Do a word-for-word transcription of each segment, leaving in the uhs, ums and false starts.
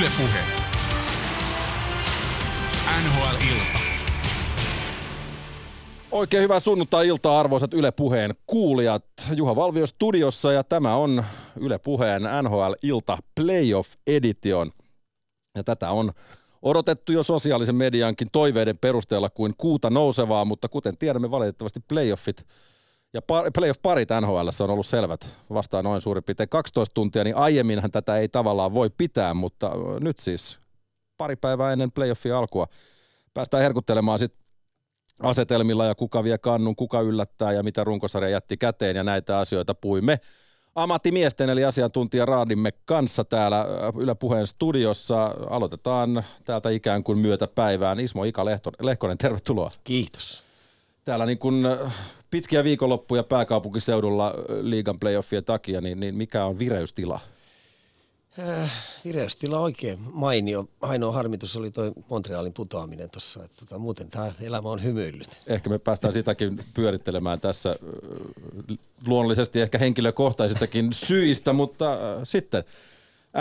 Yle Puhe. N H L-ilta. Oikein hyvää sunnuntai-iltaa, arvoisat Yle Puheen kuulijat. Juha Valvio studiossa, ja tämä on Yle Puheen N H L-ilta Playoff Edition. Ja tätä on odotettu jo sosiaalisen mediankin toiveiden perusteella kuin kuuta nousevaa, mutta kuten tiedämme, valitettavasti playoffit ja par- playoff-parit N H L:ssä on ollut selvät vasta noin suurin piirtein kaksitoista tuntia, niin aiemminhan tätä ei tavallaan voi pitää, mutta nyt siis pari päivää ennen playoffin alkua päästään herkuttelemaan sitten asetelmilla ja kuka vie kannun, kuka yllättää ja mitä runkosarja jätti käteen, ja näitä asioita puimme ammattimiesten eli asiantuntijaraadimme kanssa täällä Yle Puheen studiossa. Aloitetaan täältä ikään kuin myötäpäivään. Ismo Ika Lehkonen, tervetuloa. Kiitos. Täällä niin kuin pitkiä viikonloppuja pääkaupunkiseudulla liigan playoffien takia, niin, niin mikä on vireystila? Äh, vireystila oikein mainio. Ainoa harmitus oli toi Montrealin putoaminen tuossa. Tota, muuten tämä elämä on hymyillyt. Ehkä me päästään sitäkin pyörittelemään tässä luonnollisesti ehkä henkilökohtaisistakin syistä, mutta äh, sitten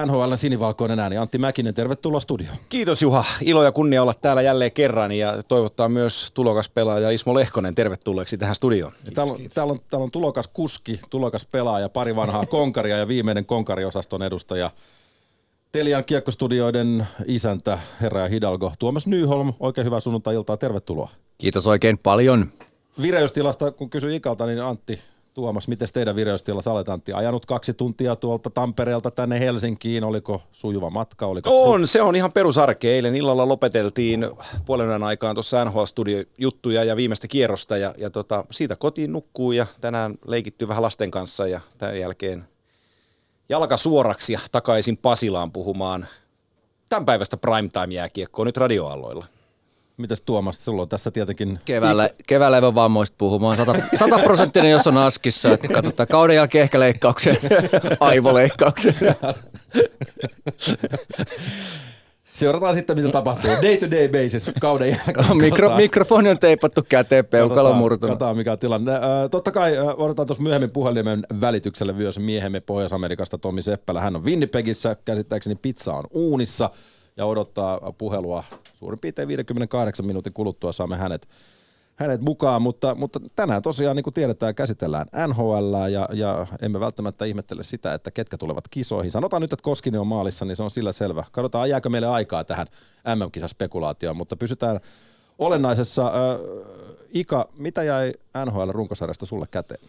N H L sinivalkoinen ääni. Antti Mäkinen, tervetuloa studioon. Kiitos Juha. Ilo ja kunnia olla täällä jälleen kerran, ja toivottaa myös tulokaspelaaja Ismo Lehkonen tervetulleeksi tähän studioon. Kiitos, täällä, on, täällä, on, täällä on tulokas kuski, tulokas pelaaja, pari vanhaa konkaria ja viimeinen konkariosaston edustaja. Telian kiekkostudioiden isäntä, herra ja Hidalgo, Tuomas Nyholm. Oikein hyvää sunnuntai-iltaa, tervetuloa. Kiitos oikein paljon. Vireystilasta, kun kysyin Ikalta, niin Antti... Tuomas, miten teidän vireystilassa olet, Antti? Ajanut kaksi tuntia tuolta Tampereelta tänne Helsinkiin. Oliko sujuva matka? Oliko... On, se on ihan perusarkea. Eilen illalla lopeteltiin puolen aikaan tuossa N H L-studiojuttuja ja viimeistä kierrosta. Ja, ja tota, siitä kotiin nukkuu, ja tänään leikittyy vähän lasten kanssa. Ja tämän jälkeen jalka suoraksi ja takaisin Pasilaan puhumaan tämän päivästä primetime-jääkiekkoa nyt radioaalloilla. Mitäs Tuomas, sulla on tässä tietenkin... Keväällä, keväällä ei voi vammoista puhumaan. Sataprosenttinen, jos on askissa. Että katsotaan, kauden jälkeen ehkä leikkauksen, aivoleikkauksen. Seurataan sitten, mitä tapahtuu. Day to day basis kauden jälkeen. Mikro, mikrofoni on teipattu käteen, peukalo murtunut. Katsotaan, mikä on tilanne. Totta kai odotetaan tuossa myöhemmin puhelimen välityksellä myös miehemme Pohjois-Amerikasta Tomi Seppälä. Hän on Winnipegissä, käsittääkseni pizza on uunissa. Ja odottaa puhelua. Suurin piirtein viidenkymmenenkahdeksan minuutin kuluttua saamme hänet, hänet mukaan. Mutta, mutta tänään tosiaan, niin kuin tiedetään, käsitellään N H L ja, ja emme välttämättä ihmettele sitä, että ketkä tulevat kisoihin. Sanotaan nyt, että Koskinen on maalissa, niin se on sillä selvä. Katsotaan, jääkö meille aikaa tähän M M-kisaspekulaatioon, mutta pysytään olennaisessa. Ika, mitä jäi N H L-runkosarjasta sulle käteen?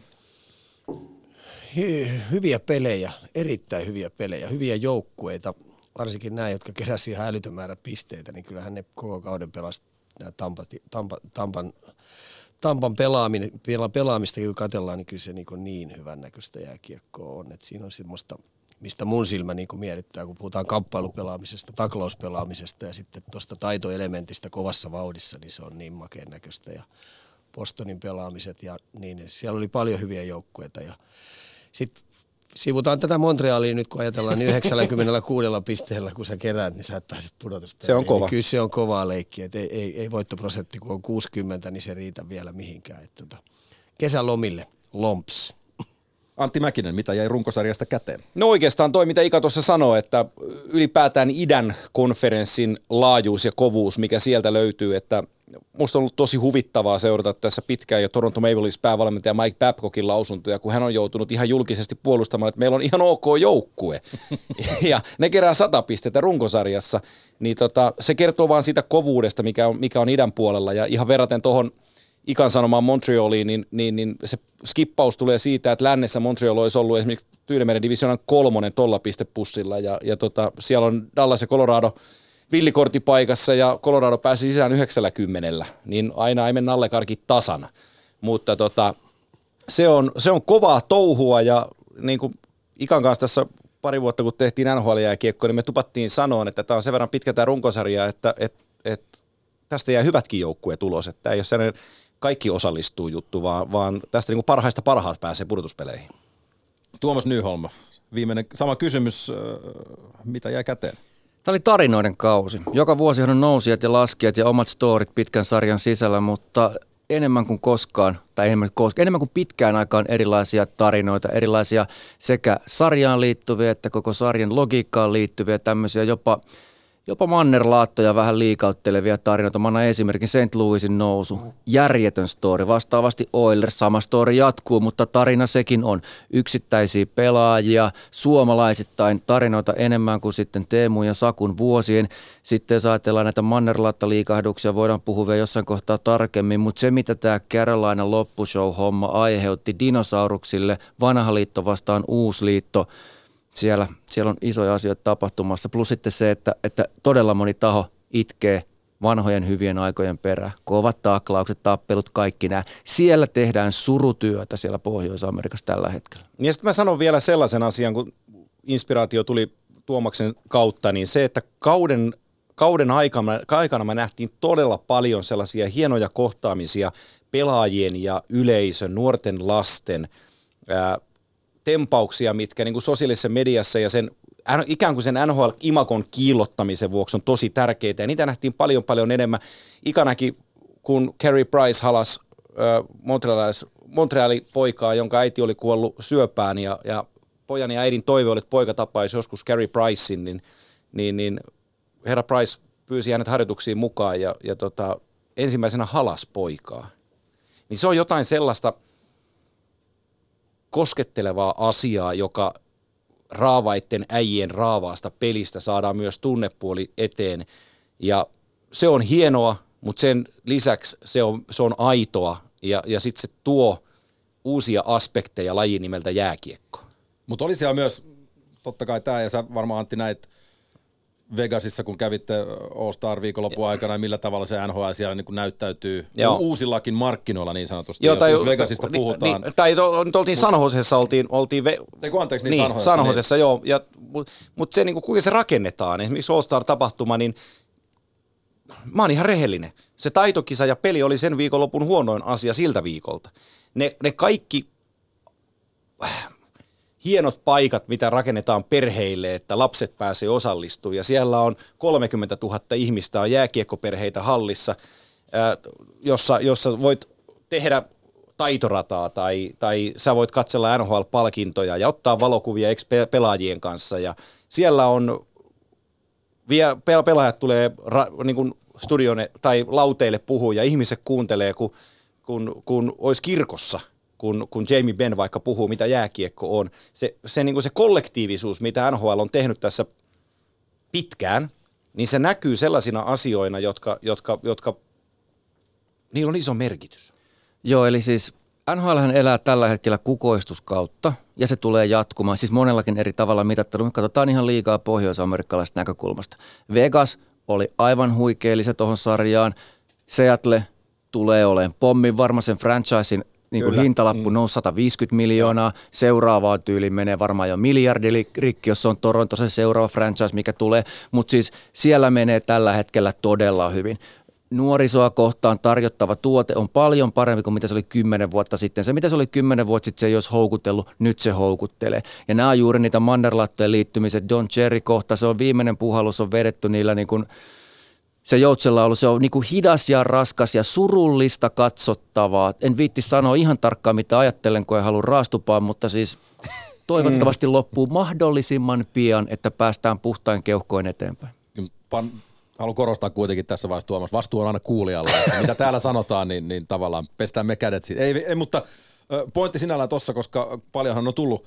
Hy- hyviä pelejä, erittäin hyviä pelejä, hyviä joukkueita. Varsinkin nämä, jotka keräsivät ihan älytön määrä pisteitä, niin kyllähän ne koko kauden pelasi nämä Tampa, Tampa, Tampan, Tampan pelaaminen, pelaamista, kun katsellaan, niin kyllä se niin, niin hyvännäköistä jääkiekkoa on. Et siinä on semmoista, mistä mun silmä niin mietittää, kun puhutaan kamppailupelaamisesta, taklauspelaamisesta ja sitten tuosta taitoelementistä kovassa vauhdissa, niin se on niin makeen näköistä. Ja Bostonin pelaamiset ja niin, siellä oli paljon hyviä joukkueita, ja sitten sivutaan tätä Montrealia nyt, kun ajatellaan, niin yhdeksänkymmentäkuusi pisteellä, kun sä keräät, niin sä et pääse pudotuspeleihin. Se on kova. Kyllä se on kovaa leikkiä. Et ei, ei, ei voittoprosentti, kun on kuusikymmentä, niin se riitä vielä mihinkään. Et tota, kesälomille, lomps. Antti Mäkinen, mitä jäi runkosarjasta käteen? No oikeastaan toi, mitä Ika tuossa sanoi, että ylipäätään idän konferenssin laajuus ja kovuus, mikä sieltä löytyy, että musta on ollut tosi huvittavaa seurata tässä pitkään jo Toronto Maple Leafs päävalmentaja Mike Babcockin lausuntoja, kun hän on joutunut ihan julkisesti puolustamaan, että meillä on ihan ok joukkue. Ja ne kerää sata pistettä runkosarjassa, niin tota, se kertoo vaan siitä kovuudesta, mikä on, mikä on idän puolella, ja ihan verraten tuohon Ikan sanomaan Montrealiin, niin, niin, niin se skippaus tulee siitä, että lännessä Montreal olisi ollut esimerkiksi Tyynemeren divisioonan kolmonen tolla pistepussilla, ja, ja tota, siellä on Dallas ja Colorado villikorttipaikassa, ja Colorado pääsi sisään yhdeksänkymmentä, niin aina ei mennä allekarkit tasana, mutta tota, se, on, se on kovaa touhua, ja niin kuin Ikan kanssa tässä pari vuotta, kun tehtiin N H L-jääkiekko, niin me tupattiin sanoon, että tämä on sen verran pitkä tämä runkosarja, että et, et, tästä jää hyvätkin joukkueet ulos, että ei ole sellainen kaikki osallistuu juttu, vaan, vaan tästä niin kuin parhaista parhaat pääsee pudotuspeleihin. Tuomas Nyholm, viimeinen sama kysymys, mitä jäi käteen? Tämä oli tarinoiden kausi. Joka vuosi on nousijat ja laskijat ja omat storit pitkän sarjan sisällä, mutta enemmän kuin koskaan, tai enemmän, enemmän kuin pitkään aikaan erilaisia tarinoita, erilaisia sekä sarjaan liittyviä että koko sarjan logiikkaan liittyviä, tämmöisiä jopa, jopa mannerlaattoja vähän liikauttelevia tarinoita. Mä annan esimerkin Saint Louisin nousu, järjetön story, vastaavasti Oilers, sama story jatkuu, mutta tarina sekin on. Yksittäisiä pelaajia, suomalaisittain tarinoita enemmän kuin sitten Teemu ja Sakun vuosien. Sitten jos ajatellaan näitä mannerlaattaliikahduksia, voidaan puhua vielä jossain kohtaa tarkemmin, mutta se mitä tämä Carolina loppushow-homma aiheutti dinosauruksille, vanha liitto vastaan uusi liitto, Siellä, siellä on isoja asioita tapahtumassa, plus sitten se, että, että todella moni taho itkee vanhojen hyvien aikojen perään. Kovat taklaukset, tappelut, kaikki nämä. Siellä tehdään surutyötä siellä Pohjois-Amerikassa tällä hetkellä. Ja sitten mä sanon vielä sellaisen asian, kun inspiraatio tuli Tuomaksen kautta, niin se, että kauden, kauden aikana, aikana me nähtiin todella paljon sellaisia hienoja kohtaamisia pelaajien ja yleisön, nuorten lasten ää, tempauksia, mitkä niin kuin sosiaalisessa mediassa ja sen, ikään kuin sen N H L-imakon kiillottamisen vuoksi on tosi tärkeitä. Ja niitä nähtiin paljon paljon enemmän. Ikanäkin, kun Carey Price halasi äh, Montrealin poikaa, jonka äiti oli kuollut syöpään, ja, ja pojan ja äidin toive oli, että poika tapaisi joskus Carey Pricein, niin, niin, niin herra Price pyysi hänet harjoituksiin mukaan ja, ja tota, ensimmäisenä halas poikaa. Niin se on jotain sellaista koskettelevaa asiaa, joka raavaitten äijien raavaasta pelistä saadaan myös tunnepuoli eteen. Ja se on hienoa, mutta sen lisäksi se on, se on aitoa ja, ja sitten se tuo uusia aspekteja lajin nimeltä jääkiekko. Mutta oli siellä myös totta kai tämä, ja sä varmaan Antti näit Vegasissa, kun kävitte All-Star viikonlopun aikana, ja millä tavalla se N H L siellä niin kuin näyttäytyy uusillakin markkinoilla niin sanotusti, joo, tai, jos Vegasista ni, puhutaan. Ni, tai to, nyt oltiin San Josessa, oltiin, oltiin ve... Teiku anteeksi, niin, niin San Josessa. Niin. Joo, mutta mut se, niin kuin, kuinka se rakennetaan, esimerkiksi All-Star-tapahtuma, niin mä oon ihan rehellinen. Se taitokisa ja peli oli sen viikonlopun huonoin asia siltä viikolta. Ne, ne kaikki hienot paikat, mitä rakennetaan perheille, että lapset pääsee osallistumaan, ja siellä on kolmekymmentätuhatta ihmistä, on jääkiekkoperheitä hallissa, ää, jossa, jossa voit tehdä taitorataa tai, tai sä voit katsella N H L-palkintoja ja ottaa valokuvia ex-pelaajien kanssa, ja siellä on, vielä pelaajat tulee ra, niin kuin studioone tai lauteille puhuu ja ihmiset kuuntelee, kun, kun, kun olisi kirkossa. Kun, kun Jamie Benn vaikka puhuu, mitä jääkiekko on. Se, se, niin kuin se kollektiivisuus, mitä N H L on tehnyt tässä pitkään, niin se näkyy sellaisina asioina, jotka, jotka, jotka niillä on iso merkitys. Joo, eli siis N H L elää tällä hetkellä kukoistuskautta, ja se tulee jatkumaan, siis monellakin eri tavalla mitattuna. Me katsotaan ihan liikaa pohjois-amerikkalaisesta näkökulmasta. Vegas oli aivan huikea lisä tuohon sarjaan. Seattle tulee olemaan pommin varma sen franchisein, niin kuin hintalappu nousi sata viisikymmentä miljoonaa, seuraavaan tyyliin menee varmaan jo miljardi rikki, jos se on Toronto se seuraava franchise, mikä tulee, mutta siis siellä menee tällä hetkellä todella hyvin. Nuorisoa kohtaan tarjottava tuote on paljon parempi kuin mitä se oli kymmenen vuotta sitten. Se mitä se oli kymmenen vuotta sitten, se ei olisi houkutellut, nyt se houkuttelee. Ja nämä on juuri niitä mannerlaattojen liittymiset, Don Cherry kohta, se on viimeinen puhallus, on vedetty niillä niin kuin se joutsenlaulu, se on niin kuin hidas ja raskas ja surullista katsottavaa. En viitti sanoa ihan tarkkaan, mitä ajattelen, kun en halua raastupaa, mutta siis toivottavasti loppuu mahdollisimman pian, että päästään puhtain keuhkoin eteenpäin. Haluan korostaa kuitenkin tässä vaiheessa, Tuomas, vastuu on aina kuulijalla. Mitä täällä sanotaan, niin, niin tavallaan pestään me kädet siitä. Ei, ei, mutta pointti sinällään tuossa, koska paljonhan on tullut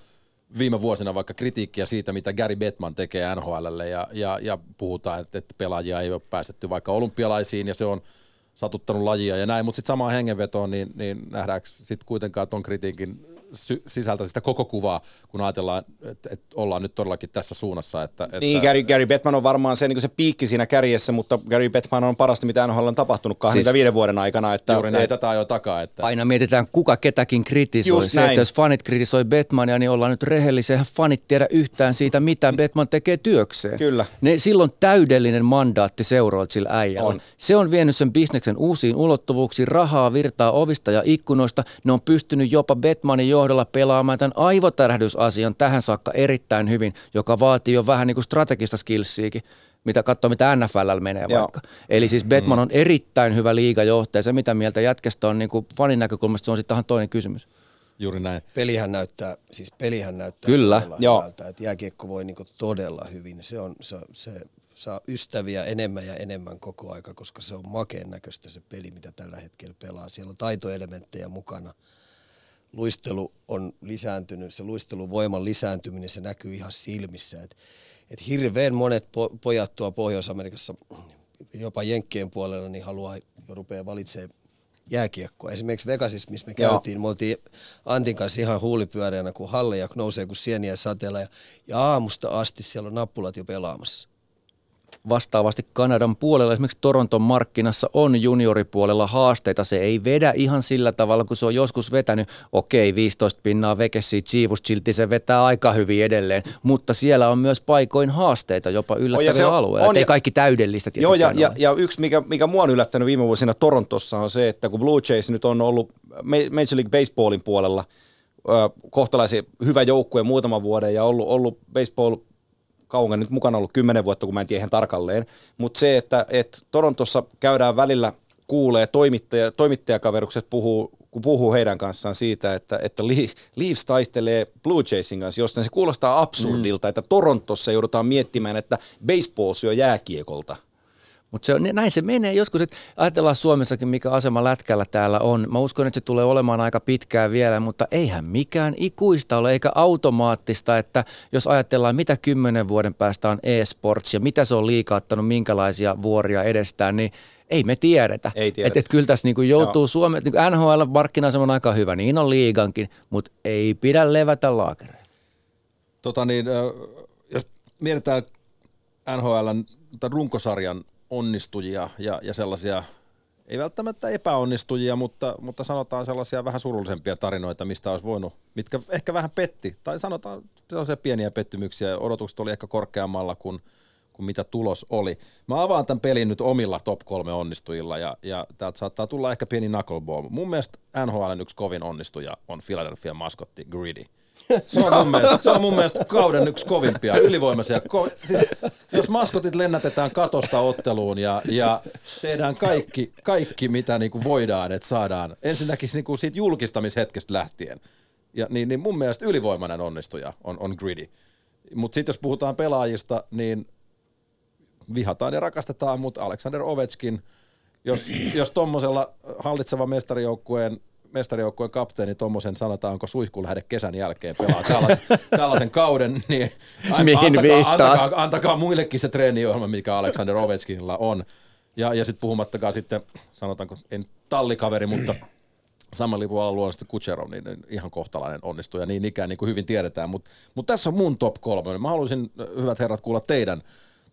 viime vuosina vaikka kritiikkiä siitä, mitä Gary Bettman tekee N H L:lle ja, ja, ja puhutaan, että, että pelaajia ei ole päästetty vaikka olympialaisiin ja se on satuttanut lajia ja näin, mutta sitten samaan hengenvetoon niin, niin nähdäänkö sitten kuitenkaan ton kritiikin sy- sisältä sitä koko kuvaa, kun ajatellaan, että et ollaan nyt todellakin tässä suunnassa. Että, että niin, Gary, Gary Bettman on varmaan se, niin se piikki siinä kärjessä, mutta Gary Bettman on parasta, mitä N H L on tapahtunut kahdenkymmenenviiden siis vuoden aikana. Että, juuri näin, et, tätä ajoi takaa. Että aina mietitään, kuka ketäkin kritisoi. Se, että jos fanit kritisoi Bettmania, niin ollaan nyt rehellisiä. Eihän fanit tiedä yhtään siitä, mitä Bettman tekee työkseen. Kyllä. Ne, silloin täydellinen mandaatti seuroilta sillä äijällä. On. Se on vienyt sen bisneksen uusiin ulottuvuuksiin, rahaa virtaa ovista ja ikkunoista. Ne on pystynyt jopa Bettmanin jo johdolla pelaamaan tämän aivotärähdysasian tähän saakka erittäin hyvin, joka vaatii jo vähän niin kuin strategista skillsiäkin. mitä katsoo, mitä N F L menee vaikka. Joo. Eli siis Batman on erittäin hyvä liigajohtaja. Se, mitä mieltä jätkästä on niin kuin fanin näkökulmasta, se on sitten toinen kysymys. Juuri näin. Pelihän näyttää, siis pelihän näyttää Kyllä. todella hyvältä, että jääkiekko voi niin kuin todella hyvin. Se on, se, se saa ystäviä enemmän ja enemmän koko aika, koska se on makeen näköistä se peli, mitä tällä hetkellä pelaa. Siellä on taitoelementtejä mukana. Luistelu on lisääntynyt, se luisteluvoiman lisääntyminen, se näkyy ihan silmissä. Et, et hirveän monet po, pojat tuo Pohjois-Amerikassa, jopa Jenkkien puolella, niin haluaa jo rupeaa valitsemaan jääkiekkoa. Esimerkiksi Vegasissa, missä me Joo. käytiin, me oltiin Antin kanssa ihan huulipyöreänä, kun halleja nousee kuin sieniä sateella, ja, ja aamusta asti siellä on nappulat jo pelaamassa. Vastaavasti Kanadan puolella, esimerkiksi Toronton markkinassa on junioripuolella haasteita. Se ei vedä ihan sillä tavalla, kun se on joskus vetänyt. Okei, viisitoista pinnaa veke siitä siivusta, silti se vetää aika hyvin edelleen. Mutta siellä on myös paikoin haasteita, jopa yllättäviä alueita. Ei kaikki täydellistä. Joo, ja, ja, ja yksi, mikä, mikä mua on yllättänyt viime vuosina Torontossa, on se, että kun Blue Jays nyt on ollut Major League Baseballin puolella kohtalaisen hyvä joukkue muutaman vuoden ja ollut, ollut baseball kauan nyt mukana ollut kymmenen vuotta, kun mä en tiedä ihan tarkalleen, mutta se, että et Torontossa käydään välillä, kuulee toimittaja, toimittajakaverukset, puhuu, kun puhuu heidän kanssaan siitä, että, että Leafs taistelee Blue Jaysin kanssa, jostain se kuulostaa absurdilta, mm. että Torontossa joudutaan miettimään, että baseball syö jääkiekolta. Mutta näin se menee joskus, että ajatellaan Suomessakin, mikä asema lätkällä täällä on. Mä uskon, että se tulee olemaan aika pitkään vielä, mutta eihän mikään ikuista ole, eikä automaattista, että jos ajatellaan, mitä kymmenen vuoden päästä on e-sports ja mitä se on liikauttanut, minkälaisia vuoria edestään, niin ei me tiedetä. Ei tiedetä. Et, et kyllä tässä niinku joutuu Suomeen, niinku N H L-markkinasema on aika hyvä, niin on liigankin, mutta ei pidä levätä laakereita. Tota niin, jos mietitään N H L:n tai runkosarjan onnistujia ja, ja sellaisia, ei välttämättä epäonnistujia, mutta, mutta sanotaan sellaisia vähän surullisempia tarinoita, mistä olisi voinut, mitkä ehkä vähän petti, tai sanotaan sellaisia pieniä pettymyksiä, odotukset oli ehkä korkeammalla kuin, kuin mitä tulos oli. Mä avaan tämän pelin nyt omilla top kolme onnistujilla, ja, ja täältä saattaa tulla ehkä pieni knuckleball. Mun mielestä N H L:n yksi kovin onnistuja on Philadelphia maskotti Greedy. Se on, mun mielestä, se on mun mielestä kauden yksi kovimpia, ylivoimaisia. Ko- siis, jos maskotit lennätetään katosta otteluun ja, ja tehdään kaikki, kaikki mitä niinku voidaan, että saadaan ensinnäkin niinku siitä julkistamishetkestä lähtien, ja, niin, niin mun mielestä ylivoimainen onnistuja on, on Greedy. Mutta sitten jos puhutaan pelaajista, niin vihataan ja rakastetaan, mutta Alexander Ovechkin, jos, jos tommosella hallitseva mestarijoukkueen mestarijoukkueen kapteeni, tommosen sanotaanko suihkulähde kesän jälkeen pelaa tällaisen, tällaisen kauden, niin antakaa, antakaa, antakaa muillekin se treeniohjelma, mikä Alexander Ovechkinilla on. Ja, ja sitten puhumattakaan sitten, sanotaanko, en tallikaveri, mutta saman lipun alla luonnollisesti Kucherov, niin ihan kohtalainen onnistuja, niin ikään niin kuin hyvin tiedetään. Mutta mut tässä on mun top kolme. Mä haluaisin, hyvät herrat, kuulla teidän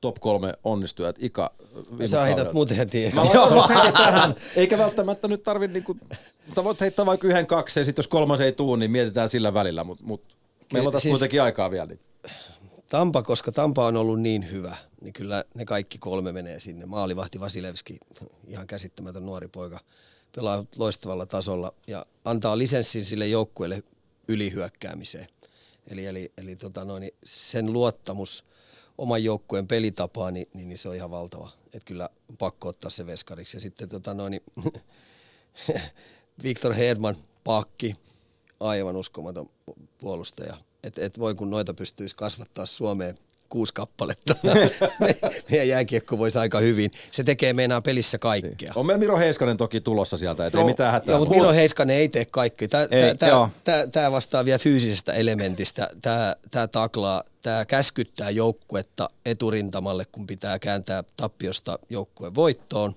top kolme onnistujat. Ika, sä heität mut heti. Mä tähän. Eikä välttämättä nyt tarvitse, niinku, mutta voit heittää vaikka yhden, kaksi, ja sitten jos kolmas ei tule, niin mietitään sillä välillä, mutta mut, meillä on tässä siis kuitenkin aikaa vielä. Niin. Tampa, koska Tampa on ollut niin hyvä, niin kyllä ne kaikki kolme menee sinne. Maalivahti Vasilevski, ihan käsittämätön nuori poika, pelaa loistavalla tasolla ja antaa lisenssin sille joukkueelle ylihyökkäämiseen. Eli, eli, eli tota noin, sen luottamus oman joukkueen pelitapaa, niin, niin, niin se on ihan valtava. Että kyllä on pakko ottaa se veskariksi. Ja sitten tota noin, Victor Hedman, pakki, aivan uskomaton puolustaja. Että et voi kun noita pystyisi kasvattaa Suomeen kuusi kappaletta. Meidän jääkiekko voisi aika hyvin. Se tekee meinaa pelissä kaikkea. On meillä Miro Heiskanen toki tulossa sieltä, ettei mitään hätää. Joo, mutta Miro Heiskanen ei tee kaikkea. Tämä vastaa vielä fyysisestä elementistä. Tämä taklaa, tämä käskyttää joukkuetta eturintamalle, kun pitää kääntää tappiosta joukkueen voittoon.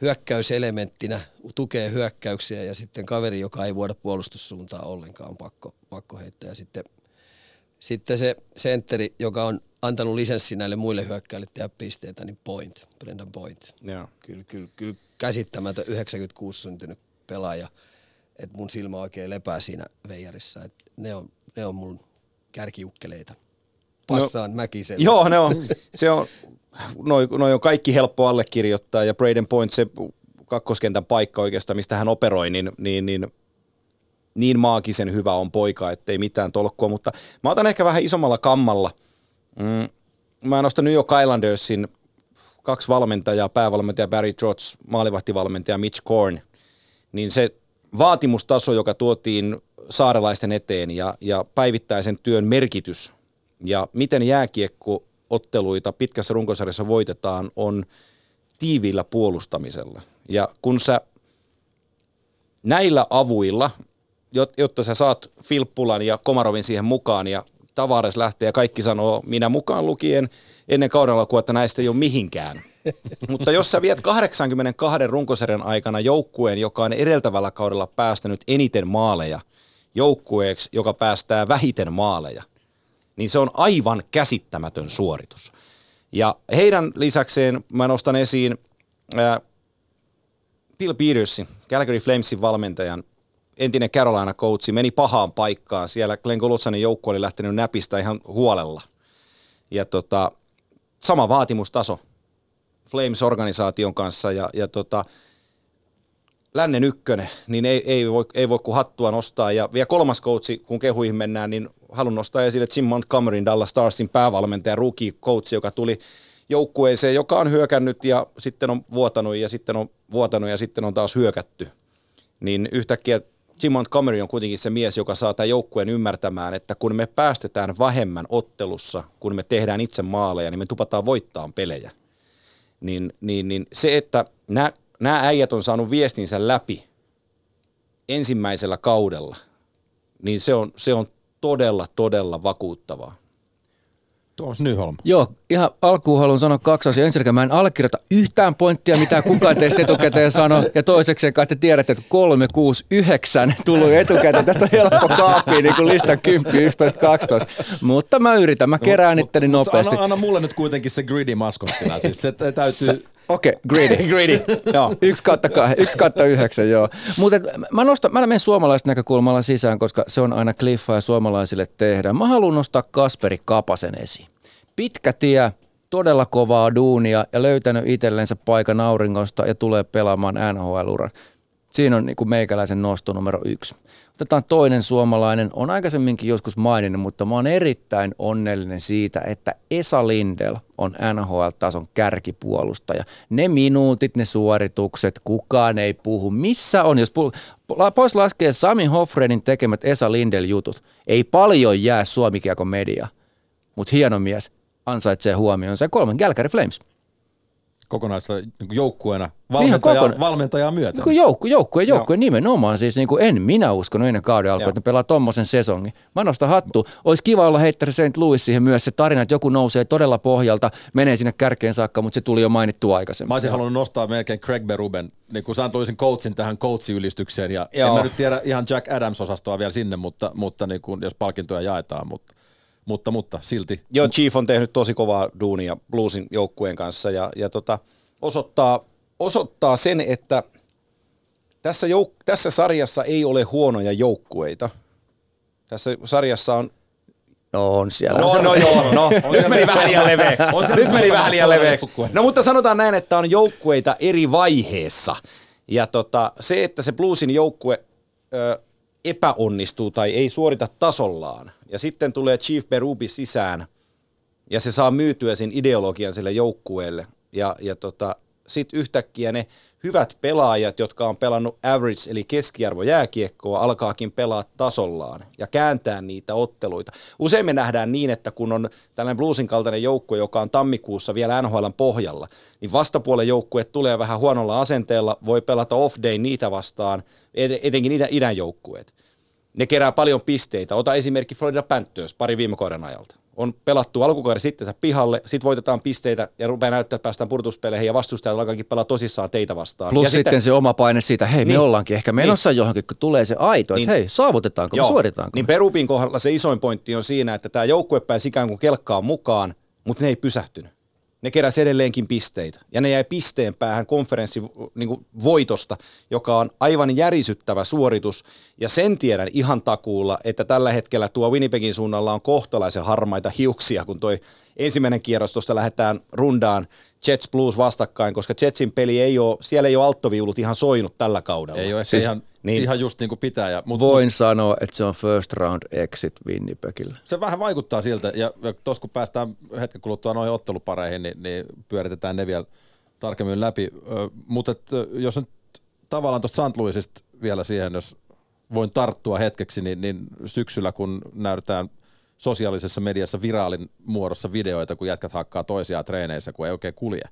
Hyökkäyselementtinä tukee hyökkäyksiä ja sitten kaveri, joka ei vuoda puolustussuuntaan ollenkaan, on pakko, pakko heittää. Ja sitten Sitten se sentteri, joka on antanut lisenssi näille muille hyökkäille tehdä pisteitä, niin Point, Brendan Point. Yeah. Kyllä, kyllä, kyllä käsittämätön yhdeksänkymmentäkuusi syntynyt pelaaja, että mun silmä oikein lepää siinä veijarissa, että ne on, ne on mun kärkiukkeleita. Passaan no, Mäkiselle. Joo, ne on. Se on, noi, noi on kaikki helppo allekirjoittaa ja Braden Point, se kakkoskentän paikka oikeastaan, mistä hän operoi, niin, niin, niin niin maagisen hyvä on poika, ettei mitään tolkkua, mutta mä otan ehkä vähän isommalla kammalla mm, mä nostan New York Islandersin kaksi valmentajaa, päävalmentaja Barry Trotz, maalivahtivalmentaja Mitch Korn, niin se vaatimustaso, joka tuotiin saarelaisten eteen ja, ja päivittäisen työn merkitys ja miten jääkiekkootteluita pitkässä runkosarjassa voitetaan on tiiviillä puolustamisella. Ja kun sä näillä avuilla, jotta sä saat Filppulan ja Komarovin siihen mukaan ja Tavares lähtee ja kaikki sanoo, minä mukaan lukien, ennen kauden alkua, että näistä ei ole mihinkään. Mutta jos sä viet kahdeksankymmentäkaksi runkosarjan aikana joukkueen, joka on edeltävällä kaudella päästänyt eniten maaleja, joukkueeksi, joka päästää vähiten maaleja, niin se on aivan käsittämätön suoritus. Ja heidän lisäkseen mä nostan esiin ää, Bill Petersin, Calgary Flamesin valmentajan, entinen Carolina coachi, meni pahaan paikkaan. Siellä Glenn Golotsanin joukko oli lähtenyt näpistä ihan huolella. Ja tota, sama vaatimustaso Flames-organisaation kanssa ja, ja tota, lännen ykkönen, niin ei, ei, voi, ei voi kuin hattua nostaa. Ja vielä kolmas coachi, kun kehuihin mennään, niin haluan nostaa esille Jim Montgomeryn, Dallas Starsin päävalmentaja, rookie coach, joka tuli joukkueeseen, joka on hyökännyt ja sitten on vuotanut ja sitten on vuotanut ja sitten on taas hyökätty. Niin yhtäkkiä Jim Montgomery on kuitenkin se mies, joka saa tämän joukkueen ymmärtämään, että kun me päästetään vähemmän ottelussa, kun me tehdään itse maaleja, niin me tupataan voittaa pelejä. Niin, niin, niin se, että nämä, nämä äijät on saanut viestinsä läpi ensimmäisellä kaudella, niin se on, se on todella, todella vakuuttavaa. Tuomas Nyholm. Joo, ihan alkuun haluan sanoa kaksi asiaa. Ensinnäkin mä en allekirjoita yhtään pointtia, mitä kukaan teistä etukäteen sanoi. Ja toiseksi kai te tiedätte, että kolme, kuusi, yhdeksän tuli etukäteen. Tästä on helppo kaapia, niin kuin listan kymmenen, yksitoista, kaksitoista. Mutta mä yritän, mä kerään no, itteni nopeasti. Anna, anna mulle nyt kuitenkin se greedy maskottina. Siis se täytyy... Okei, okay, greedy. greedy. Joo. Yksi kautta kahden, yksi kautta yhdeksän, joo. Mutta mä, mä menen suomalaisesta näkökulmalla sisään, koska se on aina kliffaa ja suomalaisille tehdään. Mä haluan nostaa Kasperi Kapasen esiin. Pitkä tie, todella kovaa duunia ja löytänyt itsellensä paikan auringosta ja tulee pelaamaan N H L-uran. Siinä on niin kuin meikäläisen nosto numero yksi. Otetaan toinen suomalainen, on aikaisemminkin joskus maininnut, mutta mä oon erittäin onnellinen siitä, että Esa Lindell on N H L-tason kärkipuolustaja. Ne minuutit, ne suoritukset, kukaan ei puhu. Missä on, jos pois laskee Sami Hofredin tekemät Esa Lindell-jutut, ei paljon jää suomikiekon media, mutta hieno mies ansaitsee huomionsa kolmen Calgary Flames. Kokonaista joukkueena, valmentajaa valmentaja myöten. Niin joukku, joukkue, joukkue nimenomaan. Siis niin kuin en minä uskonut ennen kauden alkua, että ne pelaa tommosen sesongin. Mä nostan hattu. Olisi kiva olla heittänyt Saint Louis siihen myös se tarina, että joku nousee todella pohjalta, menee sinne kärkeen saakka, mutta se tuli jo mainittua aikaisemmin. Mä olisin halunnut nostaa melkein Craig Beruben, niin kuin Saint Louisin coachin tähän coachiylistykseen. Ja en mä nyt tiedä ihan Jack Adams-osastoa vielä sinne, mutta, mutta niin kuin, jos palkintoja jaetaan, mutta... Mutta, mutta silti. Joo, Chief on tehnyt tosi kovaa duunia Bluesin joukkueen kanssa ja, ja tota, osoittaa, osoittaa sen, että tässä, jouk- tässä sarjassa ei ole huonoja joukkueita. Tässä sarjassa on... No on siellä. No, no, no joo, no. Nyt meni vähän liian leveäksi. Nyt meni vähän liian leveäksi. No mutta sanotaan näin, että on joukkueita eri vaiheessa. Ja tota, se, että se Bluesin joukkue... Ö, epäonnistuu tai ei suorita tasollaan. Ja sitten tulee Chief Berube sisään ja se saa myytyä sen ideologian sille joukkueelle. Ja, ja tota, sitten yhtäkkiä ne hyvät pelaajat, jotka on pelannut average eli keskiarvo jääkiekkoa, alkaakin pelaa tasollaan ja kääntää niitä otteluita. Usein me nähdään niin, että kun on tällainen Bluesin kaltainen joukkue, joka on tammikuussa vielä N H L:n pohjalla, niin vastapuolen joukkue tulee vähän huonolla asenteella, voi pelata off-day niitä vastaan, etenkin niitä idän joukkueet. Ne kerää paljon pisteitä. Ota esimerkki Florida Panthers pari viime kauden ajalta. On pelattu alkukauden sittensä pihalle, sitten voitetaan pisteitä ja rupeaa näyttää, että päästään purtuspeleihin ja vastustajat alkaakin pelaa tosissaan teitä vastaan. Plus ja sitten, sitten se oma paine siitä, hei niin, me ollaankin ehkä menossa niin, johonkin, kun tulee se aito, niin, että hei saavutetaanko, joo, me suoritaanko. Niin Berubin kohdalla se isoin pointti on siinä, että tämä joukkue pääsi ikään kuin kelkkaan mukaan, mutta ne ei pysähtynyt. Ne keräsi edelleenkin pisteitä ja ne jäi pisteen päähän konferenssin niin kuin voitosta, joka on aivan järisyttävä suoritus ja sen tiedän ihan takuulla, että tällä hetkellä tuo Winnipegin suunnalla on kohtalaisen harmaita hiuksia, kun toi ensimmäinen kierros tuosta lähdetään rundaan Jets Blues vastakkain, koska Jetsin peli ei ole, siellä ei ole alttoviulut ihan soinut tällä kaudella. Ei ole, siis ihan Niin. Ihan just niin kuin pitää. Ja, mut, Voin mut, sanoa, että se on first round exit Winnipegillä. Se vähän vaikuttaa siltä, ja, ja tuossa kun päästään hetken kuluttua noihin ottelupareihin, niin, niin pyöritetään ne vielä tarkemmin läpi. Ö, mutta et, jos nyt tavallaan tuosta Saint Louisista vielä siihen, jos voin tarttua hetkeksi, niin, niin syksyllä kun näytetään sosiaalisessa mediassa viraalin muodossa videoita, kun jätkät hakkaa toisiaan treeneissä, kun ei oikein kulje.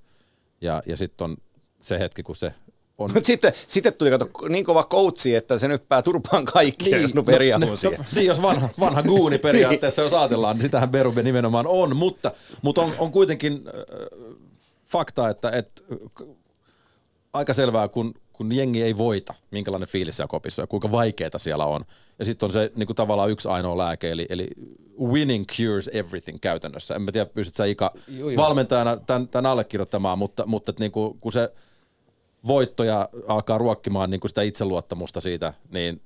Ja, ja sitten on se hetki, kun se on... Sitten, sitten tuli kato, niin kova koutsi, että se nyppää turpaan kaikkia, niin, jos no, no, siihen. Niin, jos vanha, vanha guuni periaatteessa, jos ajatellaan, niin sitähän Berube nimenomaan on. Mutta, mutta on, on kuitenkin äh, fakta, että et, aika selvää, kun, kun jengi ei voita, minkälainen fiilis siellä kopissa ja kuinka vaikeaa siellä on. Ja sitten on se niin kuin tavallaan yksi ainoa lääke, eli, eli winning cures everything käytännössä. En mä tiedä, pystyt sä Ika joo, joo. valmentajana tämän, tämän allekirjoittamaan, mutta, mutta niin kuin, kun se voittoja alkaa ruokkimaan niin kuin sitä itseluottamusta siitä, niin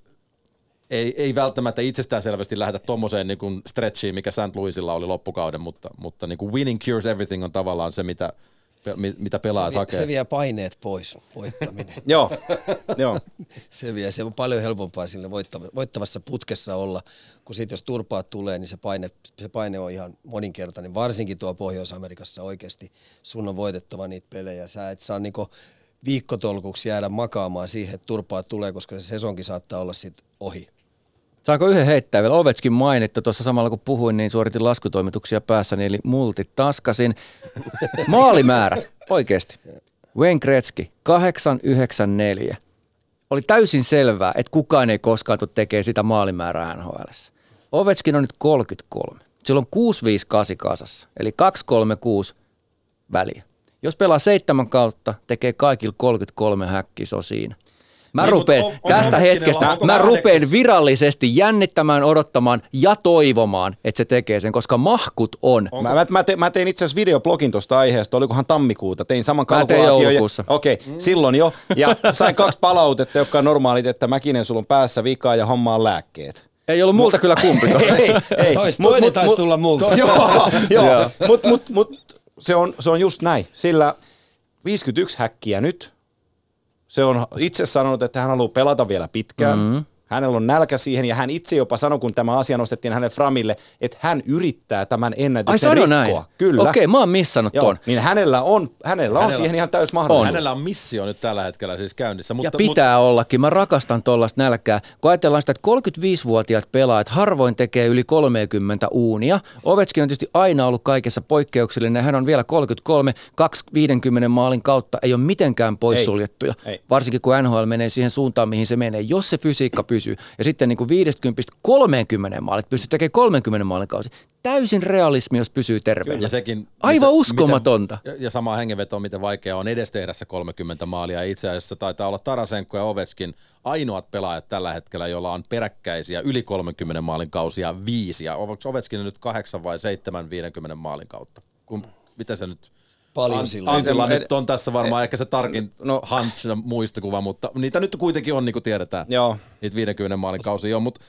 ei, ei välttämättä itsestäänselvästi lähdetä tuommoiseen niin kuin stretchiin, mikä Saint Louisilla oli loppukauden, mutta, mutta niin kuin winning cures everything on tavallaan se, mitä... mitä pelaat hakee. Se vie paineet pois, voittaminen. Joo, joo. Se vie, se on paljon helpompaa sille voittavassa putkessa olla, kun sitten jos turpaa tulee, niin se paine, se paine on ihan moninkertainen, varsinkin tuo Pohjois-Amerikassa oikeasti. Sun on voitettava niitä pelejä, sä et saa niinku viikkotolkuksi jäädä makaamaan siihen, että turpaa tulee, koska se sesonkin saattaa olla sitten ohi. Saanko yhden heittää vielä? Ovechkin mainittu tuossa samalla kun puhuin, niin suoritin laskutoimituksia päässäni, eli multitaskasin. Maalimäärä, oikeasti. Wayne Gretzky, kahdeksan yhdeksän neljä. Oli täysin selvää, että kukaan ei koskaan tule tekemään sitä maalimäärää N H L:ssä. Ovechkin on nyt kolmekymmentäkolme. Sillä on kuusi viisi kahdeksan kasassa, eli kaksi kolme kuusi väliä. Jos pelaa seitsemän kautta, tekee kaikilla kolmekymmentäkolme häkkiä, se on siinä. Mä rupean niin, tästä hetkestä, mä rupean virallisesti jännittämään, odottamaan ja toivomaan, että se tekee sen, koska mahkut on. Mä, mä, te, mä tein itse asiassa videoblogin tuosta aiheesta, olikohan tammikuuta, tein saman kalkulaation. Okei, okay, mm. silloin jo. Ja sain kaksi palautetta, jotka on normaalit, että Mäkinen, sulla on päässä vikaa ja homma on lääkkeet. Ei ollut multa mut, kyllä kumpikaan. Ei, ei. Tois, mut, toinen mut, taisi mut, tulla multa. To, joo, joo. mutta mut, mut, se, on, se on just näin, sillä viisikymmentäyksi häkkiä nyt. Se on itse sanonut, että hän haluaa pelata vielä pitkään. Mm-hmm. Hänellä on nälkä siihen ja hän itse jopa sanoi, kun tämä asia nostettiin hänen framille, että hän yrittää tämän ennätyksen rikkoa. Näin. Kyllä. Okei, mä oon missannut joo, ton. Niin hänellä on, hänellä hänellä on siihen ihan täys mahdollisuus. Hänellä on missio nyt tällä hetkellä siis käynnissä. Mutta, ja pitää mutta... ollakin. Mä rakastan tollaista nälkää. Kun ajatellaan sitä, että kolmekymmentäviisivuotiaat pelaajat harvoin tekee yli kolmekymmentä uunia. Ovechkin on tietysti aina ollut kaikessa poikkeuksellinen. Hän on vielä kolmekymmentäkolme, kaksi viisikymmentä maalin kautta ei ole mitenkään poissuljettuja. Ei. Ei. Varsinkin kun N H L menee siihen suuntaan, mihin se menee. Jos se fysiikka pysyy. Ja sitten niin kuin viidestäkymmenestä kolmeenkymmeneen maalit, pystyy tekemään kolmenkymmenen maalin kausi. Täysin realismi, jos pysyy terveenä. Ja sekin, aivan mitä, uskomatonta. Mitä, ja samaa hengenvetoa, miten vaikeaa on edes tehdä se kolmekymmentä maalia. Itse asiassa taitaa olla Tarasenko ja Ovechkin ainoat pelaajat tällä hetkellä, joilla on peräkkäisiä yli kolmenkymmenen maalin kausia viisi. Ja Ovechkin nyt kahdeksan vai seitsemän viidenkymmenen maalin kautta? Kun, mitä se nyt... Paljon silloin. Antilla nyt on tässä varmaan e, ehkä se tarkin no, Hantsina muistikuva, mutta niitä nyt kuitenkin on, niin kuin tiedetään. Joo. Niitä viidenkymmenen maalin kausia on, mutta...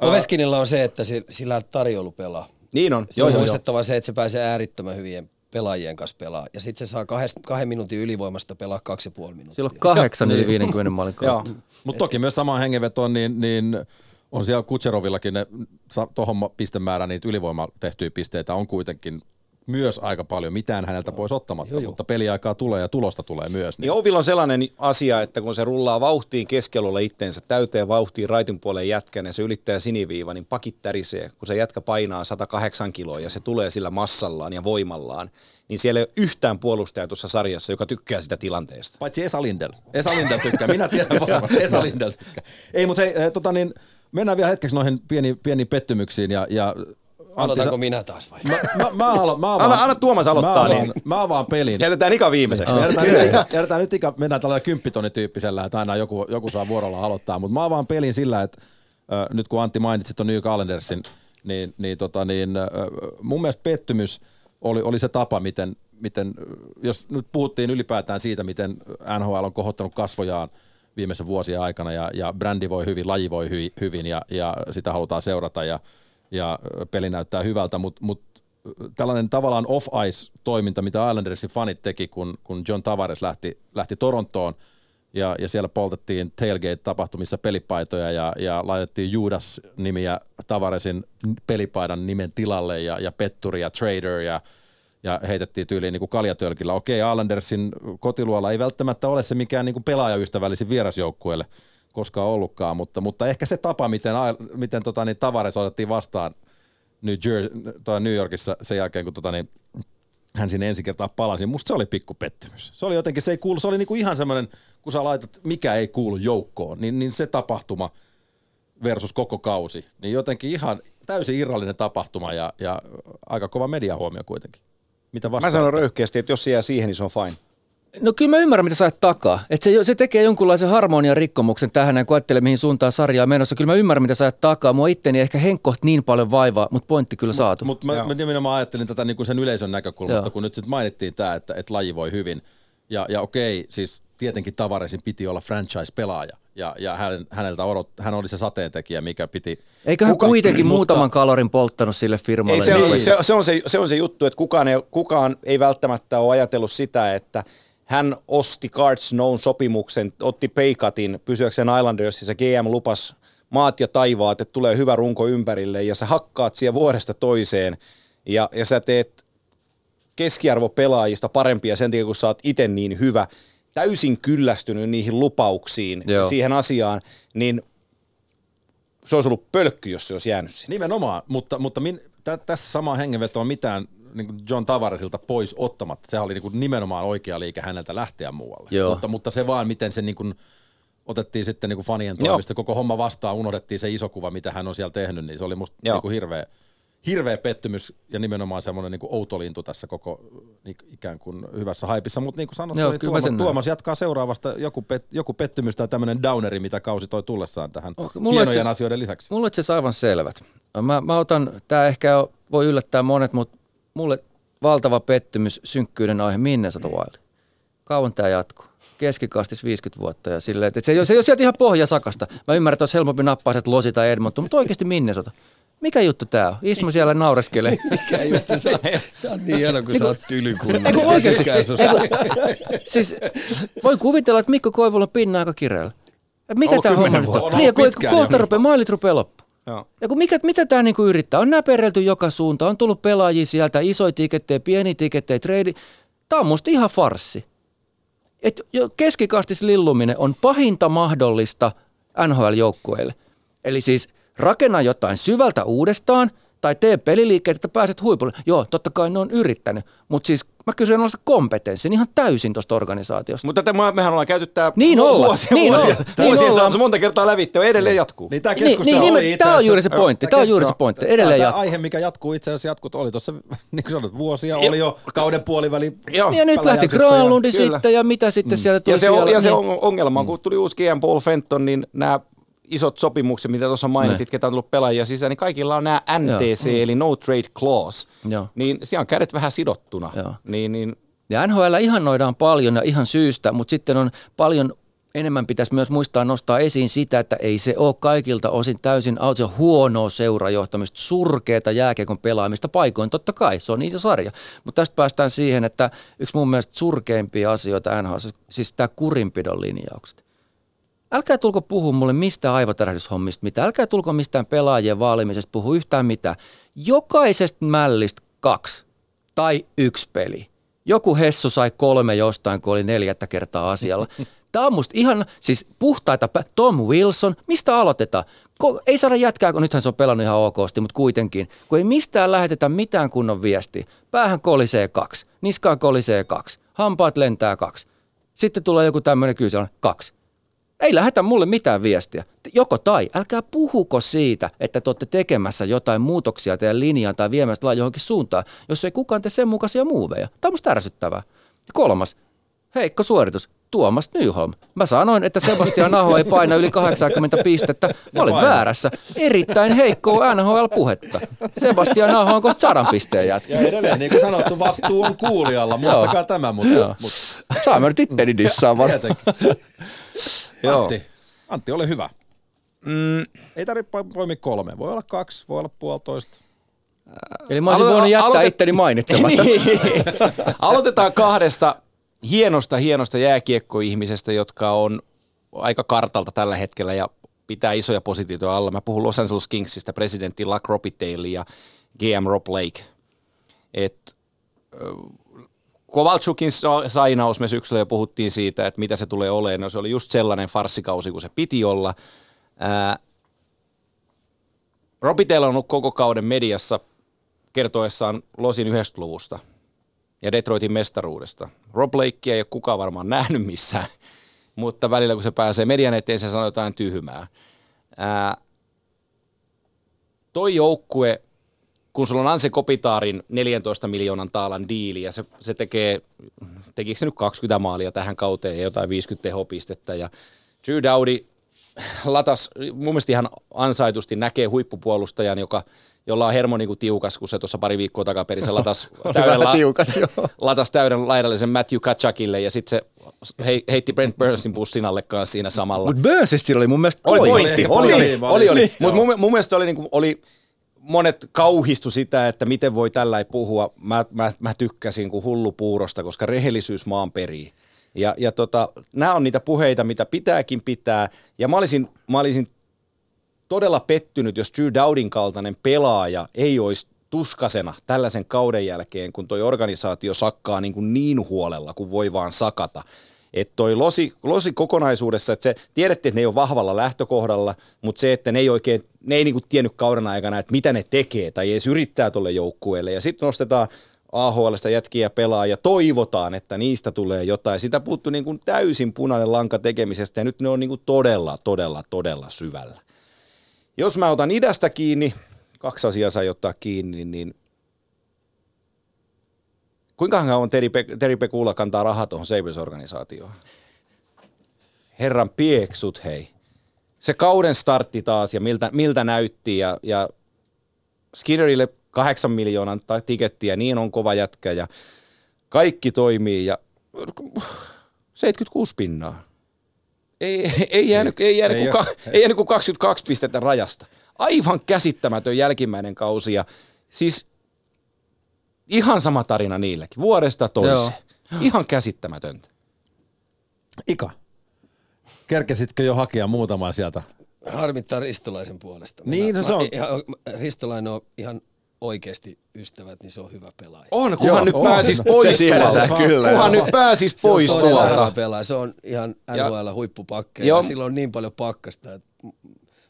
Ovechkinilla on se, että sillä tarjoulu pelaa. Niin on. Se joo, on joo, muistettava joo. se, että se pääsee äärittömän hyvien pelaajien kanssa pelaa. Ja sitten se saa kahes, kahden minuutin ylivoimasta pelaa kaksi ja puoli minuuttia. Sillä on kahdeksan yli viidenkymmenen maalin kautta. Mutta toki myös samaan hengenvetoon, niin... niin on siellä Kutserovillakin ne tuohon pistemäärään niitä ylivoima tehtyjä pisteitä on kuitenkin... Myös aika paljon, mitään häneltä pois ottamatta, joo, joo. mutta peliaikaa tulee ja tulosta tulee myös. Niin. Ja Ovilla on sellainen asia, että kun se rullaa vauhtiin keskellä itteensä täyteen vauhtiin raitin puoleen jätkän ja se ylittää siniviiva, niin pakit tärisee. Kun se jätkä painaa sata kahdeksan kiloa ja se tulee sillä massallaan ja voimallaan, niin siellä ei ole yhtään puolustajaa tuossa sarjassa, joka tykkää sitä tilanteesta. Paitsi Esa Lindell. Esa Lindell tykkää, minä tiedän varmasti. Esa Lindell tykkää. Ei, mutta hei, tota niin, mennään vielä hetkeksi noihin pieniin, pieniin pettymyksiin ja... ja aloitanko minä taas vai? Mä, mä, mä alo, mä avaan, anna, anna Tuomas aloittaa. Mä avaan, niin. mä avaan pelin. Jätetään Ika viimeiseksi. Jätetään nyt Ika, mennään tällä kymppitonityyppisellä, että aina joku, joku saa vuorolla aloittaa. Mutta mä avaan pelin sillä, että äh, nyt kun Antti mainitsi tuon New York Islandersin, niin, niin, tota, niin äh, mun mielestä pettymys oli, oli se tapa, miten, miten, jos nyt puhuttiin ylipäätään siitä, miten N H L on kohottanut kasvojaan viimeisen vuosien aikana, ja, ja brändi voi hyvin, laji voi hy, hyvin, ja, ja sitä halutaan seurata, ja ja peli näyttää hyvältä, mutta mut, tällainen tavallaan off-ice-toiminta, mitä Islandersin fanit teki, kun, kun John Tavares lähti, lähti Torontoon, ja, ja siellä poltettiin tailgate-tapahtumissa pelipaitoja ja, ja laitettiin Judas-nimiä Tavaresin pelipaidan nimen tilalle ja, ja Petturi ja Trader ja, ja heitettiin tyyliin niin kuin kaljatölkillä. Okei, Islandersin kotiluola ei välttämättä ole se mikään niin kuin pelaajaystävällisin vierasjoukkueelle koskaan ollutkaan, mutta, mutta ehkä se tapa, miten, miten tota, niin Tavares otettiin vastaan New, Jer- tai New Yorkissa sen jälkeen, kun tota, niin, hän sinne ensi kertaa palasi, musta se oli pikku pettymys. Se oli jotenkin, se ei kuulu, se oli niinku ihan semmoinen, kun sä laitat, mikä ei kuulu joukkoon, niin, niin se tapahtuma versus koko kausi, niin jotenkin ihan täysin irrallinen tapahtuma ja, ja aika kova mediahuomio kuitenkin. Mitä vastaan? Mä sanon röyhkeästi, että jos se jää siihen, niin se on fine. No kyllä mä ymmärrän, mitä sä ajat takaa. Että se, se tekee jonkunlaisen harmonian rikkomuksen tähän, kun ajattelee, mihin suuntaan sarjaa on menossa. Kyllä mä ymmärrän, mitä sä ajat takaa. Mua itteni ehkä henkkoht niin paljon vaivaa, mutta pointti kyllä saatu. Mutta mut mä, mä, mä ajattelin tätä niin kuin sen yleisön näkökulmasta, Joo. kun nyt sitten mainittiin tämä, että, että laji voi hyvin. Ja, ja okei, siis tietenkin Tavaresin piti olla franchise-pelaaja. Ja, ja hän, häneltä odot, hän oli se sateentekijä, mikä piti... Eiköhän kukaan, kuitenkin mutta, muutaman kalorin polttanut sille firmalle. Ei, se, on, se, se, on se, se on se juttu, että kukaan ei, kukaan ei välttämättä ole ajatellut sitä, että... Hän osti Card Snown sopimuksen, otti paycutin pysyäkseen Islandersissa, G M lupas maat ja taivaat, että tulee hyvä runko ympärille ja sä hakkaat siellä vuodesta toiseen ja, ja sä teet keskiarvopelaajista parempia sen takia, kun sä oot itse niin hyvä, täysin kyllästynyt niihin lupauksiin, Joo. siihen asiaan, niin se olisi ollut pölkky, jos se olisi jäänyt sinne. Nimenomaan, mutta, mutta min, tä, tässä samaa hengenvetoa mitään. John Tavaresilta pois ottamatta. Sehän oli nimenomaan oikea liike häneltä lähteä muualle. Mutta, mutta se vaan, miten se niin kuin otettiin sitten niin kuin fanien toimesta, koko homma vastaan, unohdettiin se iso kuva, mitä hän on siellä tehnyt, niin se oli musta niin kuin hirveä, hirveä pettymys ja nimenomaan semmoinen niin kuin outolintu tässä koko niin ikään kuin hyvässä haipissa. Mutta niin kuin sanottu, Joo, niin Tuomas, Tuomas jatkaa seuraavasta joku, pet, joku pettymys tai tämmöinen downeri, mitä kausi toi tullessaan tähän oh, hienojen se, asioiden lisäksi. Mulla on se aivan selvät. Mä, mä otan, tää ehkä voi yllättää monet, mutta mulle valtava pettymys, synkkyyden aihe, Minnesota Wild. Kauan tämä jatkuu. Keskikastis viisikymmentä vuotta ja silleen, että se ei ole sieltä ihan pohjasakasta. Mä ymmärrän, että olisi helpompi nappaiset Losi tai Edmonton, mutta oikeasti Minnesota. Mikä juttu tää on? Ismo siellä naureskelee. Mikä juttu? Sä, sä oot niin hieno, kun niin sä oot tylykunnan. Eiku oikeasti. Siis voi kuvitella, että Mikko Koivulla on pinna aika kireellä. Mikä tää homma nyt on? Niin, kun kohta rupeaa, maalit rupeaa loppuun. Joo. Ja kun mikä, mitä tämä niinku yrittää? On näperelty joka suunta, on tullut pelaajia sieltä, isoja tikettejä, pieniä tikettejä, treidi. Tämä on musta ihan farssi. Et keskikastis lilluminen on pahinta mahdollista N H L-joukkueille. Eli siis rakenna jotain syvältä uudestaan tai tee peliliikkeet, että pääset huipulle. Joo, totta kai ne on yrittänyt, mutta siis mä kysyn noista kompetenssin ihan täysin tuosta organisaatiosta. Mutta tätä, mehän ollaan käyty tää niin vuosia, niin vuosia, niin vuosia saamassa monta kertaa lävittä, edelleen jatkuu. Niin tämä keskustelu niin, oli itse asiassa. Tämä on juuri se pointti, tämä on juuri se pointti, edelleen jatkuu. Tämä aihe, mikä jatkuu itse asiassa jatkut, oli tuossa, niin kuin sanot, vuosia, oli jo kauden puoliväli. Ja nyt lähti Granlundi sitten ja mitä sitten sieltä tuli vielä. Ja se ongelma, kun tuli uusi G M Paul Fenton, niin nämä isot sopimukset, mitä tuossa mainitit, ketä on tullut pelaajia sisään, niin kaikilla on nämä N T C, Joo. eli no trade clause, Joo. niin siellä on kädet vähän sidottuna. Niin, niin. Ja N H L ihannoidaan paljon ja ihan syystä, mutta sitten on paljon enemmän pitäisi myös muistaa nostaa esiin sitä, että ei se ole kaikilta osin täysin auto huonoa seurajohtamista, surkeata jääkiekon pelaamista paikoin. Totta kai, se on iso sarja. Mutta tästä päästään siihen, että yksi mun mielestä surkeimpia asioita N H L, siis tämä kurinpidon linjaukset. Älkää tulko puhua mulle mistään aivotärähdyshommista mitään. Älkää tulko mistään pelaajien vaalimisesta puhu yhtään mitään. Jokaisesta mällistä kaksi tai yksi peli. Joku hessu sai kolme jostain, kun oli neljättä kertaa asialla. Tämä on musta ihan siis puhtaita. Pä- Tom Wilson, mistä aloitetaan? Ko- ei saada jätkää, kun nythän se on pelannut ihan okosti, mutta kuitenkin. Kun ei mistään lähetetä mitään kunnon viestiä. Päähän kolisee kaksi, niskaan kolisee kaksi, hampaat lentää kaksi. Sitten tulee joku tämmöinen kyysä, kaksi. Ei lähetä mulle mitään viestiä. Joko tai. Älkää puhuko siitä, että te olette tekemässä jotain muutoksia teidän linjaan tai viemästä lailla johonkin suuntaan, jos ei kukaan tee sen mukaisia muuveja. Tämä on musta ärsyttävää. Ja kolmas. Heikko suoritus. Tuomas Nyholm. Mä sanoin, että Sebastian Aho ei paina yli kahdeksankymmentä pistettä. Mä olin väärässä. Erittäin heikkoa N H L-puhetta. Sebastian Aho on kohta sadan pisteen jätkä. Ja edelleen, niin kuin sanottu, vastuu on kuulijalla. Muistakaa tämä, mutta... mutta. Saamme nyt itteni dissaan vaan. Antti, Antti, ole hyvä. Mm. Ei tarvitse poimia kolme. Voi olla kaksi, voi olla puolitoista. Eli mä olisin voinut jättää aloitet... itteni mainitsematta. Aloitetaan kahdesta hienosta, hienosta jääkiekkoihmisestä, jotka on aika kartalta tällä hetkellä ja pitää isoja positiivitoja alla. Mä puhun Los Angeles Kingsistä, presidentti Luck Robitaille ja G M Rob Blake. Et, Kovalchukin sainaus, me syksyllä jo puhuttiin siitä, että mitä se tulee olemaan. No, se oli just sellainen farssikausi kuin se piti olla. Ää, Robitaille on ollut koko kauden mediassa kertoessaan Losin yhdeksänkymmentäluvusta ja Detroitin mestaruudesta. Rob Blakea ei ole kukaan varmaan nähnyt missään, mutta välillä kun se pääsee median eteen, se sanoo jotain tyhmää. Ää, toi joukkue, kun sulla on Anse Kopitaarin neljäntoista miljoonan taalan diili ja se, se tekee, tekikö se nyt kaksikymmentä maalia tähän kauteen ja jotain viisikymmentä tehopistettä ja Drew Doughty latas, mun mielestä ihan ansaitusti näkee huippupuolustajan, joka, jolla on hermo niin kuin tiukas, kun se tuossa pari viikkoa takaperin se latas, täydellä, tiukas, latas täyden laidallisen Matthew Tkachukille ja sitten se hei, heitti Brent Burnsin bussin allekaan siinä samalla. Mutta Burnsista sillä oli mun mielestä oli pointti. Oli, oli, oli. oli, oli, oli. Niin, mutta mun, mun mielestä oli, niin kuin, oli monet kauhistu sitä, että miten voi tällä puhua. Mä, mä, mä tykkäsin kuin hullu puurosta, koska rehellisyys maan perii. Ja, ja tota, nämä on niitä puheita, mitä pitääkin pitää. Ja mä olisin, mä olisin todella pettynyt, jos Drew Dowdin kaltainen pelaaja ei olisi tuskasena tällaisen kauden jälkeen, kun toi organisaatio sakkaa niin, kuin niin huolella, kun voi vaan sakata. Että toi losi, losi kokonaisuudessa, että se tiedettiin, että ne ei ole vahvalla lähtökohdalla, mutta se, että ne ei oikein, ne ei niin kuin tiennyt kauden aikana, että mitä ne tekee tai edes yrittää tuolle joukkueelle. Ja sitten nostetaan A H L:stä jätkiä pelaa ja toivotaan, että niistä tulee jotain. Sitä puuttuu niin kuin täysin punainen lanka tekemisestä ja nyt ne on niin kuin todella, todella, todella syvällä. Jos mä otan idästä kiinni, kaksi asiaa sai ottaa kiinni, niin kuinkahan on Teri, Pe- Teri Pekula kantaa rahaa tuohon Sabres-organisaatioon? Herran pieksut, hei. Se kauden startti taas ja miltä, miltä näytti ja, ja Skinnerille kahdeksan miljoonan tikettiä, niin on kova jätkä ja kaikki toimii ja seitsemänkymmentäkuusi pinnaa. Ei, ei jäänyt, ei jäänyt, ei, kuin, ei jäänyt kuin kaksikymmentäkaksi pistettä rajasta. Aivan käsittämätön jälkimmäinen kausi ja siis ihan sama tarina niilläkin, vuodesta toiseen. Joo. Ihan käsittämätöntä. Ika, kerkesitkö jo hakea muutamaa sieltä? Harmittaa Ristolaisen puolesta. Niin, no se on. Ristolainen on ihan oikeasti ystävät, niin se on hyvä pelaaja. On, kunhan Joo, nyt on. pääsis pois tuolta. Kunhan nyt pääsis pois tuolta. Se on todella hyvä pelaaja. Se on ihan N H L huippupakkeja. Sillä on niin paljon pakkasta, että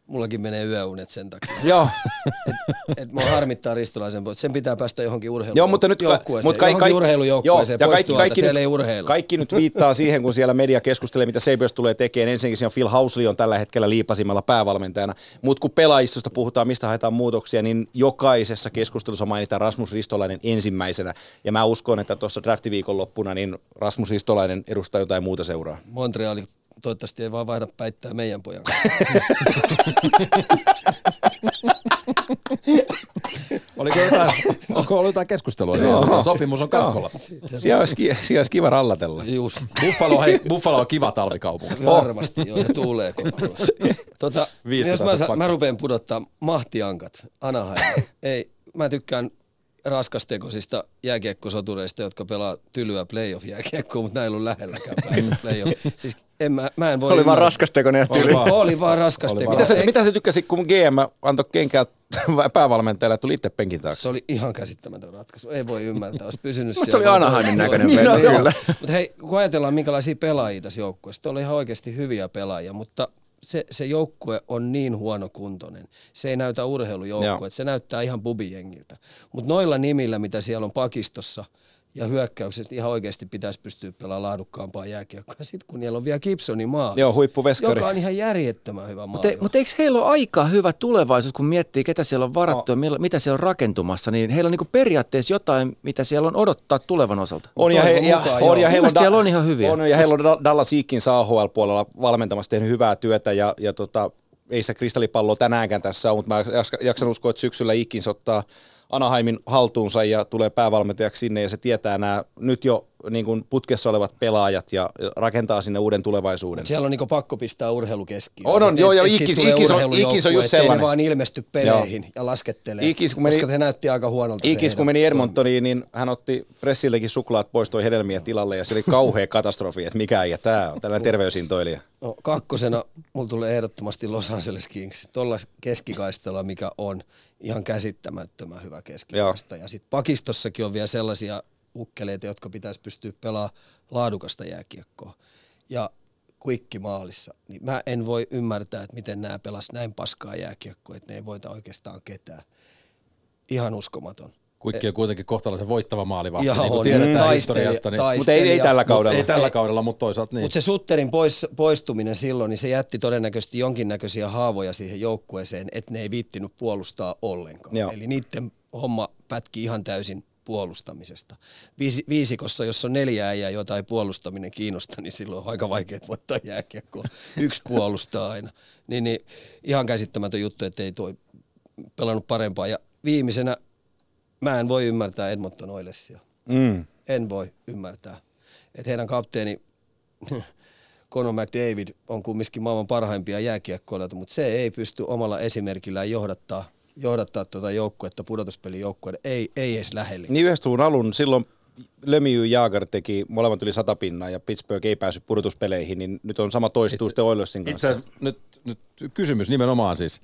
mullakin menee yöunet sen takia. Joo. Et, et mua harmittaa Ristolaisen pois. Sen pitää päästä johonkin urheilujoukkueeseen. Mutta johonkin kaik, urheilujoukkueeseen pois kaikki, tuolta. Kaikki siellä nyt, ei urheilla. Kaikki nyt viittaa siihen, kun siellä media keskustelee, mitä Sabres tulee tekemään. Ensinnäkin siinä on Phil Housley on tällä hetkellä liipasimmalla päävalmentajana. Mutta kun pelaajistosta puhutaan, mistä haetaan muutoksia, niin jokaisessa keskustelussa mainitaan Rasmus Ristolainen ensimmäisenä. Ja mä uskon, että tuossa draftiviikon loppuna niin Rasmus Ristolainen edustaa jotain muuta seuraa. Montreali toivottavasti ei vaan vaihda päittää meidän pojan Oliko jotain, onko ollut jotain keskustelua? No. Sopimus on katkolla. Siellä olisi, siellä olisi kiva rallatella. Just. Buffalo, hei, Buffalo on kiva talvikaupunki. Varmasti joo, ja tuulee koko tota, Jos mä, mä rupean pudottaa mahtiankat, Anaheim. Ei, mä tykkään raskastekoisista jääkiekkosotureista, jotka pelaa tylyä playoff-jääkiekkoa, mutta näillä on lähelläkään päin playoff. Siis en mä, mä en voi... Oli vaan raskastekoinen ja tyly. Oli vaan, oli vaan raskastekoinen. Mitä, mitä sä tykkäsit, kun G M antoi kenkään päävalmentajalle, tuli itse penkin taakse? Se oli ihan käsittämätön ratkaisu. Ei voi ymmärtää, olisi pysynyt siellä. Se oli Anaheimin näköinen peli, kyllä. Mutta hei, kun ajatellaan, minkälaisia pelaajia tässä joukkueessa, se oli ihan oikeasti hyviä pelaajia, mutta... Se, se joukkue on niin huonokuntoinen. Se ei näytä urheilujoukkueelta, se näyttää ihan bubijengiltä. Mutta noilla nimillä, mitä siellä on pakistossa ja hyökkäykset, ihan oikeasti pitäisi pystyä pelaamaan laadukkaampaa jääkiekkoa. Sitten kun niillä on vielä Gibsonin maali, joka on ihan järjettömän hyvä maali. Mutta mut eikö heillä ole aika hyvä tulevaisuus, kun miettii, ketä siellä on varattu no. ja mitä siellä on rakentumassa, niin heillä on niinku periaatteessa jotain, mitä siellä on odottaa tulevan osalta. On ja, he, ja, mukaan, on ja heillä on, da- siellä on ihan hyviä. On ja heillä on Dallas Eakins A H L-puolella valmentamassa tehnyt hyvää työtä ja, ja tota, ei sitä kristallipalloa tänäänkään tässä ole, mutta mä jaksan uskoa, että syksyllä Eakins ottaa Anaheimin haltuunsa ja tulee päävalmentajaksi sinne ja se tietää nämä nyt jo niin kuin putkessa olevat pelaajat ja rakentaa sinne uuden tulevaisuuden. Mut siellä on niin kuin pakko pistää urheilu keskiöön. On, on, joo, ja Ikis, ikis, on, ikis on just sellainen. Ei vaan ilmesty peleihin joo. ja laskettelee, ikis, meni, koska se näytti aika huonolta. Ikis, kun meni Edmontoniin, niin hän otti pressiltäkin suklaat pois toi hedelmiä tilalle, ja se oli kauhea katastrofi, että mikä ei, ja tämä on tällainen terveysintoilija. No, kakkosena mulla tulee ehdottomasti Los Angeles Kings. Tuolla keskikaistalla, mikä on ihan käsittämättömän hyvä keskikaista. Joo. Ja sitten pakistossakin on vielä sellaisia ukkeleita, jotka pitäisi pystyä pelaamaan laadukasta jääkiekkoa. Ja kuikki maalissa. Niin mä en voi ymmärtää, että miten nämä pelasivat näin paskaa jääkiekkoa, että ne ei voita oikeastaan ketään. Ihan uskomaton. Kuikki on kuitenkin kohtalaisen voittava maalivahti, niin kuin tiedetään historiasta. Niin, mutta ei, ei tällä kaudella. Ei tällä kaudella, mutta toisaalta niin. Mutta se Sutterin pois, poistuminen silloin, niin se jätti todennäköisesti jonkinnäköisiä haavoja siihen joukkueeseen, että ne ei viittinyt puolustaa ollenkaan. Joo. Eli niiden homma pätki ihan täysin puolustamisesta. Viisi, viisikossa, jos on neljä äijää, jota ei puolustaminen kiinnosta, niin silloin on aika vaikea voittaa jääkiekkoa. Yksi puolustaa aina. Niin, niin ihan käsittämätön juttu, että ei toi pelannut parempaa. Ja viimeisenä, mä en voi ymmärtää Edmonton Oilesia. Mm. En voi ymmärtää. Että heidän kapteeni Conor McDavid on kumminkin maailman parhaimpia jääkiekkoilijoita, mutta se ei pysty omalla esimerkillään johdattaa, johdattaa tuota joukkuetta, pudotuspelijoukkuetta. Ei, ei edes lähelle. Niin yhdessä tuun alun silloin Lemieux ja Jagr teki molemmat yli sata pinnaa ja Pittsburgh ei päässyt pudotuspeleihin, niin nyt on sama toistuu sitten Oilesin kanssa. Itse nyt, nyt kysymys nimenomaan siis.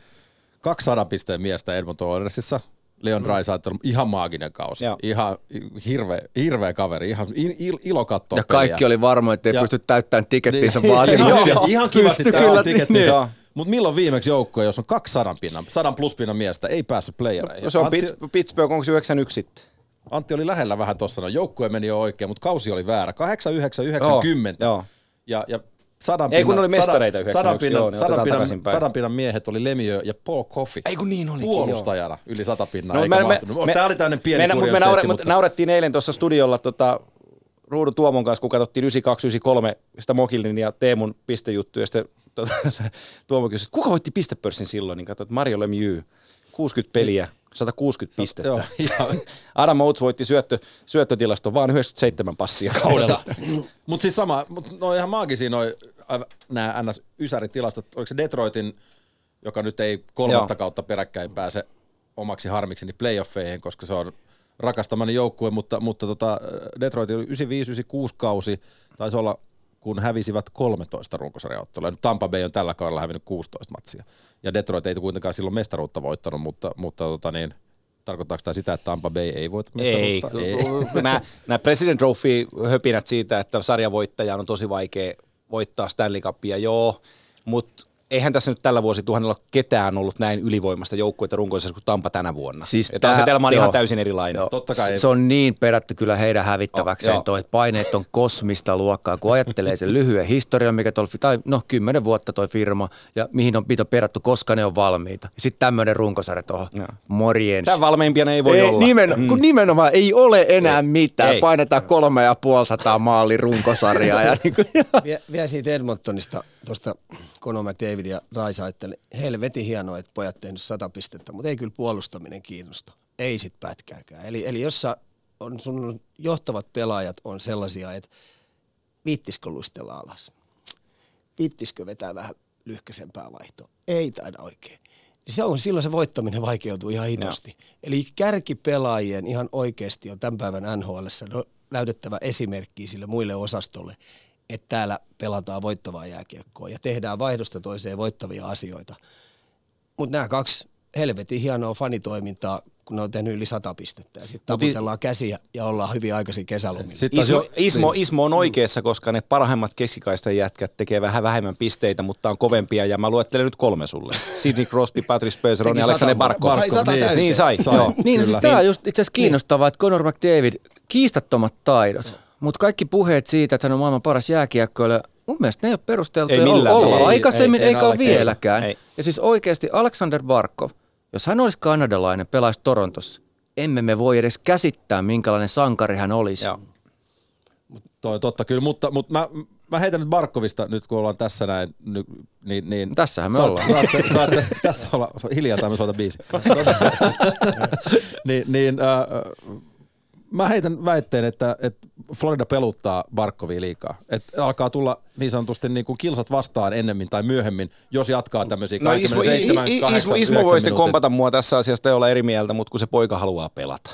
kaksisataa pisteen miestä Edmonton Oilesissa. Leon Draisaitl, ihan maaginen kausi, joo. ihan hirveä, hirveä kaveri, ihan il, ilo katsoa ja kaikki peliä. Oli varma, ettei ja pysty täyttämään tikettiinsä niin, vaatimuksia. Joo, ihan kivasti täyttämään tikettiinsä. Niin. Mutta milloin viimeksi joukkoja, jos on kaksisataa pinnan, sadan plus pinnan miestä, ei päässyt playereihin? No, se on Antti, Pittsburgh, onko se yhdeksänkymmentäyksi sitten? Antti oli lähellä vähän tuossa, no joukkue meni jo oikein, mutta kausi oli väärä. kahdeksankymmentäyhdeksän yhdeksänkymmentä Joo, ja, ja sadan ei kun pinnan, oli mestareita yhdeksänkymmentäyksi, sadan pinnan miehet oli Lemieux ja Paul Coffey. Ei kun niin olikin. Puolustajana joo. Yli sata pinnaa, no, eikä me, mahtunut. Me, Tämä oli tämmöinen pieni me, kurjous. Me, naure, mutta me naurettiin eilen tuossa studiolla tota, Ruudun Tuomon kanssa, kun katsottiin yhdeksänkymmentäkaksi yhdeksänkymmentäkolme sitä Mokilin ja Teemun pistejuttuja. Ja sitten tuota, Tuomo kysyi, että kuka voitti pistepörssin silloin? Niin katsoit, Mario Lemieux, kuusikymmentä peliä, sata kuusikymmentä Sat, pistettä. Joo, Adam Oates voitti syöttö, syöttötilaston, vaan yhdeksänkymmentäseitsemän passia kaudella. Mutta siis sama, mutta no ihan maagisia noi nämä N S-ysäri-tilastot, oliko se Detroitin, joka nyt ei kolmatta joo. kautta peräkkäin pääse omaksi harmiksi niin playoffeihin, koska se on rakastamani joukkue, mutta, mutta tota Detroitin yhdeksänkymmentäviisi yhdeksänkymmentäkuusi kausi taisi olla, kun hävisivät kolmetoista runkosarjaottelua. Nyt Tampa Bay on tällä kaudella hävinnyt kuusitoista matsia. Ja Detroit ei kuitenkaan silloin mestaruutta voittanut, mutta, mutta tota niin, tarkoittaako tämä sitä, että Tampa Bay ei voita mestaruutta? Ei. ei. Nämä, nämä President Trophy-höpinät siitä, että sarjavoittaja on tosi vaikea voittaa Stanley Cupia, joo, mutta eihän tässä nyt tällä vuosituhannella ketään ollut näin ylivoimasta joukkuetta runkoisessa kuin Tampa tänä vuonna. Siis tämä asetelma on joo. ihan täysin erilainen. Totta kai. Se on niin perätty kyllä heidän hävittäväkseen oh, toi, paineet on kosmista luokkaa, kun ajattelee sen lyhyen historian, mikä tuolla, tai no kymmenen vuotta toi firma, ja mihin on, on perätty, koska ne on valmiita. Sitten tämmöinen runkosarja tuohon. Morjens. Tämän valmeimpia ei voi ei, olla. Nimen, mm. Kun nimenomaan ei ole enää ei. mitään. Ei. Painetaan kolme ja puolisataa maalin runkosarjaa. ja niin kuin, ja. Vielä siitä Edmontonista, tuosta Conor McDavid ja Draisaitl, helvetin hienoa, että pojat tehnyt sata pistettä, mutta ei kyllä puolustaminen kiinnosta. Ei sit pätkääkään. Eli, eli jos sä on, sun johtavat pelaajat on sellaisia, että viittisikö luistella alas? Viittisikö vetää vähän lyhkäisempää vaihtoa? Ei taida oikein. Se on, silloin se voittaminen vaikeutuu ihan hitosti. No. Eli kärkipelaajien ihan oikeasti on tämän päivän N H L:ssä näytettävä esimerkkiä sille muille osastolle, että täällä pelataan voittavaa jääkiekkoa ja tehdään vaihdosta toiseen voittavia asioita. Mutta nämä kaksi helvetin hienoa fanitoimintaa, kun ne on tehnyt yli sata pistettä ja sitten taputellaan i- käsiä ja ollaan hyvin aikaisin kesälomilla. Ismo, Ismo, Ismo on oikeassa, koska ne parhaimmat keskikaistan jätkät tekee vähän vähemmän pisteitä, mutta on kovempia ja mä luettelen nyt kolme sulle. Sidney Crosby, Patrice Bergeron ja Alexander Barkov. Niin, niin sai. sai. Joo. Niin, siis tämä on just itse asiassa kiinnostavaa, että Conor McDavid, kiistattomat taidot. Mutta kaikki puheet siitä, että hän on maailman paras jääkiekkoilija, mun mielestä ne ei ole perusteltuja olla ei, aikaisemmin ei, ei, eikä ole vieläkään. Ei. Ja siis oikeasti Alexander Barkov, jos hän olisi kanadalainen, pelaisi Torontossa, emme me voi edes käsittää, minkälainen sankari hän olisi. Joo. Toi on totta kyllä, mutta, mutta mä, mä heitän nyt Barkovista, nyt kun ollaan tässä näin, niin... niin tässähän me saat, ollaan. Saatte, saatte tässä olla hiljaa tai me soita biisi. niin... niin äh, Mä heitän väitteen, että, että Florida peluttaa Barkovia liikaa. Että alkaa tulla niin sanotusti niin kuin kilsat vastaan ennemmin tai myöhemmin, jos jatkaa tämmöisiä no, kaksikymmentäseitsemän, kaksikymmentäkahdeksan, Ismo voi sitten kompata mua tässä asiassa, ei olla eri mieltä, mutta kun se poika haluaa pelata.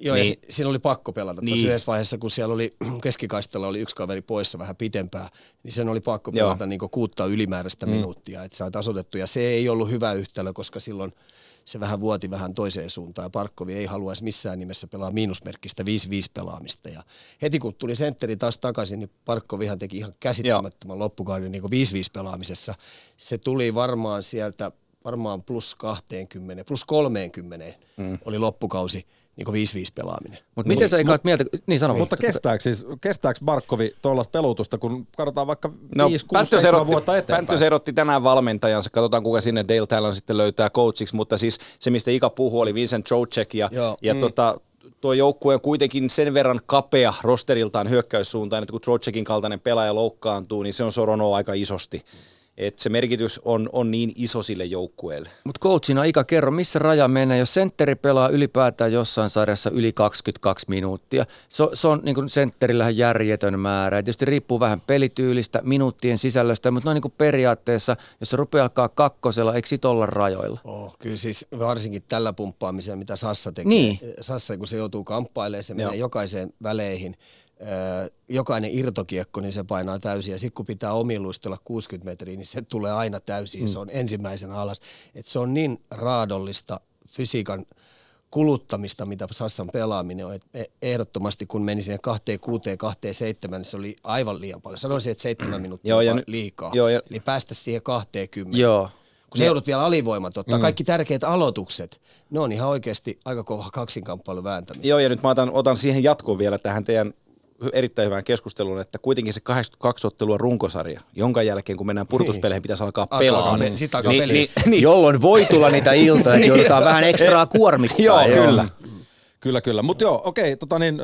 Joo, niin. Ja siinä oli pakko pelata. Niin. Tässä yhdessä vaiheessa, kun siellä oli keskikaistalla oli yksi kaveri poissa vähän pitempään, niin sen oli pakko pelata niin kuin kuutta ylimääräistä mm. minuuttia, että saa tasoitettu. Ja se ei ollut hyvä yhtälö, koska silloin se vähän vuoti vähän toiseen suuntaan. Parkkovi ei haluaisi missään nimessä pelaa miinusmerkkistä viisi viisi pelaamista. Ja heti kun tuli sentteri taas takaisin, niin Parkkovihan teki ihan käsittämättömän loppukauden niin kuin viisi viisi pelaamisessa. Se tuli varmaan sieltä, varmaan plus kaksikymmentä, plus kolmekymmentä mm. oli loppukausi. Niin kuin viisi viisi pelaaminen. Mut miten sä ikaat mieltä? Niin sano. Mutta kestääkö siis, kestääkö Barkovi tuollaista pelutusta, kun katsotaan vaikka no, viisi kuusi vuotta eteenpäin? Pänttös erotti tänään valmentajansa. Katsotaan, kuka sinne Dale Talon sitten löytää coachiksi. Mutta siis se, mistä Ika puhui, oli Vincent Trocheck. Ja, ja mm. tota, tuo joukkue on kuitenkin sen verran kapea rosteriltaan hyökkäyssuuntaan, että kun Trocheckin kaltainen pelaaja loukkaantuu, niin se on soronut aika isosti. Että se merkitys on, on niin iso sille joukkueelle. Mutta coachina Ika, kerro, missä raja menee, jos sentteri pelaa ylipäätään jossain sarjassa yli kaksikymmentäkaksi minuuttia. Se, se on niin kuin sentterillähän järjetön määrä. Et tietysti riippuu vähän pelityylistä, minuuttien sisällöstä, mutta noin niin kuin periaatteessa, jos se rupeaa alkaa kakkosella, eikö sit olla rajoilla? Oh, kyllä siis varsinkin tällä pumppaamisella, mitä Sassa tekee. Niin. Sassa, kun se joutuu kamppailemaan, se menee Joo. jokaiseen väleihin. Jokainen irtokiekko, niin se painaa täysin. Ja sitten kun pitää omiluistella kuusikymmentä metriä, niin se tulee aina täysin. Mm. Se on ensimmäisenä alas. Et se on niin raadollista fysiikan kuluttamista, mitä Sassan pelaaminen on. Et ehdottomasti kun meni sinne kahteen kuuteen, kahteen seitsemään, niin se oli aivan liian paljon. Sanoisin, että seitsemän minuuttia on liikaa. Joo, ja... Eli päästä siihen kahteen kymmeneen. Kun sä joudut vielä alivoimat ottaa. Mm. Kaikki tärkeät aloitukset, ne on ihan oikeasti aika kova kaksinkamppailun vääntämistä. Joo, ja nyt mä otan, otan siihen jatkoon vielä tähän teidän erittäin hyvään keskusteluun, että kuitenkin se kahdeksankymmentäkaksi ottelua runkosarja, jonka jälkeen kun mennään purtuspeleihin, pitäisi alkaa pelaa. Niin, niin, niin, niin. Jolloin voi tulla niitä iltoja, että joudutaan vähän ekstraa kuormittaa. Joo, joo, kyllä. Kyllä, kyllä. Mutta joo, okei, tota niin,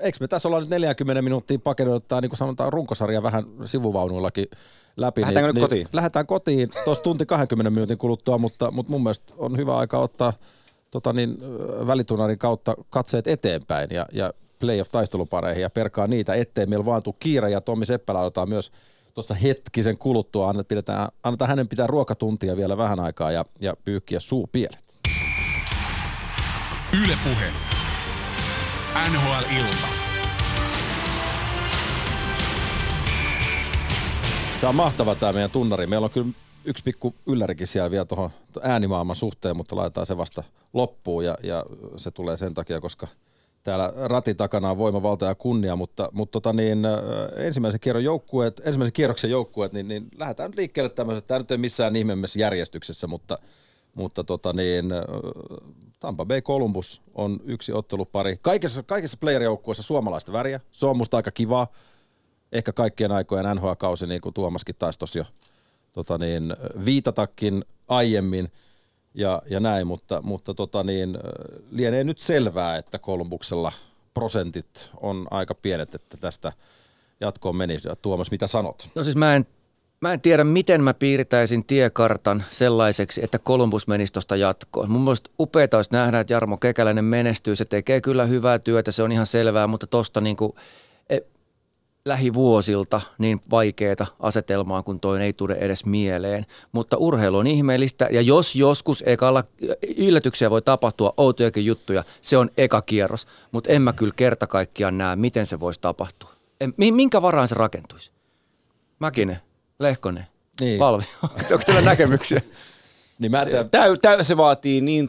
eikö me tässä olla nyt neljäkymmentä minuuttia paketoittaa, niin kuin sanotaan, runkosarja vähän sivuvaunuillakin läpi. Lähdetäänkö niin, nyt kotiin? Niin, lähdetään kotiin, tuossa tunti kaksikymmentä minuutin kuluttua, mutta, mutta mun mielestä on hyvä aika ottaa tota niin, välitunnarin kautta katseet eteenpäin ja, ja playoff-taistelupareihin ja perkaa niitä, ettei meillä vaan tule kiire, ja Tomi Seppälä otetaan myös tuossa hetkisen kuluttua, annetaan, annetaan hänen pitää ruokatuntia vielä vähän aikaa ja, ja pyykkiä suupielet. Yle Puhe. N H L-ilta. Tämä on mahtava tämä meidän tunnari. Meillä on kyllä yksi pikku yllärikin siellä vielä tuohon äänimaailman suhteen, mutta laitetaan se vasta loppuun, ja, ja se tulee sen takia, koska täällä ratin takana on voimavalta ja kunnia, mutta, mutta tota niin, ensimmäisen, kierron joukkueet, ensimmäisen kierroksen joukkueet, niin, niin lähdetään nyt liikkeelle tämmöiset. Tämä nyt ei missään ihmeemmässä järjestyksessä, mutta, mutta tota niin, Tampa Bay Columbus on yksi ottelupari. Kaikissa, kaikissa player-joukkueissa suomalaista väriä. Se on musta aika kivaa. Ehkä kaikkien aikojen N H L-kausi, niin kuin Tuomaskin taisi tossa jo tota niin, viitatakin aiemmin. Ja, ja näin, mutta, mutta tota niin, lienee nyt selvää, että Columbuksella prosentit on aika pienet, että tästä jatkoon meni. Ja Tuomas, mitä sanot? No siis mä en, mä en tiedä, miten mä piirtäisin tiekartan sellaiseksi, että Columbus menisi tuosta jatkoon. Mun mielestä upeeta olisi nähdä, että Jarmo Kekäläinen menestyy. Se tekee kyllä hyvää työtä, se on ihan selvää, mutta tuosta niin kuin lähivuosilta niin vaikeaa asetelmaa, kun toi ei tule edes mieleen. Mutta urheilu on ihmeellistä, ja jos joskus ekalla yllätyksiä voi tapahtua, outojakin juttuja, se on eka kierros. Mutta en mä kyllä kerta kaikkiaan näe, miten se voisi tapahtua. En, minkä varaan se rakentuisi? Mäkinen, Lehkonen, niin. Valvi. Onko teillä näkemyksiä? Niin mä tämän... Tää, tää, se vaatii niin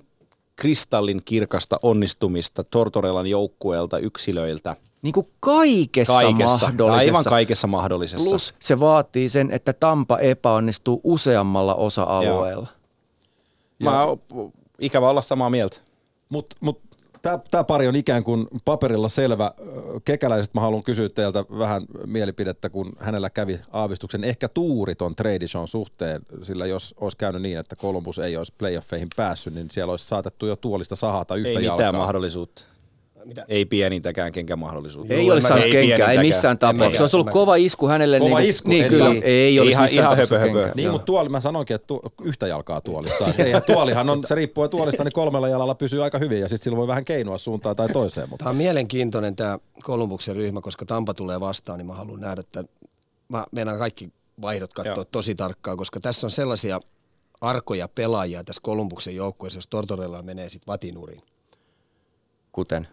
kristallin kirkasta onnistumista Tortorelan joukkueelta, yksilöiltä. Niin kuin kaikessa, kaikessa mahdollisessa. Aivan kaikessa mahdollisessa. Plus se vaatii sen, että Tampa epäonnistuu useammalla osa-alueella. Joo. Mä oon ikävä olla samaa mieltä. Mutta mut, tämä pari on ikään kuin paperilla selvä. Kekäläiset mä haluan kysyä teiltä vähän mielipidettä, kun hänellä kävi aavistuksen ehkä tuuriton tradition suhteen. Sillä jos olisi käynyt niin, että Columbus ei olisi playoffeihin päässyt, niin siellä olisi saatettu jo tuolista sahata yhtä ei jalkaa. Ei mitään mahdollisuutta. Mitä? Ei pienintäkään kenkämahdollisuutta. Ei ole saanut kenkää, ei missään tapauksessa. Se olisi ollut kova isku hänelle. Kova niin, isku, niin, kyllä. Ei olisi ihan, missään tapauksessa kenkää. Niin, mutta tuoli, mä sanoinkin, että tu, yhtä jalkaa tuolista. Tuolihan on, se riippuu tuolista, niin kolmella jalalla pysyy aika hyvin ja sitten silloin voi vähän keinoa suuntaan tai toiseen. Mutta. Tämä on mielenkiintoinen tämä Columbuksen ryhmä, koska Tampa tulee vastaan, niin mä haluan nähdä, että mä mennään kaikki vaihdot katsoa Joo. tosi tarkkaan, koska tässä on sellaisia arkoja pelaajia tässä Columbuksen joukkueessa, jos Tortorella menee sitten vatinuriin. Kuten?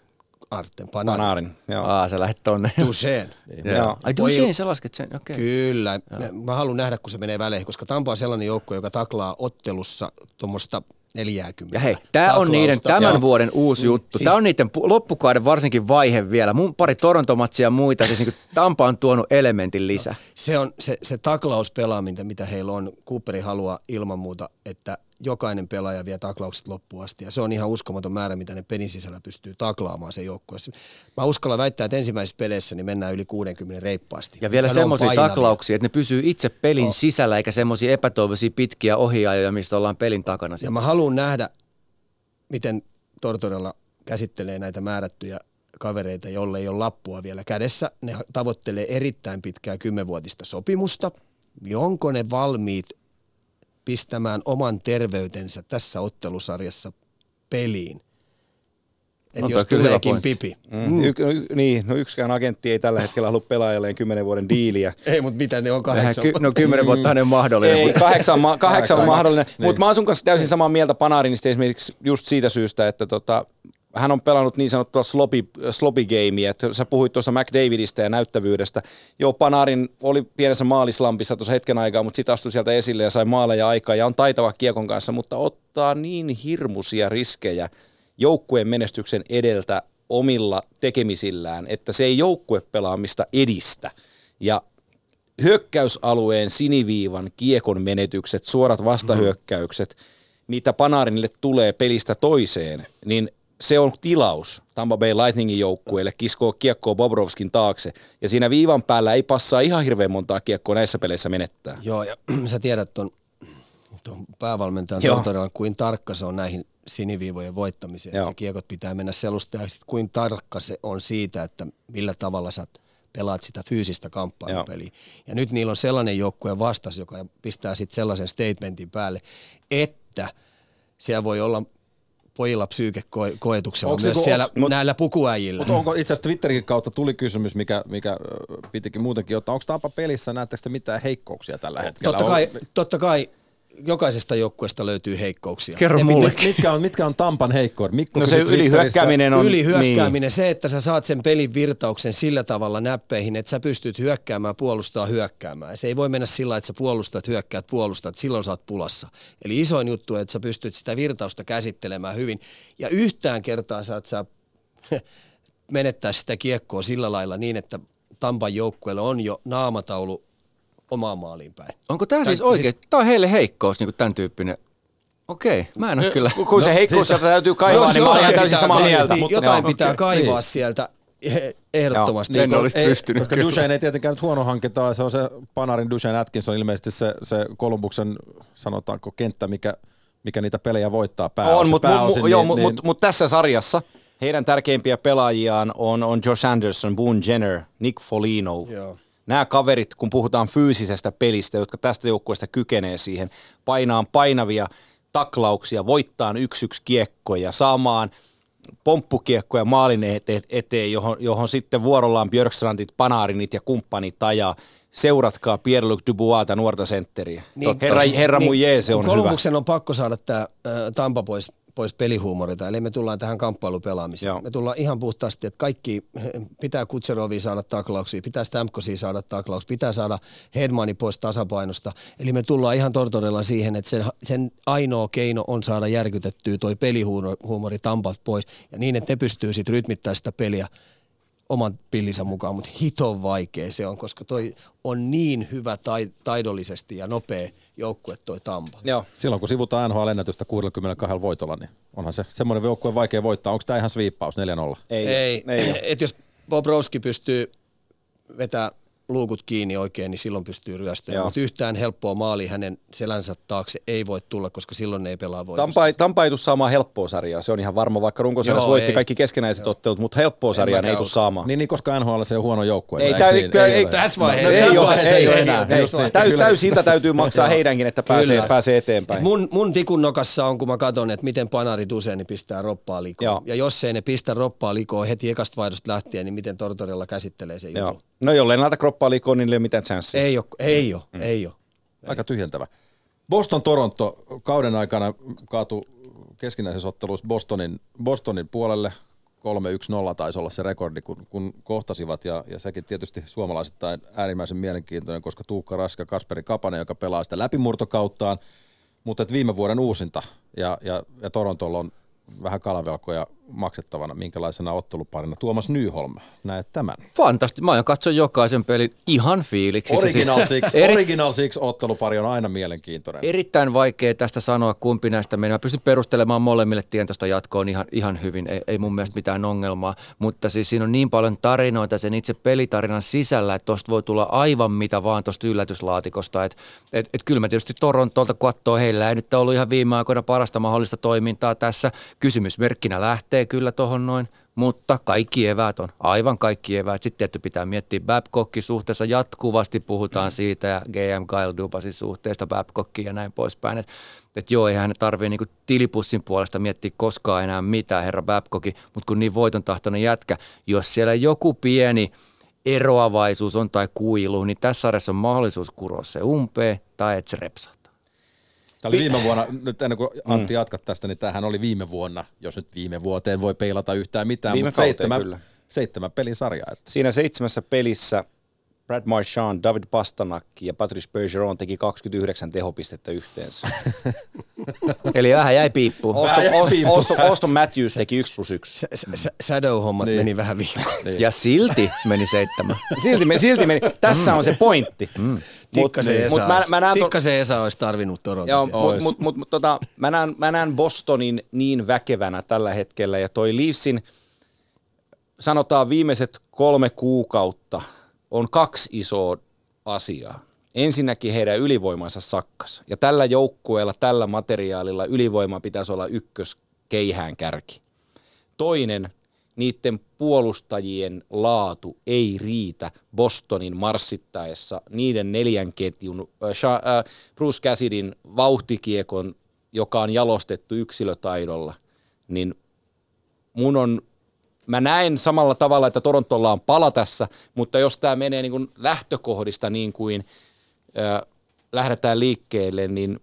Artem Panarin. Panarin. Joo. Aa, sä lähdet tonne. Duchesne. Niin. Joo. Ai Duchesne, sä lasket sen, okei. Okay. Kyllä. Joo. Mä haluan nähdä, kun se menee väleihin, koska Tampa on sellainen joukko, joka taklaa ottelussa tuommoista neljäkymmentä. Ja hei, tää on niiden tämän ja. vuoden uusi juttu. Siis, tää on niiden loppukauden varsinkin vaihe vielä. Mun pari Torontomatsia ja muita, siis niinku Tampa on tuonut elementin lisää. Se on se, se taklauspelaaminen, mitä heillä on. Cooperi haluaa ilman muuta, että jokainen pelaaja vie taklaukset loppuun asti. Ja se on ihan uskomaton määrä, mitä ne pelin sisällä pystyy taklaamaan se joukkueessa. Mä uskallan väittää, että ensimmäisessä peleissä niin mennään yli kuusikymmentä reippaasti. Ja vielä semmoisia taklauksia, että ne pysyy itse pelin no. sisällä, eikä semmoisia epätoivoisia pitkiä ohiajoja, mistä ollaan pelin takana. Ja mä haluan nähdä, miten Tortorella käsittelee näitä määrättyjä kavereita, jolle ei ole lappua vielä kädessä. Ne tavoittelee erittäin pitkää kymmenvuotista sopimusta. Onko ne valmiit pistämään oman terveytensä tässä ottelusarjassa peliin, että no, jos tuleekin pipi. Mm. Y- y- niin, no yksikään agentti ei tällä hetkellä halua pelaajalleen kymmenen vuoden diiliä. Ei, mutta mitä ne on kahdeksan? Ky- no kymmenen vuotta on mahdollinen. Ei, kahdeksan, ma- kahdeksan, kahdeksan mahdollinen, niin. Mutta mä oon sun kanssa täysin samaa mieltä Panarinista esimerkiksi just siitä syystä, että tota, hän on pelannut niin sanottua sloppy gamea, että sä puhuit tuossa McDavidistä ja näyttävyydestä. Joo, Panarin oli pienessä maalislampissa tuossa hetken aikaa, mutta sitten astui sieltä esille ja sai maaleja aikaa ja on taitava kiekon kanssa, mutta ottaa niin hirmuisia riskejä joukkueen menestyksen edeltä omilla tekemisillään, että se ei joukkuepelaamista edistä. Ja hyökkäysalueen siniviivan kiekon menetykset, suorat vastahyökkäykset, niitä Panarinille tulee pelistä toiseen, niin se on tilaus Tampa Bay Lightningin joukkueelle kiskoo kiekkoa Bobrovskin taakse. Ja siinä viivan päällä ei passaa ihan hirveän montaa kiekkoa näissä peleissä menettää. Joo, ja sä tiedät ton, ton päävalmentajan Tortorellan, kuin tarkka se on näihin siniviivojen voittamiseen. Joo. Se kiekot pitää mennä selusta ja sit kuin tarkka se on siitä, että millä tavalla sä pelaat sitä fyysistä kamppailupeliä. Ja nyt niillä on sellainen joukkue vastas, joka pistää sit sellaisen statementin päälle, että siellä voi olla pojilla psyykekoetuksella myös ko- siellä onks, näillä pukuäjillä. Mutta onko itse asiassa Twitterin kautta tuli kysymys, mikä, mikä pitikin muutenkin ottaa. Onko Tampa pelissä, näettekö te mitään heikkouksia tällä hetkellä? Totta kai, totta kai jokaisesta joukkueesta löytyy heikkouksia. Kerro ne, mit, mitkä, on, mitkä on Tampan heikkoon? Mikko, no se ylihyökkääminen on. Ylihyökkääminen, niin. Se, että sä saat sen pelin virtauksen sillä tavalla näppeihin, että sä pystyt hyökkäämään, puolustaa hyökkäämään. Se ei voi mennä sillä, että sä puolustat, hyökkäät, puolustat, silloin sä oot pulassa. Eli isoin juttu, että sä pystyt sitä virtausta käsittelemään hyvin. Ja yhtään kertaa saat sä menettää sitä kiekkoa sillä lailla niin, että Tampan joukkueella on jo naamataulu omaan maaliin päin. Onko tämä siis oikein? Siis, tämä on heille heikkous, niin kuin tämän tyyppinen. Okei, mä en ole kyllä. Kun no, se heikkous siis, täytyy kaivaa, no, niin mä olen ihan täysin samaa mieltä. Jotain pitää okay. kaivaa niin. sieltä ehdottomasti. Joo, en olisi pystynyt. Duchesne ei tietenkään nyt huono hanke, tai se on se Panarin, Duchesne, Atkinson ilmeisesti se, se Columbuksen, sanotaanko, kenttä, mikä, mikä niitä pelejä voittaa pääosin. On, mutta mu, mu, niin, mu, niin, mut tässä sarjassa heidän tärkeimpiä pelaajiaan on, on Josh Anderson, Boone Jenner, Nick Foligno. Joo. Nämä kaverit, kun puhutaan fyysisestä pelistä, jotka tästä joukkueesta kykenee siihen, painaan painavia taklauksia, voittaan yksi yksi kiekkoja, saamaan pomppukiekkoja maalin eteen, johon, johon sitten vuorollaan Björkstrandit, Panarinit ja kumppanit ajaa. Seuratkaa Pierre-Luc Dubois'ta, nuorta sentteriä. Niin, herra herra niin, mujee, se on hyvä. Columbuksen on pakko saada tämä äh, Tampa pois, pois pelihuumorita, eli me tullaan tähän kamppailupelaamiseen. Joo. Me tullaan ihan puhtaasti, että kaikki pitää Kutserovia saada taklauksia, pitää Stamkosia saada taklauksia, pitää saada Hedmani pois tasapainosta. Eli me tullaan ihan Tortorella siihen, että sen, sen ainoa keino on saada järkytettyä toi pelihuumori Tampalta pois, ja niin, että ne pystyy sitten rytmittämään sitä peliä oman pillinsä mukaan, mutta hiton vaikea se on, koska toi on niin hyvä taidollisesti ja nopea joukkue toi Tampa. Joo. Silloin kun sivutaan N H L-ennätystä kuusikymmentäkaksi voitolla, niin onhan se semmoinen joukkue vaikea voittaa. Onko tämä ihan sviippaus neljä nolla? Ei. Ei. Ei. Et jos Bobrovski pystyy vetämään luukut kiinni oikein, niin silloin pystyy ryöstämään. Mutta yhtään helppoa maalia hänen selänsä taakse ei voi tulla, koska silloin ne ei pelaa voitosta. Tampa ei, Tampa ei tule saamaan helppoa sarjaa, se on ihan varma, vaikka runkosarjassa voitti ei. kaikki keskenäiset Joo. ottelut, mutta helppoa sarjaa ei tule saamaan. Niin, niin, koska N H L se on huono joukkue. Ei, täy, niin, ei, ei tässä vaiheessa ei, ei, ei, ei ole enää. Täysintä täytyy maksaa heidänkin, että pääsee eteenpäin. Mun tikun nokassa on, kun mä katson, että miten panarit usein pistää roppaa likoon. Ja jos ei ne pistä roppaa likoon heti ekasta vaihdosta lähtien, niin miten Tortorella käsittelee sen jutun. No jollei näitä kroppaa liikoon, niin ei ole mitään chanssiä. Ei ole, ei ole, mm. ei ole. Aika tyhjentävä. Boston-Toronto kauden aikana kaatui keskinäisessä ottelussa Bostonin, Bostonin puolelle. kolme yksi nolla taisi olla se rekordi, kun, kun kohtasivat. Ja, ja sekin tietysti suomalaisittain äärimmäisen mielenkiintoinen, koska Tuukka Raska, Kasperi Kapanen, joka pelaa sitä läpimurtokauttaan. Mutta viime vuoden uusinta ja, ja, ja Torontolla on vähän kalavelkoja maksettavana, minkälaisena otteluparina. Tuomas Nyholm, näet tämän. Fantasti. Mä oon katson jokaisen pelin ihan fiiliksissä. Original Six, Original Six ottelupari on aina mielenkiintoinen. Erittäin vaikea tästä sanoa, kumpi näistä menee. Mä pystyn perustelemaan molemmille tien tuosta jatkoon ihan, ihan hyvin. Ei, ei mun mielestä mitään ongelmaa, mutta siis siinä on niin paljon tarinoita sen itse pelitarinan sisällä, että tosta voi tulla aivan mitä vaan tuosta yllätyslaatikosta. Että et, et kyllä mä tietysti Torontolta kattoo, heillä ei nyt ollut ihan viime aikoina parasta mahdollista toimintaa tässä. Kysymysmerkkinä lähtee kyllä tohon noin, mutta kaikki eväät on, aivan kaikki eväät. Sitten tietty pitää miettiä Babcockin suhteessa, jatkuvasti puhutaan siitä ja G M Kyle Dubasin suhteesta Babcockiin ja näin poispäin. Että et joo, eihän tarvitse niinku tilipussin puolesta miettiä koskaan enää mitään, herra Babcocki, mutta kun niin voitontahtoinen jätkä, jos siellä joku pieni eroavaisuus on tai kuilu, niin tässä sarjassa on mahdollisuus kuroa se umpeen tai et se repsaa. Tämä oli viime vuonna, nyt ennen kuin Antti jatkat tästä, niin tämähän oli viime vuonna, jos nyt viime vuoteen voi peilata yhtään mitään, viime mutta seitsemän, seitsemän pelin sarja. Että. Siinä seitsemässä pelissä Brad Marchand, David Pasternak ja Patrice Bergeron teki kaksikymmentäyhdeksän tehopistettä yhteensä. Eli vähän jäi piippuun. Auston Matthews teki yksi plus yksi. Shadow-hommat niin. meni vähän viikkoon. Niin. Ja silti meni seitsemän. Silti, me, silti meni. Tässä on se pointti. Mm. Tikkasen Esa, to... Esa olisi tarvinnut Torontoa. Mutta mut, mut, mut, tota, mä, mä näen Bostonin niin väkevänä tällä hetkellä. Ja toi Leafsin, sanotaan viimeiset kolme kuukautta, on kaksi isoa asiaa. Ensinnäkin heidän ylivoimansa sakkas. Ja tällä joukkueella, tällä materiaalilla ylivoima pitäisi olla ykkös keihään kärki. Toinen, niiden puolustajien laatu ei riitä Bostonin marssittaessa niiden neljän ketjun, äh, Bruce Cassidyn vauhtikiekon, joka on jalostettu yksilötaidolla, niin mun on Mä näen samalla tavalla, että Torontolla on pala tässä, mutta jos tämä menee niin kuin lähtökohdista niin kuin äh, lähdetään liikkeelle, niin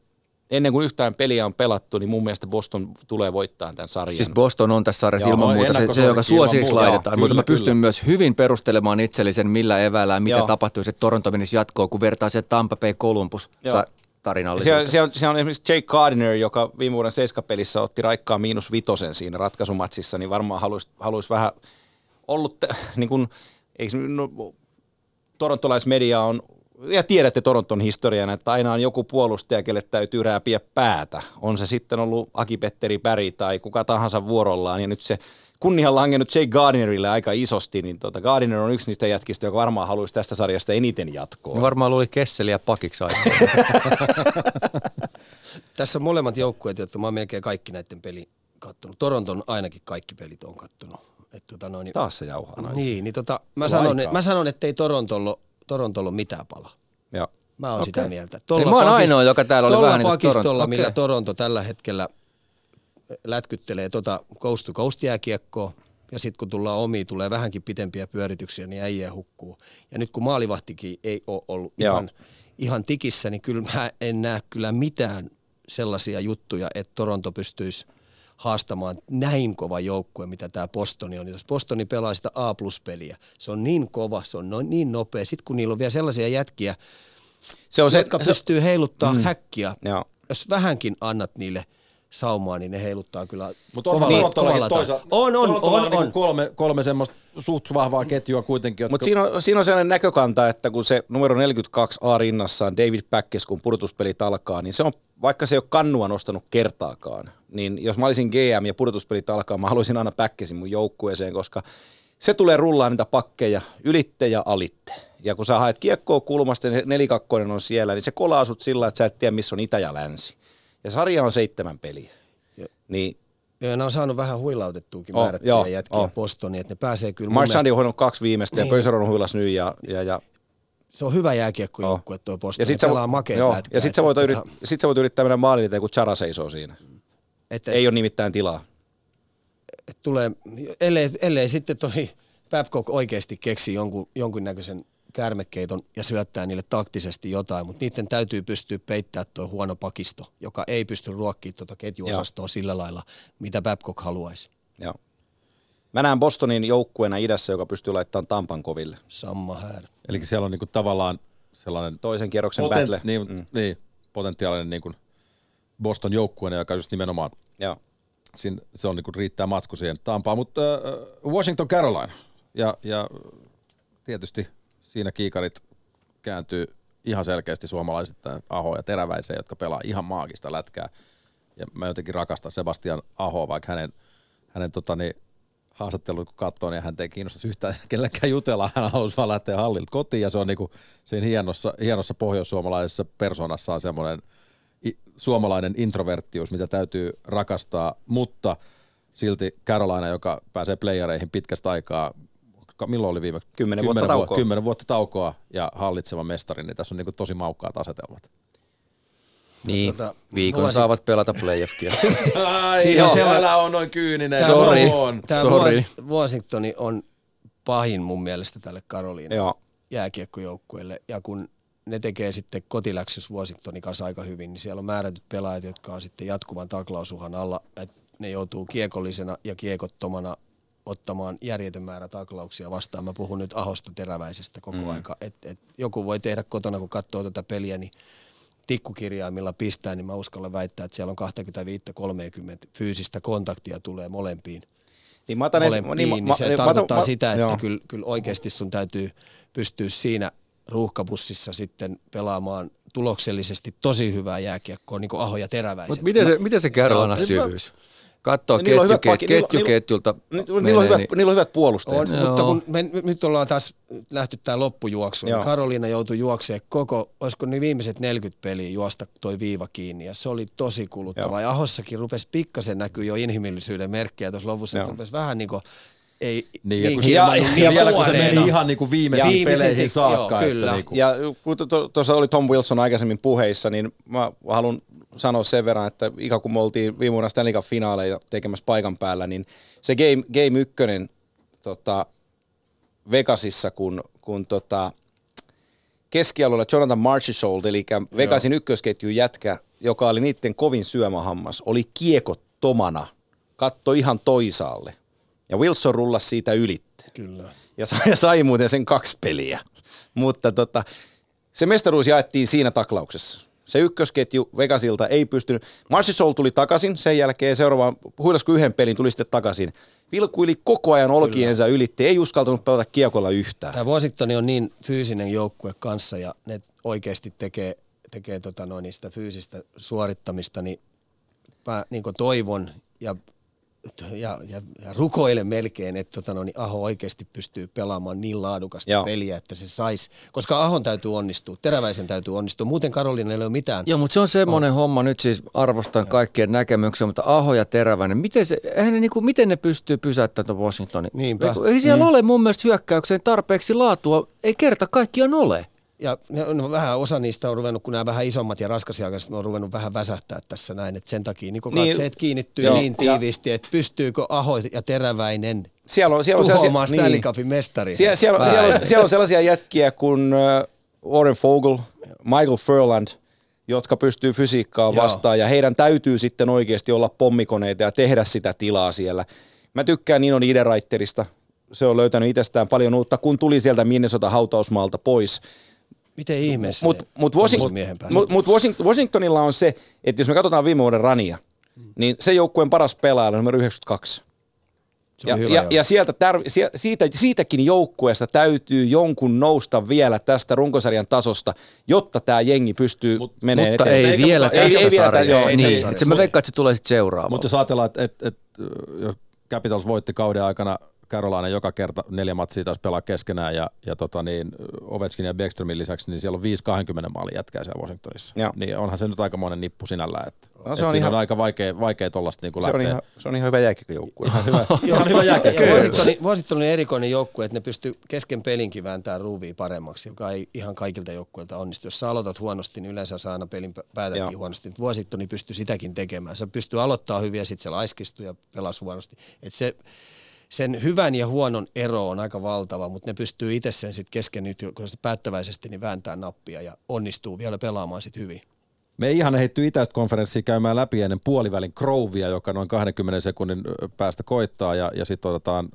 ennen kuin yhtään peliä on pelattu, niin mun mielestä Boston tulee voittamaan tämän sarjan. Siis Boston on tässä sarjassa ilman muuta se, se joka suosiksi laitetaan, kyllä, mutta mä pystyn kyllä. myös hyvin perustelemaan itsellisen millä eväillä, mitä Joo. tapahtuu, että Toronto menisi jatkoon, kun vertaa se Tampa Bay Columbus tarinallisuutta. Se, se, on, se on esimerkiksi Jake Gardiner, joka viime vuoden seiskapelissä otti raikkaan miinus vitosen siinä ratkaisumatsissa, niin varmaan haluaisi haluais vähän ollut, niin kuin, eikö, no, torontolaismedia on, ja tiedätte Toronton historian, että aina on joku puolustaja, kelle täytyy rääpiä päätä. On se sitten ollut Aki-Petteri Päri tai kuka tahansa vuorollaan, ja nyt se kunnia on langennut Jake Gardinerille aika isosti, niin tuota, Gardiner on yksi niistä jätkistä, joka varmaan haluaisi tästä sarjasta eniten jatkoa. No varmaan luuli Kesseliä pakiksi aikaa. Tässä on molemmat joukkueet, jotka mä oon melkein kaikki näiden peli kattonut. Toronton ainakin kaikki pelit on kattonut. Et, tota, no, niin, Taas se jauhaa noin. Niin, niin tota, mä, sanon, et, mä sanon, että ei Torontolla, Torontolla ole mitään palaa. Joo. Mä oon okay. sitä mieltä. Tolla niin, mä oon pakist- ainoa, joka täällä oli vähän niin kuin Toronto. Tolla millä okay. Toronto tällä hetkellä lätkyttelee tuota coast to coast jääkiekkoa, ja sitten kun tullaan omiin, tulee vähänkin pitempiä pyörityksiä, niin äijä hukkuu. Ja nyt kun maalivahtikin ei ole ollut ihan, ihan tikissä, niin kyllä mä en näe kyllä mitään sellaisia juttuja, että Toronto pystyisi haastamaan näin kova joukkue, mitä tämä Bostoni on. Jos Bostoni pelaa sitä A-plus-peliä, se on niin kova, se on noin, niin nopea. Sitten kun niillä on vielä sellaisia jätkiä, se on jotka se, se, pystyy heiluttaa mm, häkkiä, joo. jos vähänkin annat niille saumaa, niin ne heiluttaa kyllä kovalla niin, tavalla. Toisa- on, on, on, on, on. Kolme, kolme semmoista suht vahvaa ketjua kuitenkin. Jotka... Mutta siinä on, siinä on sellainen näkökanta, että kun se numero neljäkymmentäkaksi A rinnassaan David Backes, kun pudotuspelit alkaa, niin se on, vaikka se ei ole kannua nostanut kertaakaan, niin jos mä olisin G M ja pudotuspelit alkaa, mä haluaisin aina Backesin mun joukkueeseen, koska se tulee rullaan niitä pakkeja ylitte ja alitte. ja kun sä haet kiekkoa kulmasta, niin nelikakkoinen on siellä, niin se kolaa sut sillä, että sä et tiedä, missä on itä ja länsi. Ja sarja on seitsemän peliä. Jo. Niin. Joo, ne on saanut vähän huilautettuakin oh, määrättyjä jo, jätkiä oh. Bostoniin, että ne pääsee kyllä. Marchand mielestä... on huilannut kaksi viimeistä niin. Ja Pöysär on huilas nyt ja... ja, ja... Se on hyvä jääkiekkojoukkue oh. tuo Boston, ja sit pelaa makeet lätkää. Ja sit sä voit, yrit, sit sä voit yrittää mennä maalin eteen, kun Chara seisoo siinä. Että, ei ole nimittäin tilaa. Et tulee, ellei, ellei sitten toi Babcock oikeasti keksi jonkun, jonkinnäköisen käärmekeiton ja syöttää niille taktisesti jotain, mutta niiden täytyy pystyä peittämään tuo huono pakisto, joka ei pysty ruokkimaan tuota ketjuosastoa Joo. sillä lailla, mitä Babcock haluaisi. Joo. Mä näen Bostonin joukkueena idässä, joka pystyy laittamaan Tampan koville. Samma här. Eli siellä on niinku tavallaan sellainen... Toisen kierroksen poten- battle. Niin, mm. niin potentiaalinen niinku Boston joukkueena, joka just nimenomaan... Joo. Siin, se on niinku riittää matsku siihen Tampaan, mutta äh, Washington Carolina. Ja, ja tietysti siinä kiikarit kääntyy ihan selkeästi suomalaisittain Aho ja Teräväiseen, jotka pelaa ihan maagista lätkää. Ja mä jotenkin rakastan Sebastian Ahoa, vaikka hänen... hänen totani, haastattelun, kun katsoo, niin hän ei kiinnostaisi yhtään kenelläkään jutella. Hän haluaisi vaan lähteä hallilta kotiin, ja se on niin kuin siinä hienossa, hienossa pohjoissuomalaisessa persoonassa on semmoinen suomalainen introverttius, mitä täytyy rakastaa, mutta silti Carolina, joka pääsee playereihin pitkästä aikaa, milloin oli viimeksi? Kymmenen vuotta, vuotta taukoa. Kymmenen vuotta taukoa ja hallitseva mestari, niin tässä on niin kuin tosi maukkaat asetelmat. Niin, tota, viikon olisin... saavat pelata playoffia. Ai, siinä siellä on noin kyyninen. Sori, sori. Washingtoni on pahin mun mielestä tälle Karoliinan jääkiekkojoukkueelle. Ja kun ne tekee sitten kotiläksys Washingtonin kanssa aika hyvin, niin siellä on määrätyt pelaajat, jotka on sitten jatkuvan taklausuhan alla. Että ne joutuu kiekollisena ja kiekottomana ottamaan järjetön määrä taklauksia vastaan. Mä puhun nyt Ahosta, Teräväisestä koko mm. aika. Et, et joku voi tehdä kotona, kun katsoo tätä peliä, niin tikkukirjaimilla pistää, niin mä uskallan väittää, että siellä on kaksikymmentäviisi kolmekymmentä fyysistä kontaktia tulee molempiin. Niin, mä otan molempiin, niin, niin se ma, tarkoittaa ma, sitä, että kyllä, kyllä oikeasti sun täytyy pystyä siinä ruuhkapussissa sitten pelaamaan tuloksellisesti tosi hyvää jääkiekkoa, niin kuin Aho ja Teräväiset. Mutta miten se, miten se Carolina syvyys? Kattoo ketjuketjulta. Niillä on hyvät puolustajat. On, mutta kun me nyt ollaan taas lähty tämän loppujuoksuun, niin Karoliina joutui juokseen koko, olisiko niin viimeiset neljäkymmentä peliä juosta toi viiva kiinni, ja se oli tosi kuluttava. Ja Ahossakin rupesi pikkasen näkyy jo inhimillisyyden merkkejä tuossa lopussa, että rupesi vähän niin kuin ei niin, niin ja, ja, ja vielä kun se meni ihan niin kuin viimeisiin peleihin saakka. Kyllä. Niin ja kun tuossa oli Tom Wilson aikaisemmin puheissa, niin mä haluan sanoa sen verran, että ikään kuin me oltiin viime vuonna Stanley Cup-finaaleja tekemässä paikan päällä, niin se game, game ykkönen tota, Vegasissa, kun, kun tota, keskialueella Jonathan Marchessault, eli Vegasin ykkösketjun jätkä, joka oli niiden kovin syömähammas, oli kiekottomana, katsoi ihan toisaalle. Ja Wilson rullasi siitä ylitte. Kyllä. Ja sai, ja sai muuten sen kaksi peliä. Mutta tota, se mestaruus jaettiin siinä taklauksessa. Se ykkösketju Vegasilta ei pystynyt. Marchessault tuli takaisin sen jälkeen, seuraavaan huilasku yhden pelin tuli sitten takaisin. Vilkuili koko ajan olkiensa ylitti, ei uskaltanut pelata kiekolla yhtään. Tämä Washington on niin fyysinen joukkue kanssa ja ne oikeasti tekee, tekee tota noin, sitä fyysistä suorittamista, niin mä niin kuin toivon ja... Ja, ja, ja rukoile melkein, että tota, no, niin Aho oikeasti pystyy pelaamaan niin laadukasta Joo. peliä, että se saisi, koska Ahon täytyy onnistua, Teräväisen täytyy onnistua, muuten Karoliina ei ole mitään. Joo, mutta se on semmoinen oh. homma, nyt siis arvostan Joo. kaikkien näkemyksiä, mutta Aho ja Teräväinen, miten, se, eihän ne, niin kuin, miten ne pystyy pysäyttämään Washingtonin? Niinpä. Ei siellä mm. ole mun mielestä hyökkäykseen tarpeeksi laatua, ei kerta kaikkiaan ole. Ja no, vähän osa niistä on ruvennut, kun nämä vähän isommat ja raskasiakaiset, ne on ruvennut vähän väsähtää tässä näin, että sen takia niin niin, katseet kiinnittyy joo, niin tiiviisti, että pystyykö Aho ja Teräväinen siellä on, siellä on tuhoamaan Stanley niin. Cupin mestari. Siellä, siellä, siellä, on, siellä on sellaisia jätkiä kuin uh, Warren Fogle, Michael Furland, jotka pystyy fysiikkaan vastaan, joo. ja heidän täytyy sitten oikeasti olla pommikoneita ja tehdä sitä tilaa siellä. Mä tykkään Nino Niederreiterista, se on löytänyt itsestään paljon uutta, kun tuli sieltä Minnesota hautausmaalta pois. Miten ihmeessä? Mutta mut Washington, mut, mut Washingtonilla on se, että jos me katsotaan viime vuoden rania, mm. niin se joukkueen paras pelaaja on numero yhdeksänkymmentäkaksi. Ja, ja, ja sieltä tär, siitä, siitäkin joukkueesta täytyy jonkun nousta vielä tästä runkosarjan tasosta, jotta tämä jengi pystyy mut, meneen mutta eteen. Mutta ei vielä ei, tässä ei, sarjassa. Ei, niin. Tässä sarjassa. Mä veikkaan, että se tulee sitten seuraavaan. Mutta jos ajatellaan, että et, et, Capitals voitti kauden aikana Carolina joka kerta neljä matsia taas pelaa keskenään ja, ja tota niin, Ovechkin ja Bäckströmin lisäksi, niin siellä on viisi kaksikymmentä maalin jätkää siellä Washingtonissa. Joo. Niin onhan se nyt aikamoinen nippu sinällään. Että, no, se että on, ihan, on aika vaikea, vaikea tollaista niin kuin se lähteä. On ihan, se on ihan hyvä jääkiekkojoukkue. Ihan hyvä jääkiekkojoukkue. Washington oli erikoinen joukkue, että ne pystyy kesken pelinkin vääntämään ruuvia paremmaksi, joka ei ihan kaikilta joukkueilta onnistu. Jos sä aloitat huonosti, niin yleensä saa aina pelin päätänkin huonosti. Washington niin pystyy sitäkin tekemään. Se pystyy aloittamaan hyvin ja sitten se laiskistui ja pelasi huonosti. Et se, sen hyvän ja huonon ero on aika valtava, mutta ne pystyy itse sen sitten kesken nyt päättäväisesti niin vääntää nappia ja onnistuu vielä pelaamaan sitten hyvin. Me ihan ehditty itäistä konferenssia käymään läpi ennen puolivälin Crowvia, joka noin kahdenkymmenen sekunnin päästä koittaa ja, ja sitten otetaan,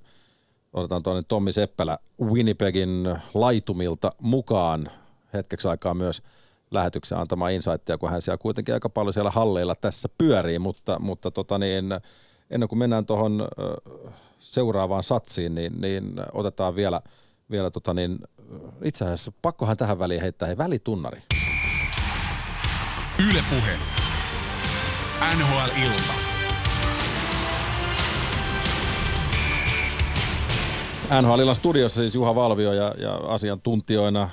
otetaan tuonne Tomi Seppälä Winnipegin laitumilta mukaan hetkeksi aikaa myös lähetykseen antamaan insightia, kun hän siellä kuitenkin aika paljon siellä halleilla tässä pyörii, mutta, mutta tota niin, ennen kuin mennään tuohon seuraavaan satsiin, niin, niin otetaan vielä, vielä tota niin, itse asiassa pakkohan tähän väliin heittää hei, välitunnari. Yle Puhe. N H L-ilta. N H L-illan studiossa siis Juha Valvio ja, ja asiantuntijoina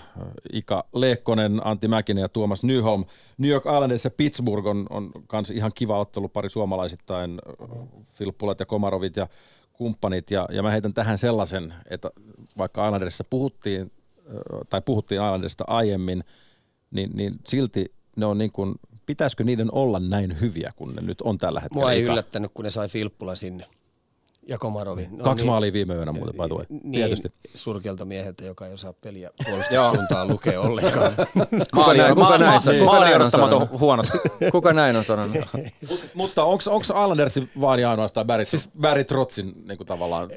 Ika Lehkonen, Antti Mäkinen ja Tuomas Nyholm. New York Islanders ja Pittsburgh on, on kans ihan kiva ottelu pari suomalaisittain, Filppulat ja Komarovit ja kumppanit. Ja, ja mä heitän tähän sellaisen, että vaikka Islandersissa puhuttiin, tai puhuttiin Islandersista aiemmin, niin, niin silti ne on niin kuin, pitäisikö niiden olla näin hyviä, kun ne nyt on tällä hetkellä? Mua ei Eka. yllättänyt, kun ne sai Filppulan sinne ja Komarovin. No, Kaksi niin, maalia viime yönä muuten, by the way. Niin, tietysti. Surkealta mieheltä, joka ei osaa peliä puolustussuuntaan lukea ollenkaan. Maali on ottamaton huonosti. Kuka näin on sanonut? Mutta onko Islandersin vaan ja ainoastaan Barry Trotzin tavallaan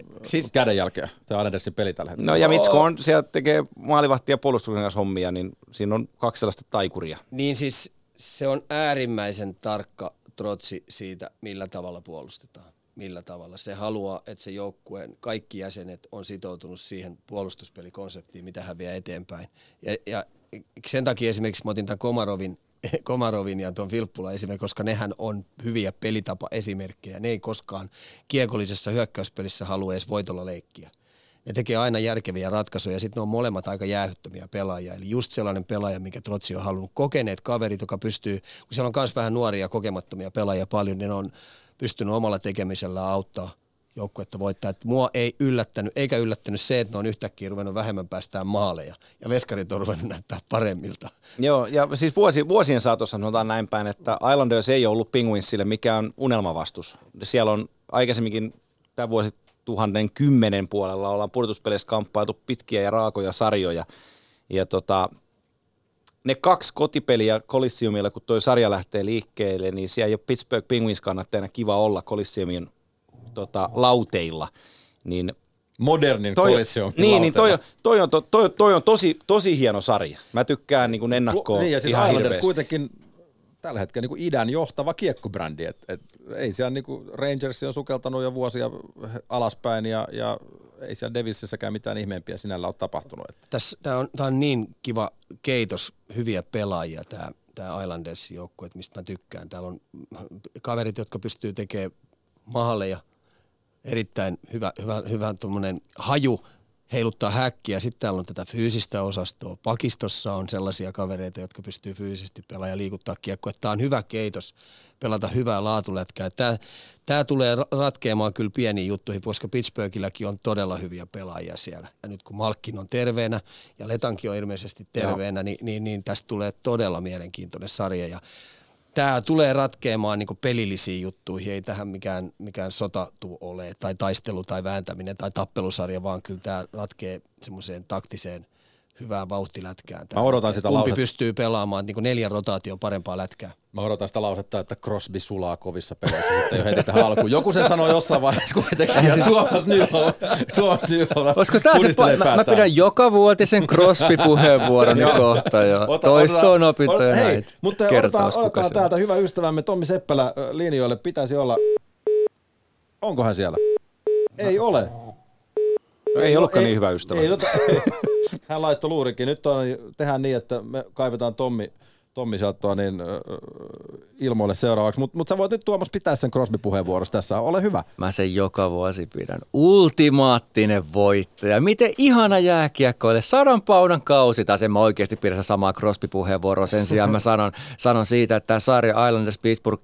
kädenjälkeä, tämä Islandersin peli tällä hetkellä? No ja Mitsko on, siellä tekee maalivahtia ja puolustuksen kanssa hommia, niin siinä on kaksi sellaista taikuria. Niin siis se on äärimmäisen tarkka Trotsi siitä, millä tavalla puolustetaan. Millä tavalla. Se haluaa, että se joukkueen kaikki jäsenet on sitoutunut siihen puolustuspelikonseptiin, mitä hän vie eteenpäin. Ja, ja sen takia esimerkiksi mä otin tämän Komarovin, Komarovin ja tuon Filppulan esimerkiksi, koska nehän on hyviä pelitapa-esimerkkejä. Ne ei koskaan kiekollisessa hyökkäyspelissä halua edes voitolla leikkiä. Ne tekee aina järkeviä ratkaisuja ja sitten ne on molemmat aika jäähyttömiä pelaajia. Eli just sellainen pelaaja, mikä Trotsi on halunnut. Kokeneet kaverit, joka pystyy, kun siellä on myös vähän nuoria kokemattomia pelaajia paljon, niin on pystynyt omalla tekemisellä auttaa joukkuetta voittaa. Et mua ei yllättänyt, eikä yllättänyt se, että ne on yhtäkkiä ruvennut vähemmän päästään maaleja. Ja veskarit on ruvennut näyttää paremmilta. Joo, ja siis vuosien, vuosien saatossa sanotaan näin päin, että Islanders ei ole ollut Penguinsille mikään unelmavastus. Siellä on aikaisemminkin tämän vuosituhannen kymmenen puolella ollaan pudotuspeleissä kamppailtu pitkiä ja raakoja sarjoja. Ja tota, ne kaksi kotipeliä Coliseumilla, kun tuo sarja lähtee liikkeelle, niin siellä ei ole Pittsburgh Penguins kannattajana kiva olla Colisiumin tota, lauteilla. Niin modernin Coliseum. Niin, niin toi, on, toi, on, toi, toi on tosi, tosi hieno sarja. Mä tykkään niin kuin ennakkoon Lu, niin, ja siis ihan Islanders hirveästi. Kuitenkin tällä hetkellä niin kuin idän johtava kiekkobrändi. Et, et, ei siellä niin kuin Rangers on sukeltanut jo vuosia alaspäin ja, ja ei siellä Devilsissäkään mitään ihmeempiä sinällä ole tapahtunut. Tämä on, on niin kiva keitos, hyviä pelaajia tämä, tämä Islandersin joukkue, että mistä mä tykkään. Täällä on kaverit, jotka pystyy tekemään maaleja, erittäin hyvä, hyvä, hyvä haju, heiluttaa häkkiä. Sitten täällä on tätä fyysistä osastoa. Pakistossa on sellaisia kavereita, jotka pystyy fyysisesti pelaamaan ja liikuttaa kiekkoa. Tämä on hyvä keitos pelata hyvää laatulätkää. Tämä, tämä tulee ratkeamaan kyllä pieniin juttuihin, koska Pittsburghilläkin on todella hyviä pelaajia siellä. Ja nyt kun Malkin on terveenä ja Letankin on ilmeisesti terveenä, niin, niin, niin tästä tulee todella mielenkiintoinen sarja. Ja tämä tulee ratkeamaan niin kuin pelillisiin juttuihin, ei tähän mikään, mikään sota tule ole, tai taistelu tai vääntäminen tai tappelusarja, vaan kyllä tämä ratkee semmoiseen taktiseen hyvään vauhtilätkään. Mä odotan sitä lausetta. Kumpi pystyy pelaamaan niin kuin neljän rotaation parempaa lätkää. Mä odotan sitä lausetta, että Crosby sulaa kovissa peleissä sitten jo heti tähän alkuun. Joku sen sanoi jossain vaiheessa kuitenkin, ja siis Tuomas Nyholm, Tuomas Nyholm pudistelee päätään. Mä pidän jokavuotisen Crosby-puheenvuoron kohta jo. Toistoon opintoja näitä. Mutta odotaan täältä hyvä ystävämme Tommi Seppälä linjoille. Pitäisi olla... Onko hän siellä? Ei ole. Ei ollutkaan niin hyvä ystävä. Hän laittoi luurikin. Nyt on, tehdään niin, että me kaivetaan Tommi, Tommi sieltä niin, ilmoille seuraavaksi, mutta mut sä voit nyt Tuomas pitää sen Crosby-puheenvuorossa tässä, ole hyvä. Mä sen joka vuosi pidän. Ultimaattinen voittaja. Miten ihana jääkiekkoille. Sadan paunan kausi, taas en mä oikeasti pidä se samaa Crosby-puheenvuoroa. Sen sijaan mä sanon, sanon siitä, että tämä sarja Islanders Pittsburgh,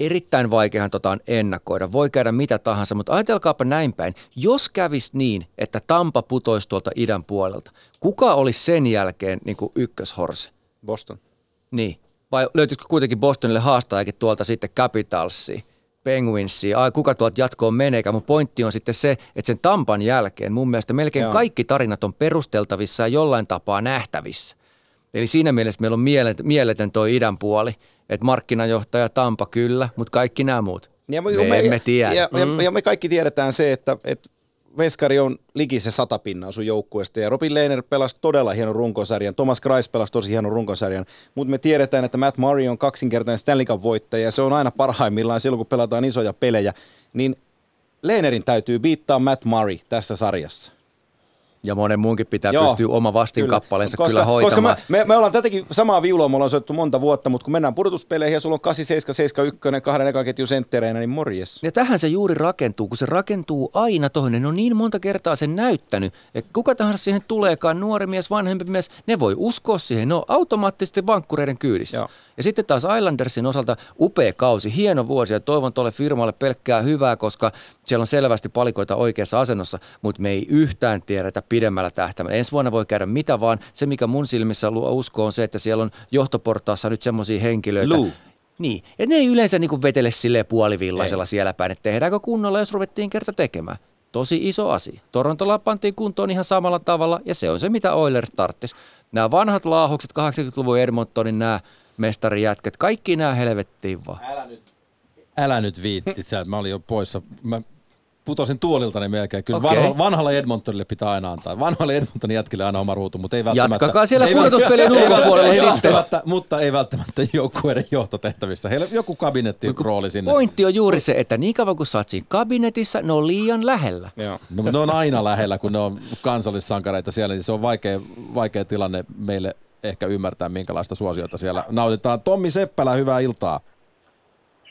erittäin vaikeahan tota on ennakoida. Voi käydä mitä tahansa, mutta ajatelkaapa näin päin. Jos kävisi niin, että Tampa putoisi tuolta idän puolelta, kuka olisi sen jälkeen niin kuin ykköshorse? Boston. Niin. Vai löytyisikö kuitenkin Bostonille haastajakin tuolta sitten Capitalsia, Penguinsia, ai kuka tuolta jatkoon meneekään, mutta pointti on sitten se, että sen Tampan jälkeen mun mielestä melkein Joo. kaikki tarinat on perusteltavissa ja jollain tapaa nähtävissä. Eli siinä mielessä meillä on mieletön toi idän puoli, että markkinajohtaja Tampa kyllä, mutta kaikki nämä muut, ja me, me, me emme tiedä. Ja, mm. ja me kaikki tiedetään se, että... että Veskari on liki se satapinnaa sun joukkueesta ja Robin Lehner pelasi todella hienon runkosarjan. Thomas Greiss pelasi tosi hienon runkosarjan, mutta me tiedetään, että Matt Murray on kaksinkertainen Stanley Cup -voittaja ja se on aina parhaimmillaan silloin, kun pelataan isoja pelejä. Niin Lehnerin täytyy biittaa Matt Murray tässä sarjassa. Ja monen muunkin pitää Joo, pystyä oma vastinkappaleensa kyllä, kyllä hoitamaan. Koska me, me, me ollaan tätäkin samaa viulua, me ollaan soittu monta vuotta, mutta kun mennään pudotuspeleihin ja sulla on kahdeksan seitsemän seitsemän yksi kahden ekaketjun senttereinä, niin morjes. Ja tähän se juuri rakentuu, kun se rakentuu aina tuohon. Ne on niin monta kertaa sen näyttänyt, että kuka tahansa siihen tuleekaan, nuori mies, vanhempi mies, ne voi uskoa siihen. Ne on automaattisesti vankkureiden kyydissä. Joo. Ja sitten taas Islandersin osalta upea kausi, hieno vuosi ja toivon tuolle firmalle pelkkää hyvää, koska siellä on selvästi palikoita oikeassa asennossa, mutta me ei yhtään tiedetä pidemmällä tähtäimellä. Ensi vuonna voi käydä mitä vaan. Se, mikä mun silmissä luo uskoa, on se, että siellä on johtoportaassa nyt semmoisia henkilöitä. Lou. Niin, ja ne ei yleensä niin vetele silleen puolivillaisella ei. Siellä päin, että tehdäänkö kunnolla, jos ruvettiin kerta tekemään. Tosi iso asia. Torontolla pantiin kuntoon ihan samalla tavalla, ja se on se, mitä Oilers tarttisi. Nämä vanhat laahukset, kahdeksankymmentäluvun Edmontonin nämä mestarijätket, kaikki nämä helvettiin vaan. Älä nyt, Älä nyt viitti, sä, mä olin jo poissa. Mä... Putosin tuoliltani melkein. Kyllä okay. vanha, vanhalle Edmontonille pitää aina antaa. Vanhalle Edmontonin jätkille aina oma ruutu, mutta ei välttämättä... Jatkakaa siellä pudotuspelien ulkopuolella sitten. Mutta ei välttämättä joukkueiden johtotehtävissä. Heillä joku kabinetti rooli sinne. Pointti on juuri se, että niin kauan kun sä oot siinä kabinetissa, ne on liian lähellä. Joo. No, ne on aina lähellä, kun ne on kansallissankareita siellä, niin se on vaikea, vaikea tilanne meille ehkä ymmärtää, minkälaista suosiota siellä nautitaan. Tomi Seppälä, hyvää iltaa.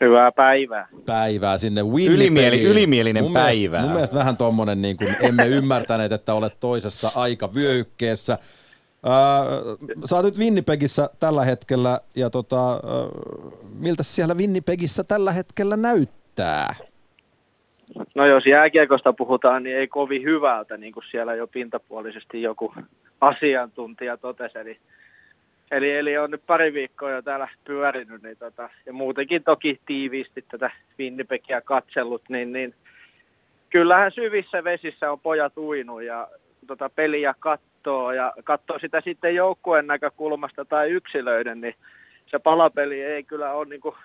Hyvää päivää. Päivää sinne Winnipegiin. Ylimielinen mun päivää. Mielestä, mun mielestä vähän tommonen, niin kuin emme ymmärtäneet, että olet toisessa aikavyöhykkeessä. Äh, sä oot nyt Winnipegissä tällä hetkellä, ja tota, äh, miltä siellä Winnipegissä tällä hetkellä näyttää? No jos jääkiekosta puhutaan, niin ei kovin hyvältä, niin kuin siellä jo pintapuolisesti joku asiantuntija totesi, eli Eli, eli on nyt pari viikkoa jo täällä pyörinyt, niin tota, ja muutenkin toki tiiviisti tätä Winnipegiä katsellut, niin, niin kyllähän syvissä vesissä on pojat uinut ja tota, peliä kattoo, ja kattoo sitä sitten joukkueen näkökulmasta tai yksilöiden, niin se palapeli ei kyllä ole niin kuin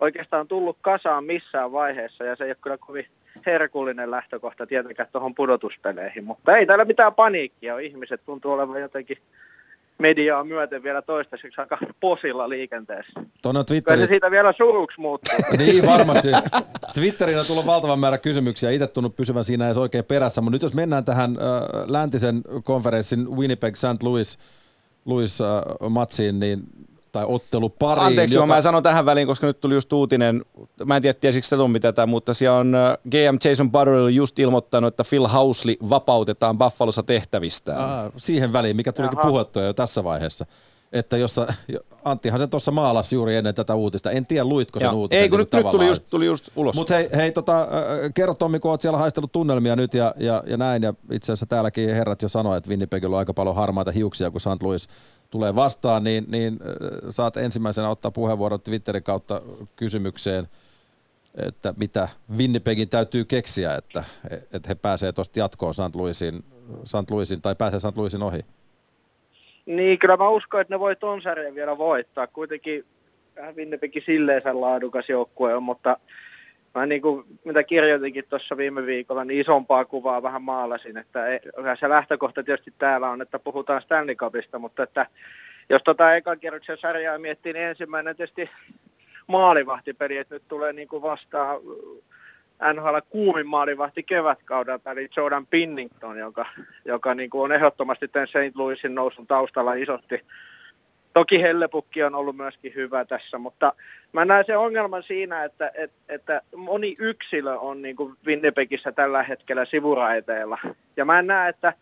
oikeastaan tullut kasaan missään vaiheessa, ja se ei ole kyllä kovin herkullinen lähtökohta tietenkään tuohon pudotuspeleihin, mutta ei täällä mitään paniikkia ole, ihmiset tuntuu olevan jotenkin... Mediaa myöten vielä toistaiseksi aika posilla liikenteessä. Kyllä se siitä vielä suruksi muuttuu. Niin varmasti. Twitteriin on tullut valtavan määrä kysymyksiä. Itse tunnut pysyvän siinä edes oikein perässä. Mutta nyt jos mennään tähän äh, läntisen konferenssin Winnipeg Saint Louis, Louis äh, matsiin, niin, tai ottelupariin. Anteeksi, joka... mä sanon tähän väliin, koska nyt tuli just uutinen. Mä en tiedä, tiesikö sä Tommi tätä, mutta siellä on äh, G M Jason Butterill just ilmoittanut, että Phil Housley vapautetaan Buffalossa tehtävistään. Ah, siihen väliin, mikä tulikin puhuttua jo tässä vaiheessa. Että jossa, Anttihan se tuossa maalasi juuri ennen tätä uutista. En tiedä, luitko sen ja, uutisen. Ei, kun nyt, nyt tuli, just, tuli just ulos. Mutta hei, hei tota, äh, kerro Tommi, kun oot siellä haistellut tunnelmia nyt ja, ja, ja näin. Ja itse asiassa täälläkin herrat jo sanoi, että Winnipegillä on aika paljon harmaita hiuksia, kun Saint Louis tulee vastaan, niin, niin saat ensimmäisenä ottaa puheenvuoron Twitterin kautta kysymykseen, että mitä Winnipegin täytyy keksiä, että, että he pääsevät tuosta jatkoon Saint Louisin, Saint Louisin, tai pääsee Saint Louisin ohi. Niin, kyllä mä uskon, että ne voi ton sarjan vielä voittaa. Kuitenkin Winnipegin silleen sen laadukas joukkue on, mutta mä niin kuin, mitä kirjoitinkin tuossa viime viikolla, niin isompaa kuvaa vähän maalasin, että ei, se lähtökohta tietysti täällä on, että puhutaan Stanley Cupista, mutta että jos tota ekan kierroksen sarjaa miettii, niin ensimmäinen tietysti maalivahtipeli, että nyt tulee niin kuin vastaan N H L kuumin maalivahti kevätkaudelta, eli Jordan Binnington, joka, joka niin kuin on ehdottomasti tämän Saint Louisin nousun taustalla isosti. Toki Hellepukki on ollut myöskin hyvä tässä, mutta mä näen sen ongelman siinä, että, että, että moni yksilö on niin kuin Winnipegissä tällä hetkellä sivuraiteilla. Ja mä näen, että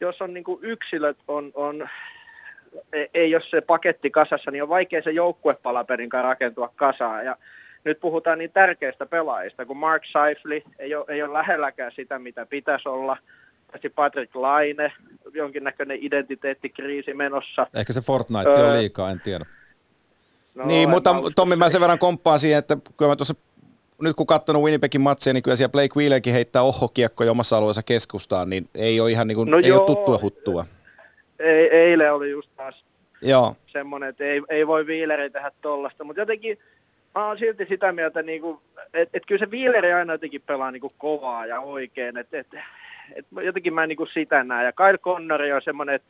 jos on niin kuin yksilöt, on, on, ei ole se paketti kasassa, niin on vaikea se joukkuepalaperinkaan rakentua kasaan. Ja nyt puhutaan niin tärkeistä pelaajista, kun Mark Scheifele ei ole, ei ole lähelläkään sitä, mitä pitäisi olla. Patrick Laine, jonkinnäköinen identiteettikriisi menossa. Ehkä se Fortnite öö. on liikaa, en tiedä. No, niin, en mutta Tommi, mä sen verran komppaan siihen, että kyllä mä tuossa, nyt kun katsonut Winnipegin matsia, niin kyllä siellä Blake Wheelerkin heittää oho-kiekkoja omassa alueensa keskustaan, niin ei ole ihan niin kuin, no ei joo. ole tuttua huttua. Ei, eilen oli just taas joo. semmoinen, että ei, ei voi Wheeleri tehdä tollasta, mutta jotenkin mä oon silti sitä mieltä, niin että et kyllä se Wheeleri aina jotenkin pelaa niin kuin kovaa ja oikein, että et, Et jotenkin mä en niin sitä näe. Ja Kyle Connori on semmoinen, että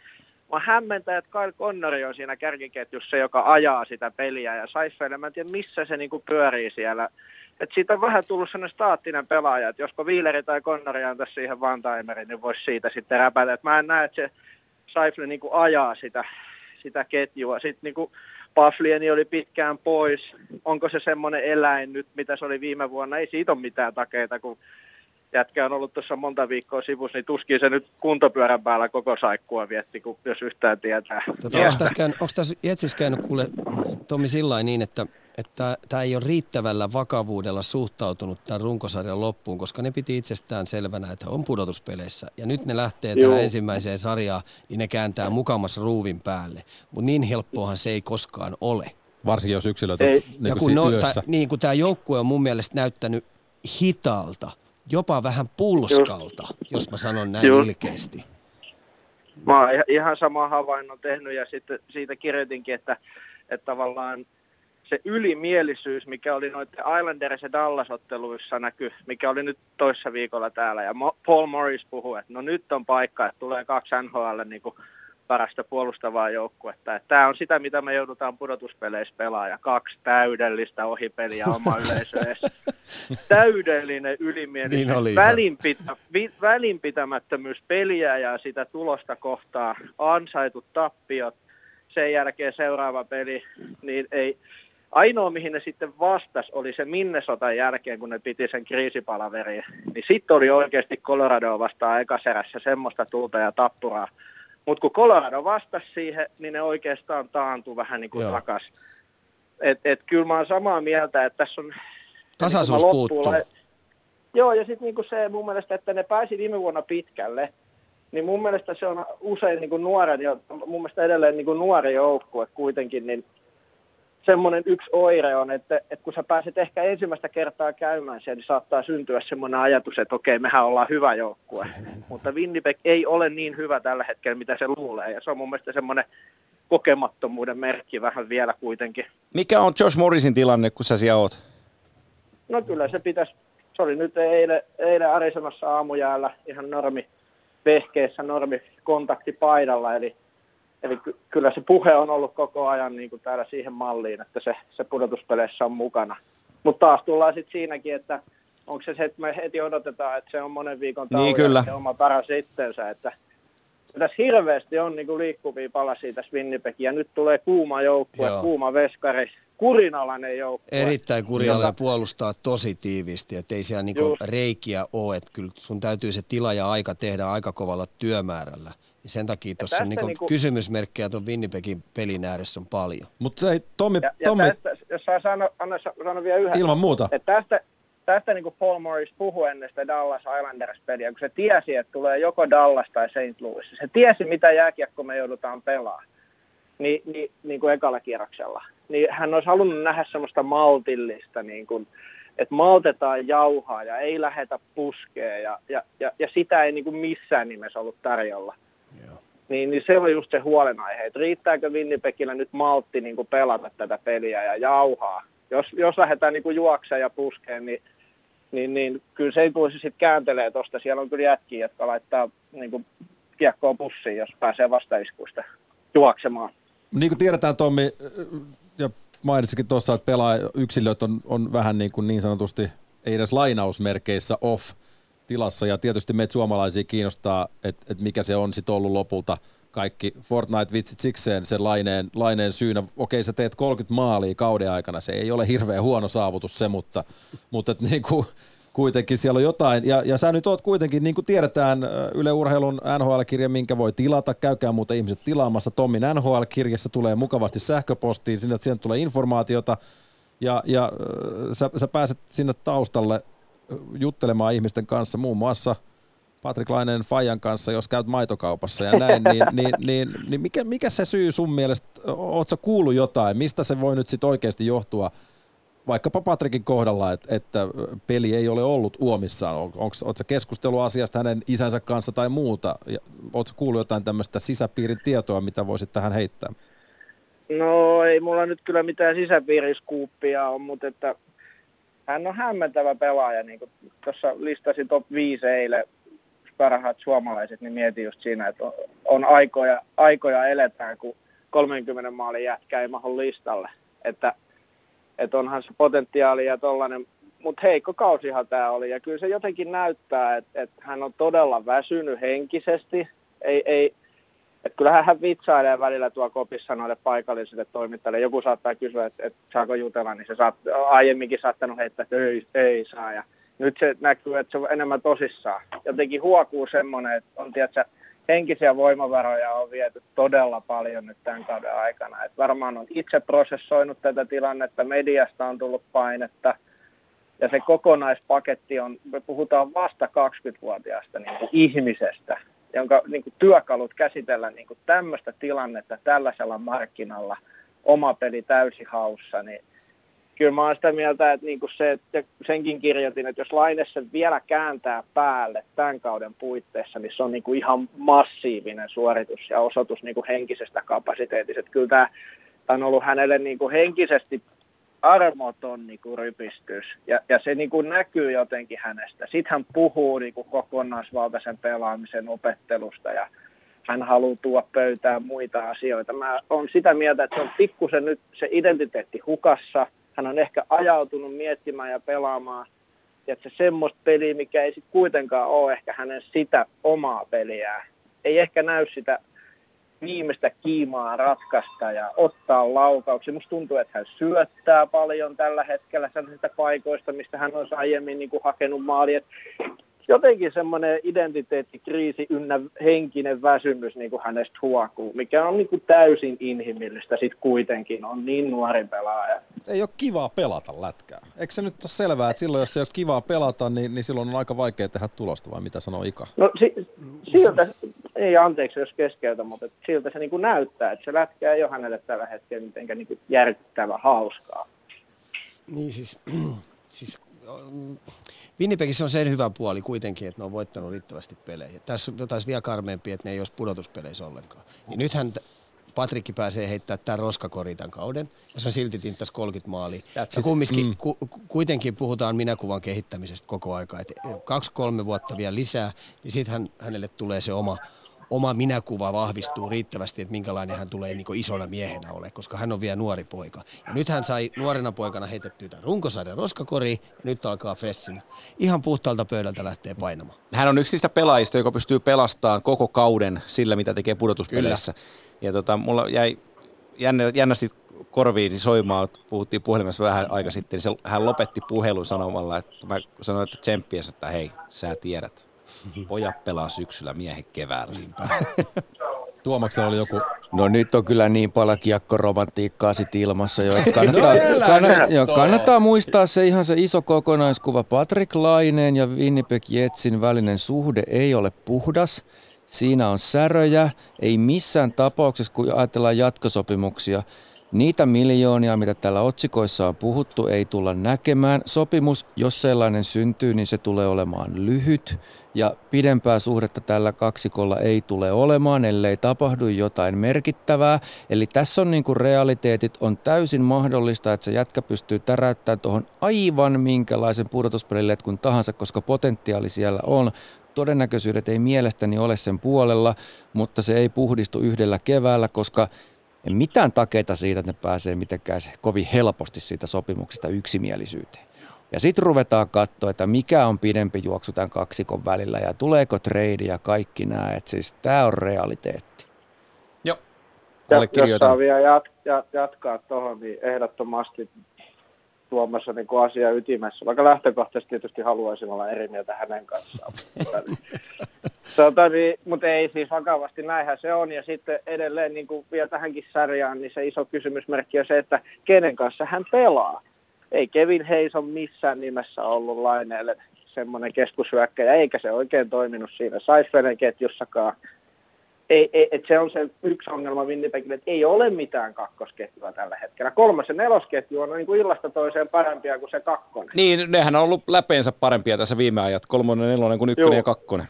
mä hämmentän, että Kyle Connori on siinä kärkiketjussa, joka ajaa sitä peliä. Ja Scheifele, mä en tiedä missä se niin pyörii siellä. Että siitä on vähän tullut semmoinen staattinen pelaaja, että josko Wheeleri tai Connori antaisi siihen one-timerin, niin voisi siitä sitten räpätä. Et mä en näe, että se Scheifele niin ajaa sitä, sitä ketjua. Sitten niin Paflieni oli pitkään pois. Onko se semmoinen eläin nyt, mitä se oli viime vuonna? Ei siitä ole mitään takeita, kun jätkä on ollut tuossa monta viikkoa sivussa, niin tuskin se nyt kuntopyörän päällä koko saikkua vietti, kun jos yhtään tietää. Tota, onko tässä Jetsissä käynyt, kuule, Tomi, sillain niin, että tämä ei ole riittävällä vakavuudella suhtautunut tämän runkosarjan loppuun, koska ne piti itsestään selvänä, että on pudotuspeleissä. Ja nyt ne lähtee Joo. tähän ensimmäiseen sarjaan, niin ne kääntää mukamas ruuvin päälle. Mutta niin helppoahan se ei koskaan ole. Varsinkin jos yksilöt on niin kuin no, yössä. Niin kuin tämä joukkue on mun mielestä näyttänyt hitaalta. Jopa vähän pulskalta, Just. jos mä sanon näin Just. ilkeästi. Mä oon ihan sama havainnon tehnyt ja sitten siitä kirjoitinkin, että, että tavallaan se ylimielisyys, mikä oli noiden Islanders ja Dallas-otteluissa näkyy, mikä oli nyt toissa viikolla täällä. Ja Paul Morris puhui, että no nyt on paikka, että tulee kaksi N H L niin kuin parasta puolustavaa joukkuetta. Tämä on sitä, mitä me joudutaan pudotuspeleissä pelaamaan. Kaksi täydellistä ohipeliä oma yleisöön. Täydellinen ylimielisyys. Niin Välinpitä, välinpitämättömyys peliä ja sitä tulosta kohtaa. Ansaitut tappiot. Sen jälkeen seuraava peli. Niin ei. Ainoa, mihin ne sitten vastasi, oli se Minnesotan jälkeen, kun ne piti sen kriisipalaverin. Niin sitten oli oikeasti Coloradoa vastaan ekaserässä semmoista tulta ja tappuraa. Mutta kun Colorado vastasi siihen, niin ne oikeastaan taantui vähän niin kuin Joo. takas. Et, et kyllä mä oon samaa mieltä, että tässä on tasaisuus niin puuttuu. Lait... Joo, ja sitten niin se mun mielestä, että ne pääsi viime vuonna pitkälle, niin mun mielestä se on usein niin kuin nuoren, mun mielestä edelleen niin kuin nuori joukkue kuitenkin, niin semmoinen yksi oire on, että, että kun sä pääset ehkä ensimmäistä kertaa käymään siellä, niin saattaa syntyä semmoinen ajatus, että okei, mehän ollaan hyvä joukkue. Mutta Winnipeg ei ole niin hyvä tällä hetkellä, mitä se luulee. Ja se on mun mielestä semmoinen kokemattomuuden merkki vähän vielä kuitenkin. Mikä on Josh Morrisin tilanne, kun sä siellä oot? No kyllä se pitäisi, se oli nyt eilen, eilen Arizonassa aamujäällä ihan normi vehkeessä, normi kontaktipaidalla, eli Eli ky- kyllä se puhe on ollut koko ajan niin kuin täällä siihen malliin, että se, se pudotuspeleissä on mukana. Mutta taas tullaan sitten siinäkin, että onko se se, että me heti odotetaan, että se on monen viikon tauon ja oma paras itsensä. Että tässä hirveästi on niin kuin liikkuvia palasia tässä Winnipegissä ja nyt tulee kuuma joukkue, Joo. kuuma veskari, kurinalainen joukkue. Erittäin kurinalainen joka puolustaa tosi tiiviisti, että ei siellä niin kuin reikiä ole, että kyllä sun täytyy se tila ja aika tehdä aika kovalla työmäärällä. Ja sen takia tuossa niinku niinku kysymysmerkkejä tuon Winnipegin pelin ääressä on paljon. Mutta Tommi, ja, ja Tommi... Tästä, jos saa sanoa sano vielä yhden. Ilman muuta. Että tästä tästä niinku Paul Morris puhui ennen sitä Dallas Islanders-peliä, kun se tiesi, että tulee joko Dallas tai Saint Louis. Se tiesi, mitä jääkiekko me joudutaan pelaamaan ni, ni, niin kuin ekalla kierroksella. Niin hän olisi halunnut nähdä semmoista maltillista, niin kuin, että maltetaan jauhaa ja ei lähetä puskea. Ja, ja, ja, ja sitä ei niin kuin missään nimessä ollut tarjolla. Niin, niin se on just se huolenaihe, että riittääkö Winnipegillä nyt maltti niin kuin pelata tätä peliä ja jauhaa. Jos, jos lähdetään niin kuin juokseen ja puskeen, niin, niin, niin kyllä se ei tulisi sitten kääntelee tuosta. Siellä on kyllä jätkiä, jotka laittaa niin kuin kiekkoon pussiin, jos pääsee vastaiskuista juoksemaan. Niin kuin tiedetään, Tommi, ja mainitsikin tuossa, että pelaajayksilöt on, on vähän niin kuin niin sanotusti, ei edes lainausmerkeissä off tilassa, ja tietysti meitä suomalaisia kiinnostaa, että et mikä se on sitten ollut lopulta kaikki Fortnite-vitsit sikseen sen laineen, laineen syynä. Okei, sä teet kolmekymmentä maalia kauden aikana, se ei ole hirveän huono saavutus se, mutta, mutta et niin kuin, kuitenkin siellä on jotain. Ja, ja sä nyt oot kuitenkin, niin kuin tiedetään, Yle Urheilun N H L-kirja, minkä voi tilata. Käykää muuten ihmiset tilaamassa. Tommin N H L-kirjassa tulee mukavasti sähköpostiin, sinne, sinne tulee informaatiota. Ja, ja sä, sä pääset sinne taustalle juttelemaan ihmisten kanssa, muun muassa Patrik Laineen Fajan kanssa, jos käyt maitokaupassa ja näin, niin, niin, niin, niin mikä, mikä se syy sun mielestä, oot sä kuullut jotain, mistä se voi nyt sit oikeasti johtua, vaikkapa Patrikin kohdalla, että, että peli ei ole ollut uomissaan, onko sä keskustellut asiasta hänen isänsä kanssa tai muuta, oot sä kuullut jotain tämmöistä sisäpiirin tietoa, mitä voisit tähän heittää? No ei mulla nyt kyllä mitään sisäpiiriskuuppia on, mutta että hän on hämmentävä pelaaja, niin kuin tuossa listasin top viisi eilen parhaat suomalaiset, niin mietin just siinä, että on aikoja, aikoja eletään, kun kolmenkymmenen maalin jätkä ei mahdu listalle, että, että onhan se potentiaali ja tollainen, mutta heikko kausihan tämä oli ja kyllä se jotenkin näyttää, että, että hän on todella väsynyt henkisesti, ei, ei että kyllähän hän vitsailee välillä tuo kopissa noille paikallisille toimittajille. Joku saattaa kysyä, että, että saako jutella, niin se saat, aiemminkin saattanut heittää, että ei, ei saa. Ja nyt se näkyy, että se on enemmän tosissaan. Jotenkin huokuu semmoinen, että on, tiedätkö, henkisiä voimavaroja on viety todella paljon nyt tämän kauden aikana. Että varmaan on itse prosessoinut tätä tilannetta, mediasta on tullut painetta. Ja se kokonaispaketti on, me puhutaan vasta kaksikymmentävuotiaasta niin kuin ihmisestä, jonka niin kuin työkalut käsitellä niin kuin tämmöistä tilannetta tällaisella markkinalla, oma peli täysi haussa, niin kyllä mä oon sitä mieltä, että niin kuin se, että senkin kirjoitin, että jos Laine sen vielä kääntää päälle tämän kauden puitteissa, niin se on niin kuin ihan massiivinen suoritus ja osoitus niin kuin henkisestä kapasiteetista. Että kyllä tämä on ollut hänelle niin kuin henkisesti armoton niin kuin rypistys ja, ja se niin kuin näkyy jotenkin hänestä. Sitten hän puhuu niin kuin kokonaisvaltaisen pelaamisen opettelusta ja hän haluaa tuoda pöytään muita asioita. Mä oon sitä mieltä, että se on pikkusen nyt se identiteetti hukassa. Hän on ehkä ajautunut miettimään ja pelaamaan ja se semmoista peliä, mikä ei sit kuitenkaan ole ehkä hänen sitä omaa peliään. Ei ehkä näy sitä viimeistä kiimaa ratkaista ja ottaa laukauksia. Musta tuntuu, että hän syöttää paljon tällä hetkellä sellaisista paikoista, mistä hän on aiemmin niin kuin hakenut maali. Et jotenkin semmoinen identiteettikriisi ynnä henkinen väsymys niin kuin hänestä huokuu, mikä on niin kuin täysin inhimillistä sit kuitenkin, on niin nuori pelaaja. Ei ole kivaa pelata lätkää. Eikö se nyt ole selvää, että silloin jos ei ole kivaa pelata, niin, niin silloin on aika vaikea tehdä tulosta, vai mitä sanoo Ika? No si- siltä... Ei, anteeksi, jos keskeytä, mutta siltä se niin kuin näyttää, että se lätkä ei ole hänelle tällä hetkellä mitenkään niin kuin järkyttävä hauskaa. Niin siis, siis Winnipegissä on sen hyvä puoli kuitenkin, että ne on voittanut riittävästi pelejä. Tässä on taas vielä karmeempi, että ne ei olisi pudotuspeleissä ollenkaan. Niin nythän Patrikki pääsee heittämään tämän roskakoriin tämän kauden, ja se on silti tintas kolmekymmentä maalia. Ja kumminkin, mm. ku, kuitenkin puhutaan minäkuvan kehittämisestä koko aikaa. Kaksi, kolme vuotta vielä lisää, niin sitten hänelle tulee se oma, oma minäkuva vahvistuu riittävästi, että minkälainen hän tulee niin kuin isona miehenä ole, koska hän on vielä nuori poika. Ja nyt hän sai nuorena poikana heitettyä tämän runkosarjan roskakoriin, ja nyt alkaa freshin. Ihan puhtaalta pöydältä lähtee painamaan. Hän on yksi niistä pelaajista, joka pystyy pelastamaan koko kauden sillä, mitä tekee pudotuspeleissä. Kyllä. Ja tota, mulla jäi jännä, jännästi korviin soimaan, puhuttiin puhelimessa vähän aika sitten, niin se, hän lopetti puhelun sanomalla, että mä sanoin, että tsemppiäs, että hei, sä tiedät, pojat pelaa syksyllä, miehet keväällä. Tuomaksella oli joku... No nyt on kyllä niin paljon kiekkoromantiikkaa sit ilmassa jo, että kannattaa, no kannattaa, kannattaa muistaa se ihan se iso kokonaiskuva. Patrik Laineen ja Winnipeg Jetsin välinen suhde ei ole puhdas. Siinä on säröjä, ei missään tapauksessa, kun ajatellaan jatkosopimuksia. Niitä miljoonia, mitä täällä otsikoissa on puhuttu, ei tulla näkemään. Sopimus, jos sellainen syntyy, niin se tulee olemaan lyhyt. Ja pidempää suhdetta tällä kaksikolla ei tule olemaan, ellei tapahdu jotain merkittävää. Eli tässä on niin kuin realiteetit. On täysin mahdollista, että se jätkä pystyy täräyttämään tuohon aivan minkälaisen pudotuspelille kun tahansa, koska potentiaali siellä on. Todennäköisyydet ei mielestäni ole sen puolella, mutta se ei puhdistu yhdellä keväällä, koska mitään takeita siitä, että ne pääsee mitenkään kovin helposti siitä sopimuksesta yksimielisyyteen. Ja sitten ruvetaan katsoa, että mikä on pidempi juoksu tämän kaksikon välillä ja tuleeko trade ja kaikki nämä. Siis tämä on realiteetti. allekirjoitan. Jos vielä jat, jat, jatkaa tuohon, niin ehdottomasti Tuomassa niin kuin asia ytimessä, vaikka lähtökohtaisesti tietysti haluaisin olla eri mieltä hänen kanssaan. tota, niin, mutta ei siis vakavasti, näinhän se on. Ja sitten edelleen niin kuin vielä tähänkin sarjaan, niin se iso kysymysmerkki on se, että kenen kanssa hän pelaa. Ei Kevin Hayes on missään nimessä ollut Laineelle semmoinen keskushyökkäjä, eikä se oikein toiminut siinä Saifenen ketjussakaan. Ei, ei, et se on se yksi ongelma Winnipegille, että ei ole mitään kakkosketjua tällä hetkellä. Kolmas ja nelosketju on niin kuin illasta toiseen parempia kuin se kakkonen. Niin, nehän on ollut läpeensä parempia tässä viime ajat, kolmonen, nelonen kuin ykkönen Juh. ja kakkonen.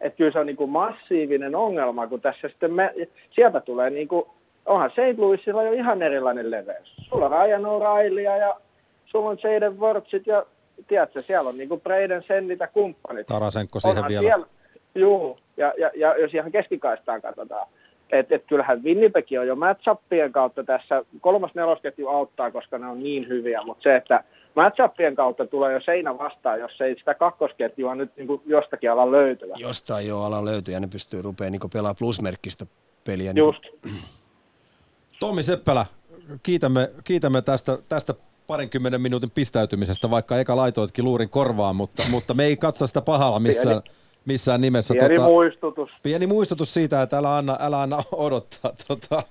Että kyllä se on niin kuin massiivinen ongelma, kun tässä sitten me, sieltä tulee, niin kuin, onhan Saint Louisilla jo ihan erilainen leveys. Sulla on Ryan O'Reillyä ja sulla on Jaden Wirtzit ja tiedätkö, siellä on niin kuin Brayden Sennit ja kumppanit. Tarasenko siihen onhan vielä? Siellä, juu. Ja, ja, ja jos ihan keskikaistaan katsotaan, että et kyllähän Winnipeg on jo match-upien kautta tässä, kolmas nelosketju auttaa, koska ne on niin hyviä, mutta se, että match-upien kautta tulee jo seinä vastaan, jos ei sitä kakkosketjua nyt niin kuin jostakin ala löytyä. Jostain jo ala löytyy ja ne pystyy rupea niin kuin pelaamaan plusmerkkistä peliä. Niin just. Tomi Seppälä, kiitämme, kiitämme tästä, tästä parinkymmenen minuutin pistäytymisestä, vaikka eka laitoitkin luurin korvaan, mutta, mutta me ei katso sitä pahalla missään. Missään nimessä. Pieni tota, muistutus. Pieni muistutus siitä, että älä anna, älä anna odottaa. Tota.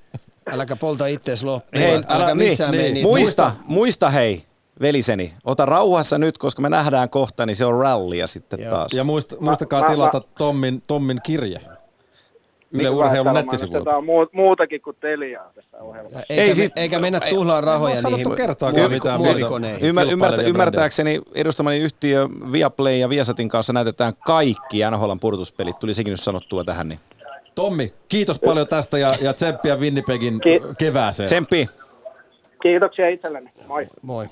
Äläkä polta ittees loppuun. Hei, älä missään niin, niin. Muista, muista hei, veliseni. Ota rauhassa nyt, koska me nähdään kohta, niin se on rallia sitten Joo. taas. Ja muist, muistakaa mä, tilata mä, Tommin, Tommin kirje. Yle Urheilun nettisivuilta. Tämä on muutakin kuin teliaa tässä ohjelmassa. Eikä, ei, siis, eikä mennä tuhlaa rahoja ei, niihin muovikoneihin. Ymmär, ymmärtä, ymmärtääkseni edustamani yhtiö Viaplay ja Viasatin kanssa näytetään kaikki N H L:n purtuspelit. Tuli sekin nyt sanottua tähän. Niin. Tommi, kiitos paljon tästä ja, ja tsemppiä Winnipegin Ki- kevääseen. Tsemppi. Kiitoksia itsellenne. Moi. Moi.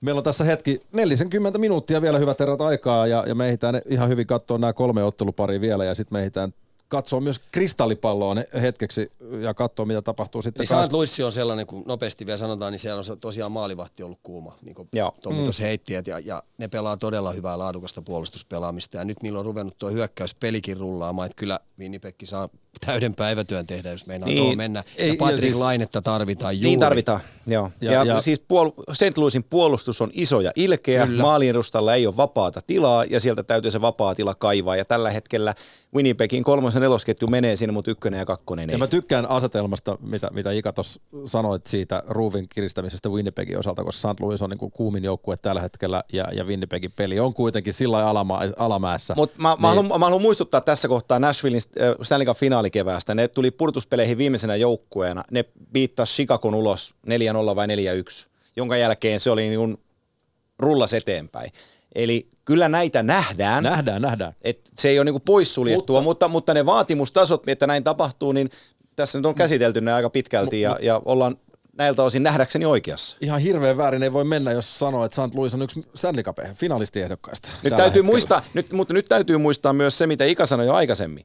Meillä on tässä hetki neljäkymmentä minuuttia vielä hyvät herrat aikaa ja, ja me ehditään ihan hyvin katsoa nämä kolme otteluparia vielä ja sitten me ehditään katsoo myös kristallipalloon hetkeksi ja katsoo, mitä tapahtuu sitten. Eli Saint Louis on sellainen, kun nopeasti vielä sanotaan, niin siellä on tosiaan maalivahti ollut kuuma, niin kuin Tommi mm. tuossa heitti, ja, ja ne pelaa todella hyvää laadukasta puolustuspelaamista, ja nyt niillä on ruvennut tuo hyökkäyspelikin rullaamaan, että kyllä Winnipeg saa täyden päivätyön tehdä, jos meinaa niin, tuo mennä, ei, ja Patrick siis, Lainetta tarvitaan juuri. Niin tarvitaan, joo. Ja, ja, ja siis puol- Saint Louisin puolustus on iso ja ilkeä, kyllä. Maalien edustalla ei ole vapaata tilaa, ja sieltä täytyy se vapaa tila kaivaa, ja tällä hetkellä Winnipegin kolmas ja nelosketju menee sinne, mutta ykkönen ja kakkonen ei. Ja mä tykkään asetelmasta, mitä, mitä Ika tuossa sanoit siitä ruuvin kiristämisestä Winnipegin osalta, koska Saint Louis on niin kuin kuumin joukkue tällä hetkellä ja, ja Winnipegin peli on kuitenkin sillä alama- alamäessä. Mutta mä, niin. mä, haluan, mä haluan muistuttaa tässä kohtaa Nashvillein Stanley Cupin finaalikeväästä. Ne tuli purtuspeleihin viimeisenä joukkueena. Ne piittasi Chicagon ulos neljä nolla vai neljä yksi, jonka jälkeen se oli niin rullas eteenpäin. Eli kyllä näitä nähdään. Nähdään, nähdään. Et se ei ole niinku poissuljettua, mutta, mutta, mutta ne vaatimustasot, että näin tapahtuu, niin tässä nyt on käsitelty ne aika pitkälti m- ja, ja ollaan näiltä osin nähdäkseni oikeassa. Ihan hirveän väärin ei voi mennä, jos sanoo, että Saint Louis on yksi Stanley Cupin finalistiehdokkaista. Nyt täytyy muistaa, nyt, mutta nyt täytyy muistaa myös se, mitä Ika sanoi jo aikaisemmin.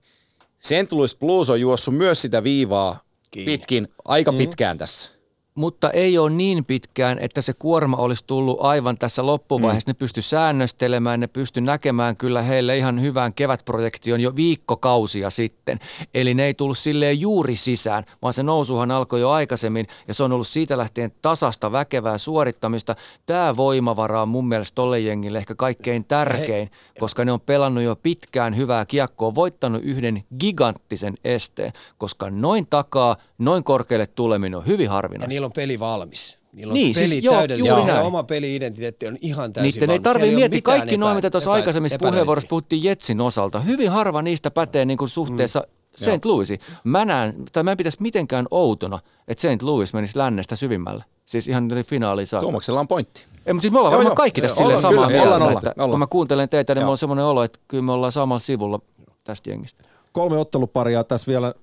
Saint Louis Blues on juossut myös sitä viivaa pitkin, aika pitkään mm. tässä. Mutta ei ole niin pitkään, että se kuorma olisi tullut aivan tässä loppuvaiheessa. Mm. Ne pysty säännöstelemään, ne pysty näkemään kyllä heille ihan hyvän kevätprojektion jo viikkokausia sitten. Eli ne ei tullut silleen juuri sisään, vaan se nousuhan alkoi jo aikaisemmin ja se on ollut siitä lähtien tasasta väkevää suorittamista. Tämä voimavara on mun mielestä tolle jengille ehkä kaikkein tärkein, koska ne on pelannut jo pitkään hyvää kiekkoa, voittanut yhden giganttisen esteen, koska noin takaa, noin korkealle tuleminen on hyvin harvinaista. On peli valmis. Niillä on niin, peli siis, täydellinen. Joo, oma peli-identiteetti on ihan täysin niiden valmis. Niiden ei tarvitse miettiä kaikki noin, mitä tuossa aikaisemmissa puheenvuorossa puhuttiin Jetsin osalta. Hyvin harva niistä pätee niin kuin suhteessa mm. Saint Louisiin. Mä näen, tai mä en pitäisi mitenkään outona, että Saint Louis menisi lännestä syvimmälle. Siis ihan finaaliin saakka. Tuomaksella on pointti. Ei, mutta siis me ollaan joo, varmaan joo, kaikki joo, tässä silleen samaa mieltä. Kun mä kuuntelen teitä, niin joo. Mulla on semmoinen olo, että kyllä me ollaan samalla sivulla tästä jengistä. Kolme otteluparia tässä vielä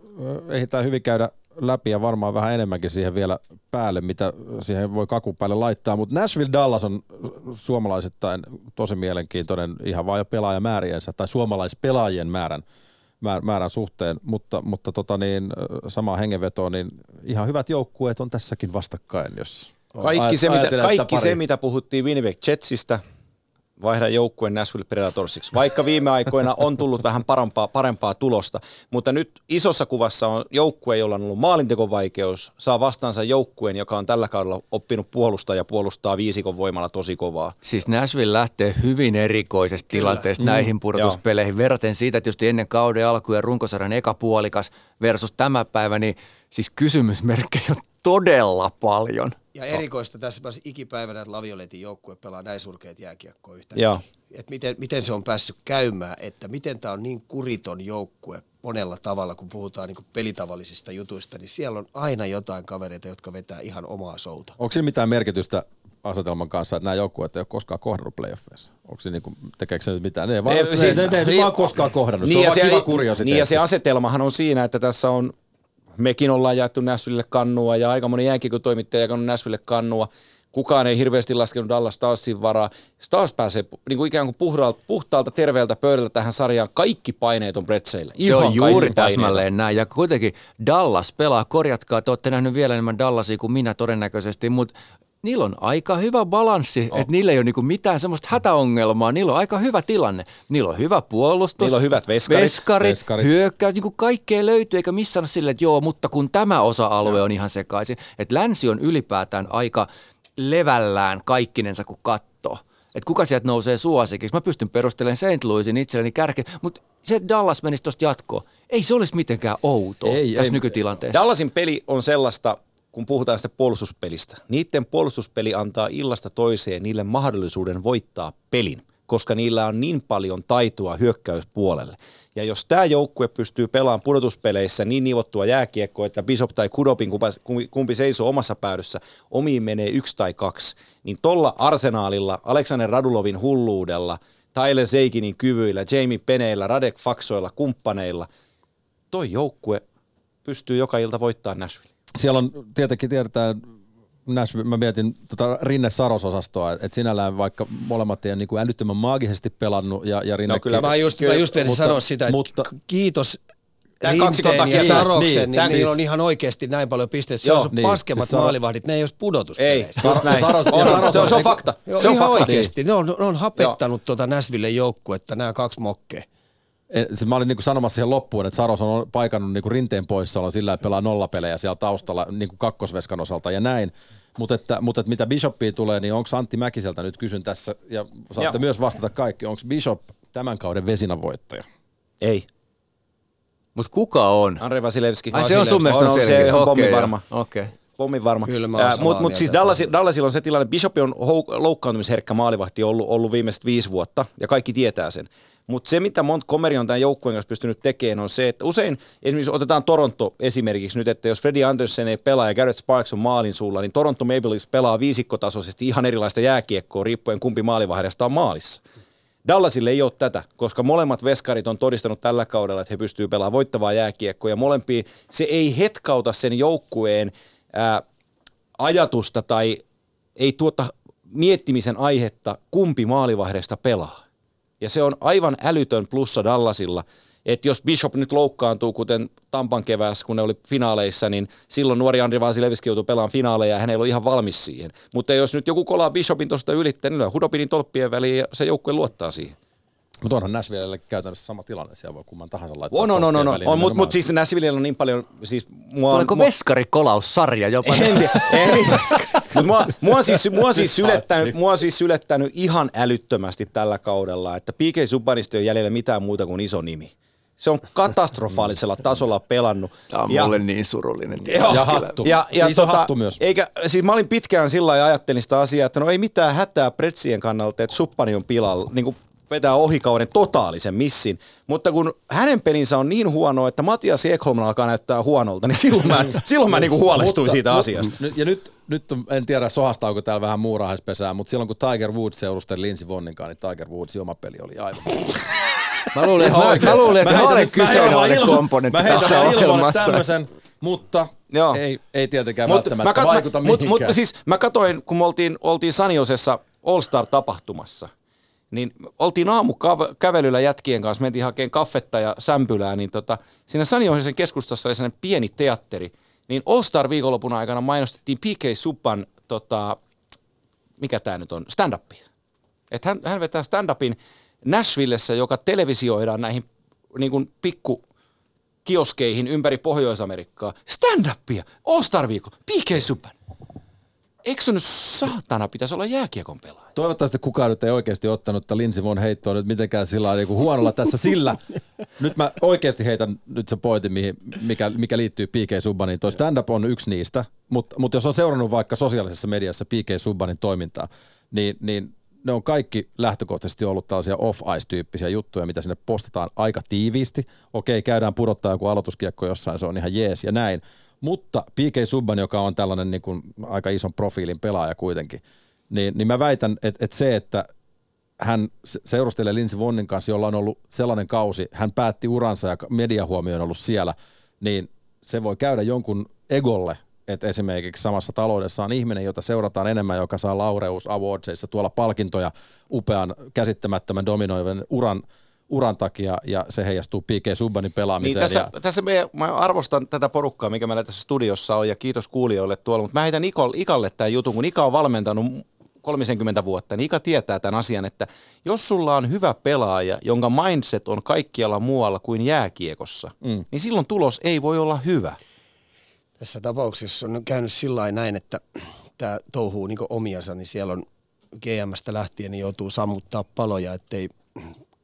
ehditään hyvin käydä läpi ja varmaan vähän enemmänkin siihen vielä päälle, mitä siihen voi kakun päälle laittaa, mutta Nashville Dallas on suomalaisittain tosi mielenkiintoinen ihan vaan jo pelaajamääriensä tai suomalaispelaajien määrän, määrän suhteen, mutta, mutta tota niin, samaa hengenvetoa, niin ihan hyvät joukkueet on tässäkin vastakkain, jos kaikki, se mitä, kaikki se, mitä puhuttiin Winnipeg Jetsistä, vaihda joukkueen Nashville Predatorsiksi, vaikka viime aikoina on tullut vähän parempaa, parempaa tulosta. Mutta nyt isossa kuvassa on joukkue, jolla on ollut maalintekovaikeus, saa vastaansa joukkueen, joka on tällä kaudella oppinut puolustaa ja puolustaa viisikon voimalla tosi kovaa. Siis Nashville lähtee hyvin erikoisesta tilanteesta mm. näihin pudotuspeleihin. Verraten siitä, että just ennen kauden alkuun ja runkosarjan eka puolikas versus tämä päivä, niin siis kysymysmerkkejä on todella paljon. Ja erikoista tässä pääsi ikipäivänä, että Lavioletin joukkue pelaa näin surkeat jääkiekkoa yhtäkkiä. Että miten, miten se on päässyt käymään, että miten tämä on niin kuriton joukkue monella tavalla, kun puhutaan niin kuin pelitavallisista jutuista, niin siellä on aina jotain kavereita, jotka vetää ihan omaa souta. Onko siinä mitään merkitystä asetelman kanssa, että nämä joukkueet ei ole koskaan kohdannut playoffeissa? Onko se niin kuin, tekeekö se nyt mitään? Ne ei vaan, ei, siis, ne, ne, ne ei vaan koskaan kohdannut, niin se on se, kiva kuriositeetti. Niin ja se asetelmahan on siinä, että tässä on... Mekin ollaan jaettu Nashvillelle kannua ja aika moni jääkiekkotoimittaja on jakanut Nashvillelle kannua. Kukaan ei hirveästi laskenut Dallas Starsin varaa. Stars pääsee niin kuin ikään kuin puhtaalta, puhtaalta terveeltä pöydältä tähän sarjaan. Kaikki paineet on pretseillä. Se on juuri täsmälleen näin. Ja kuitenkin Dallas pelaa, korjatkaa, te olette nähnyt vielä enemmän Dallasia kuin minä todennäköisesti, mutta niillä on aika hyvä balanssi, no. että niillä ei ole niinku mitään semmoista hätäongelmaa, niillä on aika hyvä tilanne, niillä on hyvä puolustus, niillä on hyvät veskarit, veskarit, veskarit. hyökkäys, niinku kaikkea löytyy, eikä missään ole silleen, että joo, mutta kun tämä osa-alue on ihan sekaisin, että länsi on ylipäätään aika levällään kaikkinensa kun katsoo, että kuka sieltä nousee suosikiksi, mä pystyn perustelemaan Saint Louisin itselleni kärkeen, mutta se, että Dallas menisi tuosta jatkoon, ei se olisi mitenkään outoa ei, tässä ei, nykytilanteessa. Dallasin peli on sellaista, kun puhutaan sitä puolustuspelistä, niiden puolustuspeli antaa illasta toiseen niille mahdollisuuden voittaa pelin, koska niillä on niin paljon taitoa hyökkäyspuolelle. Ja jos tämä joukkue pystyy pelaamaan pudotuspeleissä niin nivottua jääkiekkoa, että Bishop tai Kudopin kumpi seisoo omassa päädyssä, omiin menee yksi tai kaksi, niin tuolla arsenaalilla, Aleksander Radulovin hulluudella, Tyler Seikinin kyvyillä, Jamie Peneillä, Radek Faksoilla, kumppaneilla, toi joukkue pystyy joka ilta voittamaan Nashville. Siellä on tietenkin, tiedetään, Nashville, mä mietin tota Rinne-Saros-osastoa, että sinällään vaikka molemmat ei ole niin älyttömän maagisesti pelannut. Ja, ja Rinne- no kyllä, mä just, kyllä, mä just mutta, sanoa sitä, että mutta, kiitos Rinteen ja Saroksen, niin, niin, niin niillä on ihan oikeasti näin paljon pisteitä. Se on niin, paskemmat siis maalivahdit, ne ei olisi pudotuspeleissä. Ei, Sar- Saros, on, Saros, on, se on fakta. Jo, se on fakta. Oikeasti, ne on, ne on hapettanut tuota Nashvillen joukkuetta, nämä kaksi mokkea. Mä olin niinku sanomassa siihen loppuun, että Saros on paikannut niinku Rinteen poissaolon sillä, että pelaa nollapelejä siellä taustalla niinku kakkosveskan osalta ja näin. Mutta mut mitä Bishoppiin tulee, niin onko Antti Mäkiseltä nyt kysyn tässä, ja saatte Joo. myös vastata kaikki, onko Bishop tämän kauden Vesinan voittaja? Ei. Mut kuka on? Andrei Vasilevski. Ai, se on sun mielestä on, on, se on pommi varma. Okei. Okay. Pommin varma. Äh, Mutta mut siis Dallas, Dallasilla on se tilanne, Bishop on hou- loukkaantumisherkkä maalivahti ollut, ollut viimeiset viisi vuotta, ja kaikki tietää sen. Mutta se, mitä Montgomery on tämän joukkueen kanssa pystynyt tekemään, on se, että usein esimerkiksi otetaan Toronto esimerkiksi nyt, että jos Freddie Andersen ei pelaa ja Garrett Sparks on maalin suulla, niin Toronto Maple Leafs pelaa viisikkotasoisesti ihan erilaista jääkiekkoa, riippuen kumpi maalivahdesta on maalissa. Dallasille ei ole tätä, koska molemmat veskarit on todistanut tällä kaudella, että he pystyvät pelaamaan voittavaa jääkiekkoa, ja molempiin se ei hetkauta sen joukkueen ää, ajatusta tai ei tuota miettimisen aihetta, kumpi maalivahdesta pelaa. Ja se on aivan älytön plussa Dallasilla, että jos Bishop nyt loukkaantuu, kuten Tampan keväässä, kun ne oli finaaleissa, niin silloin nuori Andrei Vasilevski joutui pelaamaan finaaleja ja hän ei ollut ihan valmis siihen. Mutta jos nyt joku kolaa Bishopin tuosta ylittää, niin Hudopinin tolppien väliin ja se joukkue luottaa siihen. Mutta onhan Nashvillelle käytännössä sama tilanne, siellä voi kumman tahansa laittaa. On, on, on, on, on. on mutta mut siis Nashvillelle on niin paljon... Siis mua, Tuleeko mua... veskarikolaus-sarja jopa? En, en, mut mua, mua, siis, mua, siis sylettänyt, mua siis sylettänyt ihan älyttömästi tällä kaudella, että P K Subbanista ei ole jäljellä mitään muuta kuin iso nimi. Se on katastrofaalisella tasolla pelannut. Tämä on ja, mulle niin surullinen. Jo, ja hattu. Ja, ja iso tota, hattu myös. Eikä, siis mä olin pitkään sillä ja ajattelin sitä asiaa, että no ei mitään hätää pretsien kannalta, että Subbani on pilalla. Niin vetää ohikauden totaalisen missin, mutta kun hänen pelinsä on niin huono, että Matias Ekholm alkaa näyttää huonolta, niin silloin mä, silloin mä niinku huolestuin mutta, siitä asiasta. N- ja nyt, nyt en tiedä, sohastaako täällä vähän muurahaispesää, mutta silloin kun Tiger Woods seurusteli Lindsey Vonninkaan, niin Tiger Woodsin oma peli oli aivan. Mä luulen, että mä olen kyseenalainen komponentti tässä ohjelmassa. Mutta ei, ei tietenkään mut, välttämättä kat- vaikuta mihinkään. Mutta mut, siis mä katsoin, kun me oltiin, oltiin San Josessa All-Star-tapahtumassa, niin oltiin aamukävelyllä jätkien kanssa, mentiin hakemaan kaffetta ja sämpylää, niin tota, siinä San Joseen keskustassa oli sellainen pieni teatteri, niin All Star viikonlopun aikana mainostettiin P K Subban, tota, mikä tämä nyt on, stand-upia. Että hän, hän vetää stand-upin Nashvillessä, joka televisioidaan näihin niin kuin pikku kioskeihin ympäri Pohjois-Amerikkaa. Stand-upia, All-Star-viikko, P K-Supan. Eikö se nyt saatana pitäisi olla jääkiekon pelaaja? Toivottavasti kukaan nyt ei oikeasti ottanut tätä Lindsey Vonn heittoa nyt mitenkään sillä niin kuin huonolla tässä sillä. Nyt mä oikeasti heitän nyt se pointin, mikä, mikä liittyy P K-Subaniin. Toi stand-up on yksi niistä, mutta mut jos on seurannut vaikka sosiaalisessa mediassa P K-Subanin toimintaa, niin, niin ne on kaikki lähtökohtaisesti ollut tällaisia off-ice-tyyppisiä juttuja, mitä sinne postataan aika tiiviisti. Okei, käydään pudottaa joku aloituskiekko jossain, se on ihan jees ja näin. Mutta P K Subban, joka on tällainen niin kuin aika ison profiilin pelaaja kuitenkin, niin, niin mä väitän, että, että se, että hän seurustelee Lindsey Vonnin kanssa, jolla on ollut sellainen kausi, hän päätti uransa ja mediahuomio on ollut siellä, niin se voi käydä jonkun egolle, että esimerkiksi samassa taloudessa on ihminen, jota seurataan enemmän, joka saa Laureus Awardseissa tuolla palkintoja upean, käsittämättömän dominoivan uran, uran takia, ja se heijastuu P K Subbanin pelaamiseen. Niin tässä, ja... tässä me, mä arvostan tätä porukkaa, mikä meillä tässä studiossa on, ja kiitos kuulijoille tuolla, mutta mä heitän Iko, Ikalle tämän jutun, kun Ika on valmentanut kolmekymmentä vuotta, niin Ika tietää tämän asian, että jos sulla on hyvä pelaaja, jonka mindset on kaikkialla muualla kuin jääkiekossa, mm. niin silloin tulos ei voi olla hyvä. Tässä tapauksessa on käynyt sillä näin, että tämä touhuu niin omiansa, niin siellä on G M:stä lähtien niin joutuu sammuttaa paloja, ettei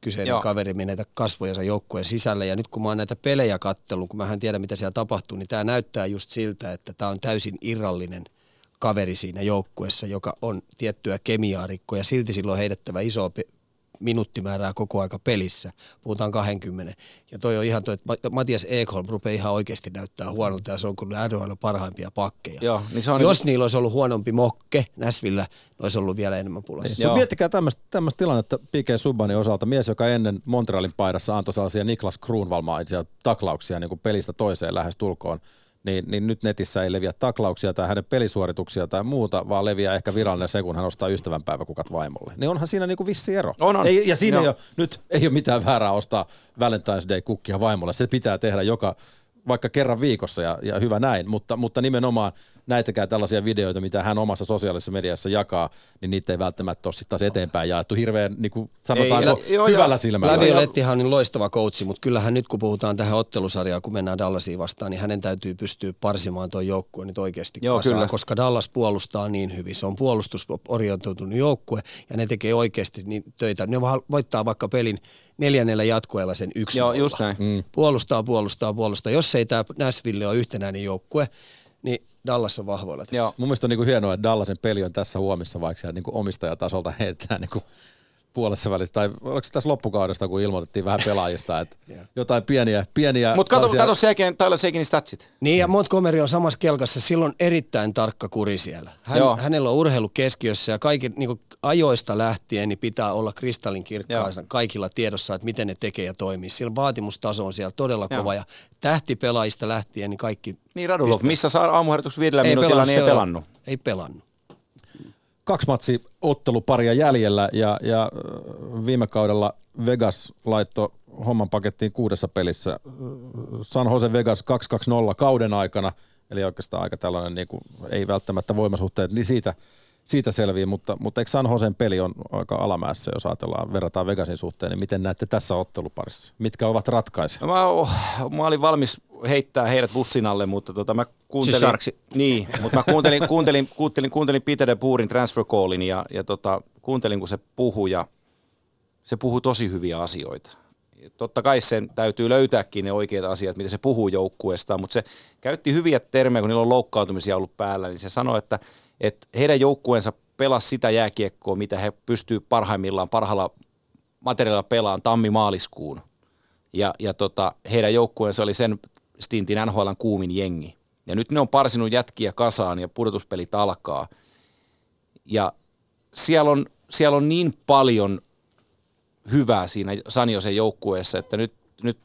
kyseinen Joo. kaveri menetä kasvojansa joukkueen sisällä. Ja nyt kun mä oon näitä pelejä kattellut, kun mä en tiedä mitä siellä tapahtuu, niin tämä näyttää just siltä, että tämä on täysin irrallinen kaveri siinä joukkueessa, joka on tiettyä kemiaa rikkoa ja silti silloin heidettävä isoa pe- minuuttimäärää koko aika pelissä. Puhutaan kaksikymmentä. Ja toi on ihan toi, että Matias Ekholm rupeaa ihan oikeasti näyttää huonolta ja se on kyllä N H L parhaimpia pakkeja. Joo, niin se on jos niin... niillä olisi ollut huonompi mokke Nashvillellä, olisi ollut vielä enemmän pulassa. Niin. Miettikää tämmöistä tilannetta P K Subbanin osalta. Mies, joka ennen Montrealin paidassa antoi sellaisia Niklas Kruunvalmaisia taklauksia niin kuin pelistä toiseen lähes tulkoon, niin, niin nyt netissä ei leviä taklauksia tai hänen pelisuorituksia tai muuta, vaan leviää ehkä virallinen se, kun hän ostaa ystävänpäiväkukat vaimolle. Niin onhan siinä niinku vissi ero. On, on. Ei, ja siinä ei ole, nyt ei ole mitään väärää ostaa Valentine's Day-kukkia vaimolle. Se pitää tehdä joka, vaikka kerran viikossa ja, ja hyvä näin, mutta, mutta nimenomaan näitäkään tällaisia videoita, mitä hän omassa sosiaalisessa mediassa jakaa, niin niitä ei välttämättä ole sitten taas eteenpäin jaettu hirveän, niin kuin sanotaan, ei, no, joo, hyvällä joo, silmällä. Läviolettihan on niin loistava coachi, mutta kyllähän nyt kun puhutaan tähän ottelusarjaan, kun mennään Dallasiin vastaan, niin hänen täytyy pystyä parsimaan tuo joukkue nyt oikeasti joo, kasaan, kyllä. Koska Dallas puolustaa niin hyvin. Se on puolustusorientoitunut joukkue ja ne tekee oikeasti niin töitä. Ne voittaa vaikka pelin neljännellä jatkoajalla sen yksi. Joo, just näin. Mm. Puolustaa, puolustaa, puolustaa. Jos ei tämä Nashville ole yhtenäinen joukkue, niin Dallas on vahvoilla tässä. Joo. Mun mielestä on niin kuin hienoa, että Dallasin peli on tässä huomissa, vaikka siellä niin kuin omistajatasolta heitetään niin kuin puolessa välissä. Tai oliko se tässä loppukaudesta, kun ilmoitettiin vähän pelaajista, että jotain pieniä... pieniä mutta kato, taisia... kato sekin, Tyler Seguinin statsit. Niin, ja Montgomery on samassa kelkassa. Silloin erittäin tarkka kuri siellä. Hän, hänellä on urheilu keskiössä ja kaikki, niin kuin ajoista lähtien niin pitää olla kristallinkirkkaana kaikilla tiedossa, että miten ne tekee ja toimii. Silloin vaatimustaso on siellä todella Joo. kova ja tähtipelaajista lähtien niin kaikki... Niin Radulov, pistää. Missä saa aamuharjoituksen viidellä minuutilla, niin ei pelannut. Ei pelannut. Kaksi matsi otteluparia jäljellä ja, ja viime kaudella Vegas laittoi homman pakettiin kuudessa pelissä. San Jose Vegas kaksi kaksi nolla kauden aikana, eli oikeastaan aika tällainen, niin kuin, ei välttämättä voimasuhteet, niin siitä, siitä selvii, mutta, mutta eikö San Josen peli on aika alamäessä, jos ajatellaan, verrataan Vegasin suhteen, niin miten näette tässä otteluparissa? Mitkä ovat ratkaisijat? Mä, mä olin valmis heittää heidät bussin alle, mutta tota, mä kuuntelin, niin, mutta mä kuuntelin, kuuntelin, kuuntelin, kuuntelin Peter de Boorin transfer callin ja, ja tota, kuuntelin, kun se puhui ja se puhui tosi hyviä asioita. Ja totta kai sen täytyy löytääkin ne oikeat asiat, mitä se puhuu joukkueestaan, mutta se käytti hyviä termejä, kun niillä on loukkaantumisia ollut päällä, niin se sanoi, että, että heidän joukkueensa pelasi sitä jääkiekkoa, mitä he pystyy parhaimmillaan, parhaalla materiaalilla pelaan tammi-maaliskuun. Ja, ja tota, heidän joukkueensa oli sen stintin N H L:n kuumin jengi. Ja nyt ne on parsinut jätkiä kasaan ja pudotuspelit alkaa. Ja siellä on, siellä on niin paljon hyvää siinä San Josen joukkueessa, että nyt, nyt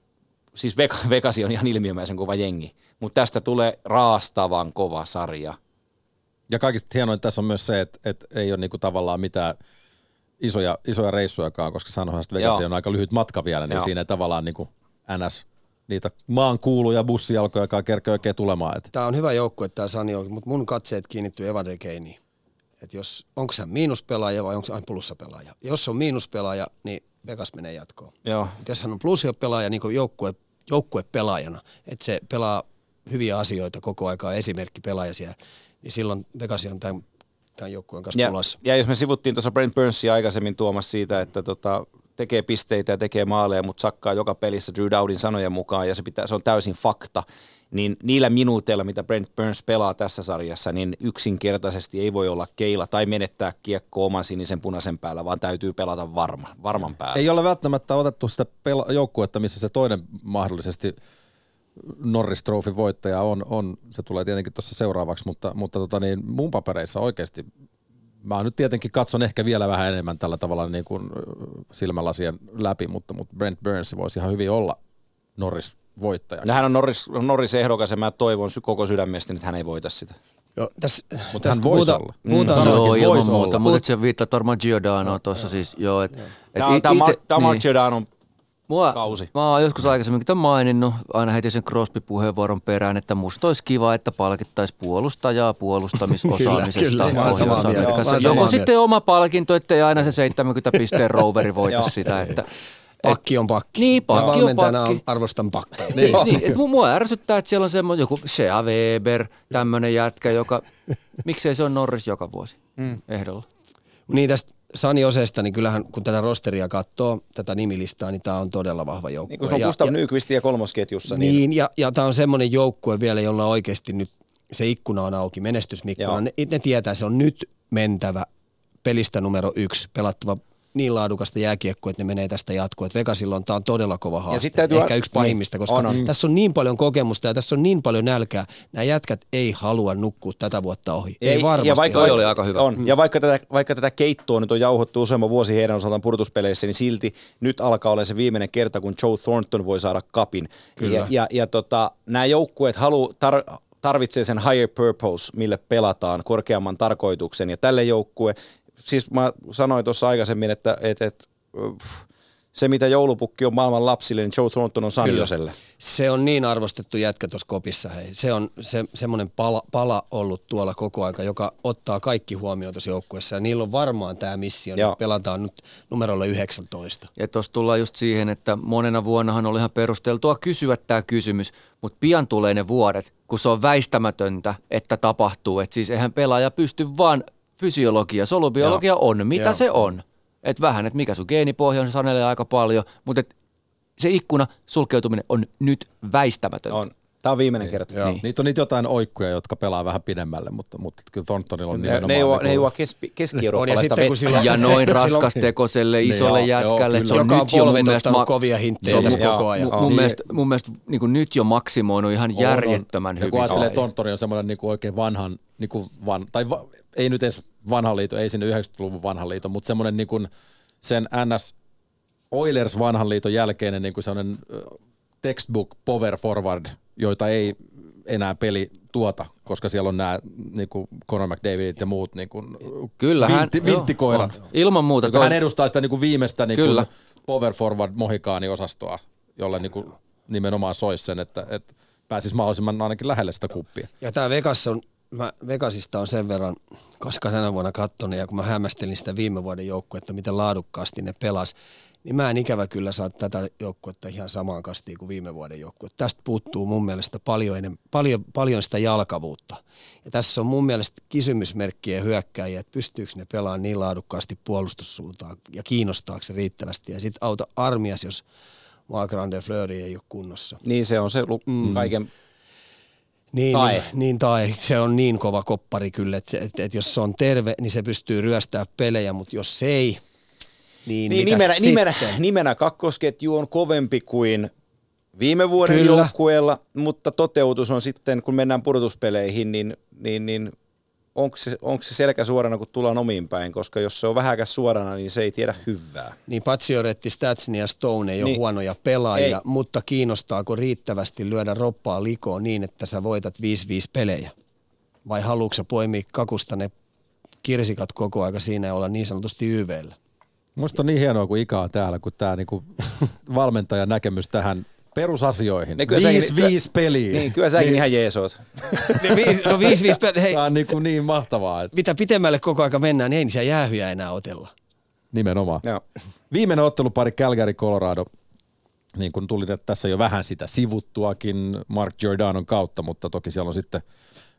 siis Vegasi on ihan ilmiömäisen kova jengi. Mutta tästä tulee raastavan kova sarja. Ja kaikista hienoin tässä on myös se, että, että ei ole niinku tavallaan mitään isoja, isoja reissujakaan, koska San Josesta Vegasi on aika lyhyt matka vielä, niin Joo. siinä ei tavallaan niinku N S... niitä maan kuuluja bussijalkojakaan kerkeä oikein tulemaan. Tämä on hyvä joukkue, tämä Sanjo, mutta mun katseet kiinnittyy Evander Keiniin. Että jos, onko se miinuspelaaja vai onko se aina plussapelaaja. Jos on miinuspelaaja, niin Vegas menee jatkoon. Joo. Jos hän on plussapelaaja, niin kuin joukkue, joukkuepelaajana, että se pelaa hyviä asioita koko aikaa, esimerkki pelaaja siellä, niin silloin Vegas on tämän, tämän joukkueen kanssa pulassa. Ja, ja jos me sivuttiin tuossa Brent Burnsia aikaisemmin Tuomas siitä, että tota, tekee pisteitä ja tekee maaleja, mutta sakkaa joka pelissä Drew Dowdin sanojen mukaan, ja se, pitää, se on täysin fakta. Niin niillä minuuteilla, mitä Brent Burns pelaa tässä sarjassa, niin yksinkertaisesti ei voi olla keila tai menettää kiekko oman sinisen punaisen päällä, vaan täytyy pelata varma, varman päällä. Ei ole välttämättä otettu sitä pela- joukkuetta, missä se toinen mahdollisesti Norris Trophyn voittaja on, on. Se tulee tietenkin tuossa seuraavaksi, mutta, mutta tota niin, mun papereissa oikeasti, mä nyt tietenkin katson ehkä vielä vähän enemmän tällä tavalla niin kuin silmälasien läpi, mutta, mutta Brent Burns voisi ihan hyvin olla Norris voittaja. Hän on Norris, Norris ehdokas ja mä toivon koko sydämestä, että hän ei voita sitä. Joo, täs, mutta hän voisi olla. Muuta, mm. Joo, ilman vois muuta, mutta se viittaa Torma Giordanoa tuossa siis. Joo, et, et it, tämä Mark niin. Giordanon kausi. Mä oon joskus aikaisemminkin tämän maininnut, aina heti sen Crosby-puheenvuoron perään, että musta olisi kiva, että palkittaisi puolustajaa puolustamisosaamisesta. Joko sitten oma palkinto, ettei aina se seitsemänkymmentä pisteen roveri voita sitä, että pakki on pakki. Niin, pakki ja on pakki. Arvostan pakkia. Niin, niin, että mua ärsyttää, että siellä on semmoinen joku Shea Weber, tämmöinen jätkä, joka, miksei se on Norris joka vuosi mm. ehdolla. Niin tästä San Josesta, niin kyllähän kun tätä rosteria katsoo, tätä nimilistaa, niin tämä on todella vahva joukkue. Niin kun se on Gustav Nyqvist ja kolmosketjussa. Niin, niin ja, ja tämä on semmoinen joukkue vielä, jolla oikeasti nyt se ikkuna on auki, menestysmikkuna. Ne, ne tietää, se on nyt mentävä pelistä numero yksi, pelattava niin laadukasta jääkiekkoa, että ne menee tästä jatkoon. Että Vegasilla on, tämä on todella kova haaste. Ehkä yksi pahimmista, koska on, on. tässä on niin paljon kokemusta ja tässä on niin paljon nälkää. Nämä jätkät ei halua nukkua tätä vuotta ohi. Ei, ei varmasti. Ja vaikka, vaikka, oli aika hyvä. On. Ja vaikka tätä, vaikka tätä keittoa nyt on jauhottu useamman vuosi heidän osaltaan purtuspeleissä, niin silti nyt alkaa olla se viimeinen kerta, kun Joe Thornton voi saada kapin. Kyllä. Ja, ja, ja tota, nämä joukkueet haluaa... Tar- tarvitsee sen higher purpose, mille pelataan, korkeamman tarkoituksen. Ja tälle joukkue... Siis mä sanoin tuossa aikaisemmin, että, että, että se mitä joulupukki on maailman lapsille, niin Joe Thornton on San Joselle. Se on niin arvostettu jätkä tuossa kopissa. Hei. Se on se, semmoinen pala, pala ollut tuolla koko aika, joka ottaa kaikki huomioon tuossa joukkueessa. Ja niillä on varmaan tämä missio, että pelataan nyt numerolla yhdeksäntoista. Ja tuossa tullaan just siihen, että monena vuonnahan oli ihan perusteltua kysyä tämä kysymys, mutta pian tulee ne vuodet, kun se on väistämätöntä, että tapahtuu. Et siis eihän pelaaja pysty vaan... Fysiologia, solubiologia Joo. on, mitä Joo. se on. Et vähän, että mikä sun geenipohja on, se sanelee aika paljon, mutta se ikkuna sulkeutuminen on nyt väistämätöntä. On. Tämä on viimeinen kerta. Niin. Niin. Niitä on niitä jotain oikkuja, jotka pelaa vähän pidemmälle, mutta, mutta kyllä Thorntonilla on nimenomaan... Ne, ne, ne, ne juo keski-eurooppalaista vettä. Ja noin raskastekoselle, isolle niin, jätkälle. Joo, se on joka nyt on jo mun mielestä... Ma- kovia hinttejä tässä koko ajan. Mun, mun niin. mielestä, mun mielestä niin kuin nyt jo maksimoinut ihan on, järjettömän on. hyvin. Ja kun ajattelee, että Thorntoni on semmoinen niin kuin oikein vanhan... Niin kuin van, tai va, ei nyt edes vanha liito, ei sinne yhdeksänkymmentäluvun vanha liito, mutta semmoinen niin kuin sen N S Oilers vanhan liiton jälkeinen niin kuin semmoinen textbook power forward, joita ei enää peli tuota, koska siellä on nämä niin kuin Conor McDavidit ja muut niin kuin vintti, vinttikoirat. Joo, ilman muuta. Hän toi... edustaa sitä niin kuin viimeistä niin kuin power forward mohikaani-osastoa, jolle niin kuin nimenomaan soisi sen, että, että pääsisi mahdollisimman ainakin lähelle sitä kuppia. Ja tämä Vegas on, mä Vegasista on sen verran, koska tänä vuonna katsonut ja kun mä hämmästelin sitä viime vuoden joukkuetta, miten laadukkaasti ne pelasi, niin mä en ikävä kyllä saa tätä joukkuetta ihan samaan kastiin kuin viime vuoden joukkue. Tästä puuttuu mun mielestä paljon, enem, paljon, paljon sitä jalkavuutta. Ja tässä on mun mielestä kysymysmerkkiä ja hyökkääjiä, että pystyykö ne pelaamaan niin laadukkaasti puolustussuuntaan ja kiinnostaako se riittävästi. Ja sit auta armias, jos Marc-Andre Fleury ei ole kunnossa. Niin se on se mm. kaiken... Niin tai. niin, tai se on niin kova koppari kyllä, että, että, että jos se on terve, niin se pystyy ryöstämään pelejä, mutta jos se ei, niin, niin mitä nimenä, nimenä, nimenä kakkosketju on kovempi kuin viime vuoden kyllä. joukkueella, mutta toteutus on sitten, kun mennään pudotuspeleihin, niin, niin, niin onko se, onko se selkä suorana, kun tullaan omiin päin, koska jos se on vähäkäs suorana, niin se ei tiedä hyvää. Niin Pacioretty, Statsni ja Stone ei niin. ole huonoja pelaajia, ei. Mutta kiinnostaako riittävästi lyödä roppaa likoon niin, että sä voitat viisi viisi pelejä? Vai haluatko sä poimia kakusta ne kirsikat koko aika siinä ja olla niin sanotusti Y V:llä? Musta on niin hienoa, kun Ika on täällä, kun tää niinku valmentajan näkemys tähän perusasioihin. viisi viisi peliä. Niin, kyllä säkin niin. Ihan jeesoot. ne viis, no viisi viisi peliä. Tämä on niin, kuin niin mahtavaa. Että... Mitä pitemmälle koko aika mennään, niin ei niissä jäähyjä enää otella. Nimenomaan. Joo. Viimeinen ottelupari Calgary Colorado. Niin kuin tuli tässä jo vähän sitä sivuttuakin Mark Giordanon kautta, mutta toki siellä on sitten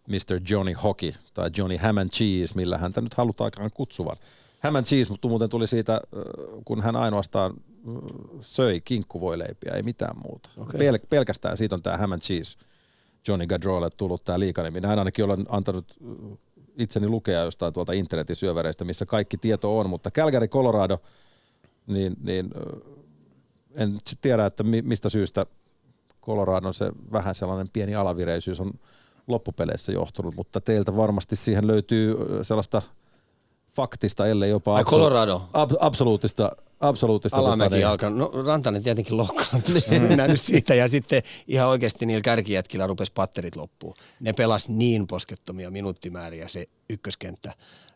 mister Johnny Hockey tai Johnny Ham and Cheese, millä häntä nyt halutaankaan kutsuvan. Ham and Cheese muuten tuli siitä, kun hän ainoastaan söi kinkkuvoileipiä, ei mitään muuta. Okay. Pel- pelkästään siitä on tämä Ham and Cheese Johnny Gaudreaulle tullut tämä liikanimi. Näin ainakin olen antanut itseni lukea jostain tuolta internetin syövereistä, missä kaikki tieto on, mutta Calgary Colorado, niin... niin en tiedä, että mistä syystä Coloradon se vähän sellainen pieni alavireisyys on loppupeleissä johtunut, mutta teiltä varmasti siihen löytyy sellaista faktista, ellei jopa Ai, absolu- ab- absoluuttista. absoluuttista Alamäki alkanut. No Rantanen tietenkin loukkaantui. Minä nyt siitä. Ja sitten ihan oikeasti niillä kärkijätkillä rupesi patterit loppuun. Ne pelasi niin poskettomia minuuttimääriä se ykköskenttä.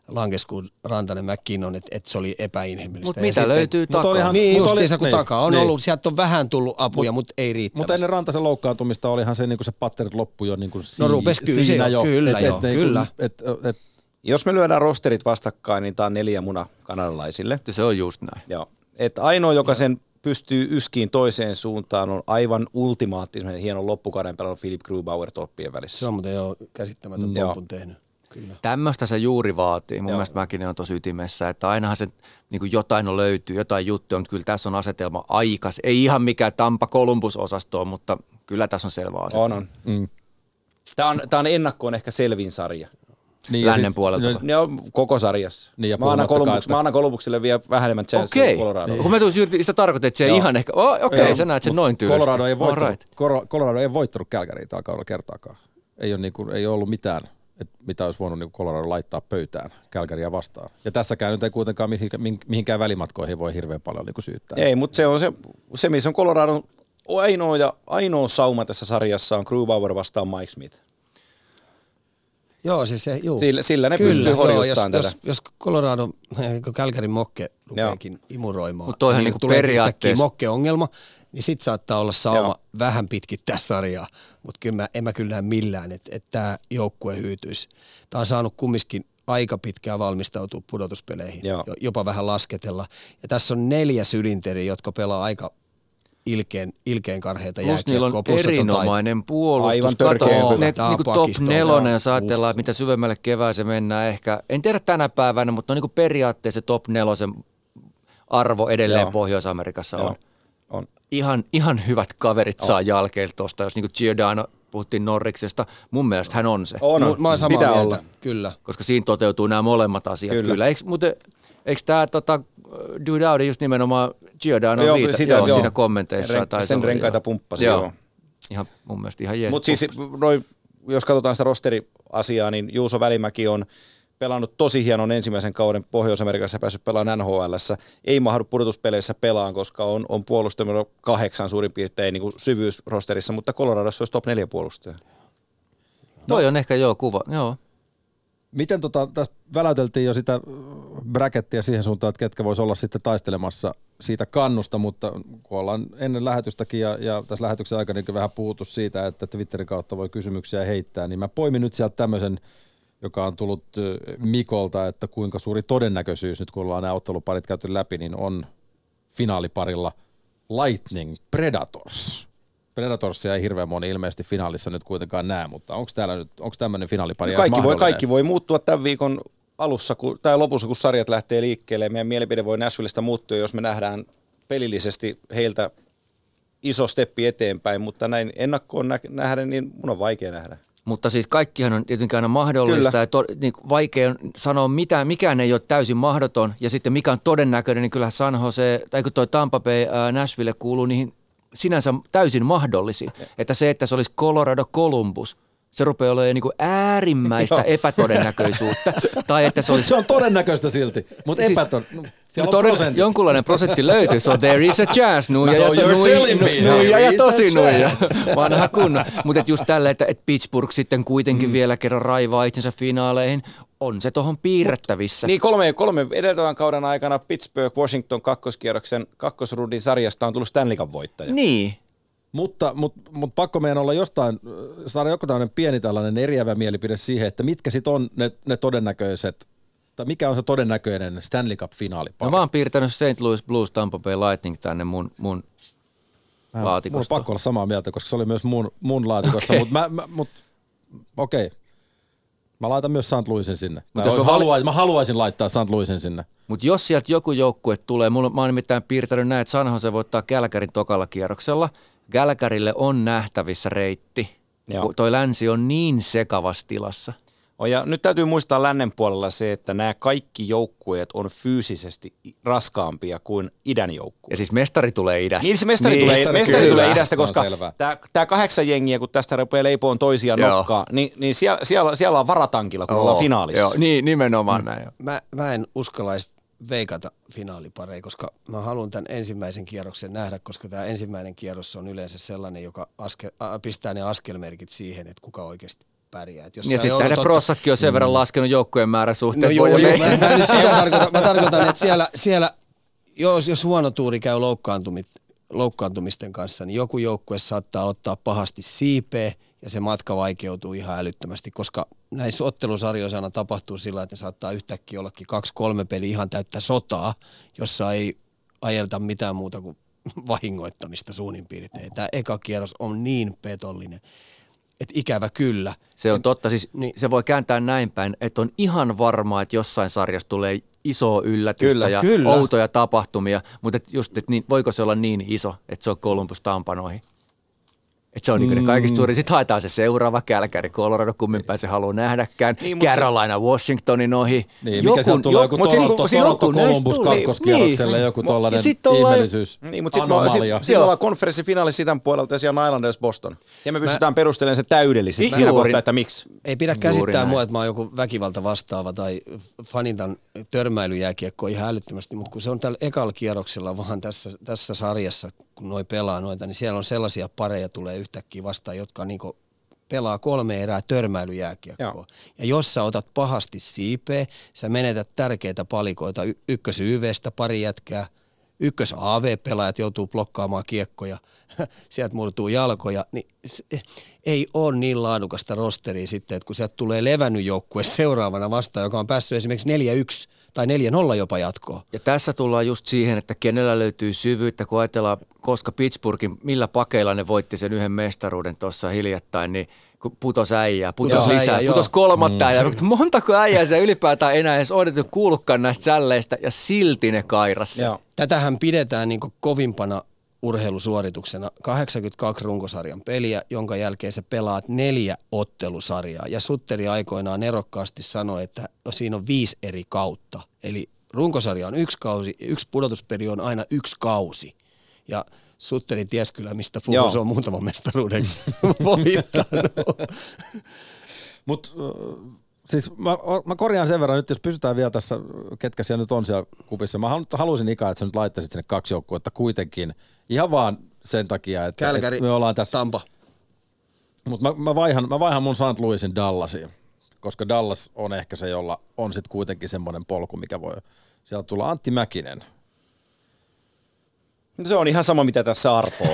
Lankeskuun Rantanen Mäkinen, että et se oli epäinhimillistä. Mutta mitä sitten, löytyy takaa? Niin, justiinsa kun takaa on niin. ollut. Sieltä on vähän tullut apuja, mutta mut ei riittävästi. Mutta ennen Rantasen loukkaantumista olihan se, niin kuin se patterit loppu jo niin kuin si- no, rupes, kyllä, siinä se, jo. Kyllä et, joo, et, kyllä. Et, et, et, Jos me lyödään rosterit vastakkain, niin tämä on neljä muna kanadalaisille. Se on just näin. Joo. Et ainoa, joka sen pystyy yskiin toiseen suuntaan, on aivan ultimaattisen hieno loppukauden pelaaja Philip Grubauer toppien välissä. Se on muuten jo käsittämätön pompun tehnyt. Kyllä. Tämmöistä se juuri vaatii. Mun Joo. mielestä Mäkinen on tosi ytimessä, että ainahan se niin kuin jotain on löytyy, jotain juttuja, mutta kyllä tässä on asetelma aikas. Ei ihan mikään Tampa Columbus-osastoa, mutta kyllä tässä on selvä asetelma. On, on. Mm. Tämä on, tämä on ennakkoon ehkä selvin sarja. Niin, lännen siis, puolelta. Ne, ne on koko sarjassa. Niin, mä, annan Columbuks, että... mä annan Columbukselle vielä vähän enemmän chanssia okay. Colorado. Niin. Kun mä tulisin sitä tarkoitin, että se ei ihan ehkä, oh, okei, okay, sä näet sen noin tyylisesti. Colorado ei voittanut, right. Colorado ei voittanut Calgaryin tällä kaudella kertaakaan. Ei ole, niin kuin, ei ole ollut mitään. Et mitä olisi voinut niin Colorado laittaa pöytään Calgaryä vastaan. Ja tässäkään nyt ei kuitenkaan mihinkään välimatkoihin voi hirveän paljon niin syyttää. Ei, mutta se on se, se missä on Coloradon ainoa, ja ainoa sauma tässä sarjassa on Grubauer vastaan Mike Smith. Joo, siis se, juu. Sillä, sillä ne pystyy horjuttamaan tätä. Jos, jos Colorado, Calgaryn mokke rupeekin imuroimaan, mutta toihan niin niin tulee periaatteessa mokke-ongelma, niin sit saattaa olla sauma Joo. vähän pitkittää sarjaa. Mutta kyllä mä, en mä kyllä näe millään, että et tämä joukkue hyytyisi. Tämä on saanut kumminkin aika pitkään valmistautua pudotuspeleihin, Joo. jopa vähän lasketella. Ja tässä on neljä sylinteriä, jotka pelaa aika ilkeen, ilkeen karheita jääkiekkoa. Plus niillä on plus erinomainen puolustus. Aivan törkeä. Niinku top nelonen, jos ajatellaan, uh. mitä syvemmälle kevääseen mennään ehkä. En tiedä tänä päivänä, mutta on niinku periaatteessa top nelosen arvo edelleen Joo. Pohjois-Amerikassa Joo. on. On. Ihan, ihan hyvät kaverit on. Saa jälkeiltä tuosta, jos niinku Giordano puhuttiin Norriksesta. Mun mielestä hän on se. On, on. Mä oon samaa mieltä. Olla. Kyllä. Koska siinä toteutuu nämä molemmat asiat. Kyllä. Kyllä. Eikö, muuten, eikö tämä tota, Dudaudi just nimenomaan Giordano no, liitä sitä, joo, joo. siinä kommenteissa? Ren, sen renkaita pumppasi, joo. joo. Ihan, mun mielestä ihan jees. Mutta siis, noi, jos katsotaan sitä rosteriasiaa, niin Juuso Välimäki on pelannut tosi hienon ensimmäisen kauden Pohjois-Amerikassa ja päässyt pelaamaan N H L:ssä. Ei mahdu pudotuspeleissä pelaan, koska on, on puolustamero kahdeksan suurin piirtein niin kuin syvyysrosterissa, mutta Coloradossa olisi top neljä puolustaja. No. Toi on ehkä joo kuva, joo. Miten tota, tässä väläyteltiin jo sitä brackettia siihen suuntaan, että ketkä voisi olla sitten taistelemassa siitä kannusta, mutta kun ollaan ennen lähetystäkin ja, ja tässä lähetyksen aikana niin vähän puhuttu siitä, että Twitterin kautta voi kysymyksiä heittää, niin mä poimin nyt sieltä tämmöisen, joka on tullut Mikolta, että kuinka suuri todennäköisyys nyt kun ollaan nämä otteluparit käyty läpi, niin on finaaliparilla Lightning Predators. Predatorsia ei hirveän moni ilmeisesti finaalissa nyt kuitenkaan näe, mutta onko täällä nyt, onko tämmöinen finaalipari? No kaikki, voi, kaikki voi muuttua tämän viikon alussa kun, tai lopussa, kun sarjat lähtee liikkeelle. Meidän mielipide voi Nashvillestä muuttua, jos me nähdään pelillisesti heiltä iso steppi eteenpäin, mutta näin ennakkoon nähdä, niin mun on vaikea nähdä. Mutta siis kaikkihan on tietenkin aina mahdollista kyllä. ja to, niin vaikea sanoa mitään, mikään ei ole täysin mahdoton ja sitten mikä on todennäköinen, niin kyllähän San Jose, tai kun toi Tampa Bay, ää, Nashville kuuluu niihin sinänsä täysin mahdollisiin. Että se, että se olisi Colorado Columbus, se rupeaa olemaan niin kuin äärimmäistä epätodennäköisyyttä. tai että se, olisi... se on todennäköistä silti, mutta siis, epätodennäköistä. Toden, jonkunlainen prosentti löytyy, so there is a chance, nuija so ja, to, ja tosi nuija, vanha kunnon. Mutta just tällä, että et Pittsburgh sitten kuitenkin mm. vielä kerran raivaa itsensä finaaleihin, on se tuohon piirrettävissä. Mut, niin kolme, kolme edeltävän kauden aikana Pittsburgh Washington kakkoskierroksen kakkosrundin sarjasta on tullut Stanley Cup voittaja. Niin. Mutta mut, mut pakko meidän olla jostain, saada joku tämmöinen pieni tällainen eriävä mielipide siihen, että mitkä sit on ne, ne todennäköiset, tai mikä on se todennäköinen Stanley Cup-finaali? No mä oon piirtänyt Saint Louis Blues, Tampa Bay Lightning tänne mun, mun mä, laatikosta. Mun on pakko olla samaa mieltä, koska se oli myös mun, mun laatikossa, okay. mutta mut, mut, okei. Okay. Mä laitan myös Saint Louisin sinne. Mä, jos mä, haluaisin, mä haluaisin laittaa Saint Louisin sinne. Mutta jos sieltä joku joukkue tulee, mulla, mä oon nimittäin piirtänyt näin, että San Jose voittaa Calgaryn tokalla kierroksella. Calgarylle on nähtävissä reitti. Joo. Toi länsi on niin sekavassa tilassa. Oh, ja nyt täytyy muistaa lännen puolella se, että nämä kaikki joukkueet on fyysisesti raskaampia kuin idän joukkueet. Ja siis mestari tulee idästä. Niin, siis mestari, niin, tulee, mestari tulee idästä, koska tämä kahdeksan jengiä, kun tästä rupeaa leipoon toisiaan nokkaan, niin, niin siellä, siellä, siellä on varatankilla, kun Joo. ollaan finaalissa. Joo. Niin, nimenomaan näin. Mm. Mä, mä en uskalais veikata finaalipareja, koska mä haluan tämän ensimmäisen kierroksen nähdä, koska tämä ensimmäinen kierros on yleensä sellainen, joka askel, äh, pistää ne askelmerkit siihen, että kuka oikeasti pärjää. Jos ja sitten hänen prossakin on sen verran laskenut joukkueen määrän suhteen. No joo, joo, mä, mä nyt sitä tarkoitan, mä tarkoitan, että siellä, siellä jos, jos huono tuuri käy loukkaantumisten kanssa, niin joku joukkue saattaa ottaa pahasti siipeä ja se matka vaikeutuu ihan älyttömästi, koska näissä ottelusarjoissa aina tapahtuu sillä, että ne saattaa yhtäkkiä ollakin kaksi kolme peli ihan täyttä sotaa, jossa ei ajelta mitään muuta kuin vahingoittamista suunnin piirtein. Tämä eka kierros on niin petollinen. Että ikävä kyllä. Se on totta, siis niin. Se voi kääntää näin päin, että on ihan varmaa, että jossain sarjassa tulee isoa yllätystä kyllä, ja kyllä. outoja tapahtumia, mutta et just, et niin, voiko se olla niin iso, että se on Columbus Tampanoihin? Että se on mm. niin kaikista suurin. Sitten haetaan se seuraava, Calgary, Colorado, kumminpäin se haluaa nähdäkään, niin, Carolina, Washingtonin ohi. Niin, joku, mikä sieltä tulee, joku Toronto, Columbus kakkoskierrokselle, niin, joku tuollainen ihmeellisyys, niin, mutta anomalia. Sitten me ollaan konferenssifinaalissa idän puolelta ja siellä on Islanders Boston. Ja me pystytään mä, perustelemaan se täydellisesti siinä kohtaa, että miksi. Ei pidä käsittää mua, että mä oon joku väkivalta vastaava tai fanitan törmäilyjääkiekko ihan älyttömästi, mutta kun se on tällä ekalla kierroksella vaan tässä, tässä sarjassa, kun noi pelaa noita, niin siellä on sellaisia pareja tulee yhtäkkiä vastaan, jotka niin kuin pelaa kolme erää törmäilyjääkiekkoa. Ja jos sä otat pahasti siipeä, sä menetät tärkeitä palikoita, y- ykkös Y V:stä pari jätkää, ykkös A V-pelaajat joutuu blokkaamaan kiekkoja, sieltä murtuu jalkoja, niin ei ole niin laadukasta rosteria sitten, että kun sieltä tulee levännyt joukkue seuraavana vastaan, joka on päässyt esimerkiksi neljä yksi tai neljä nolla jopa jatkoa. Ja tässä tullaan just siihen, että kenellä löytyy syvyyttä, kun ajatellaan, koska Pittsburghin, millä pakeilla ne voitti sen yhden mestaruuden tuossa hiljattain, niin putos äijää, putos joo, lisää, äijä, putos kolmatta mm. äijää. Montako äijää se ylipäätään enää edes on edellyt kuullutkaan näistä sälleistä ja silti ne kairasi. Joo. Tätähän pidetään niin kuin kovimpana urheilusuorituksena kahdeksankymmentäkaksi runkosarjan peliä, jonka jälkeen sä pelaat neljä ottelusarjaa. Ja Sutteri aikoinaan nerokkaasti sanoi, että siinä on viisi eri kautta. Eli runkosarja on yksi kausi, yksi pudotuspeli on aina yksi kausi. Ja Sutteri ties kyllä, mistä puhuu, se on muutaman mestaruuden voittanut. Mut siis mä, mä korjaan sen verran nyt, jos pysytään vielä tässä, ketkä siellä nyt on siellä kupissa. Mä halusin ikään, että sä nyt laittaisit sinne kaksi joukkuetta kuitenkin. Ihan vaan sen takia, että, Calgary, että me ollaan tässä. Tampa. Mutta mä, mä, vaihan, mä vaihan mun Saint Louisin Dallasiin, koska Dallas on ehkä se, jolla on sitten kuitenkin semmoinen polku, mikä voi. Siellä tulla Antti Mäkinen. Se on ihan sama, mitä tässä arpoo.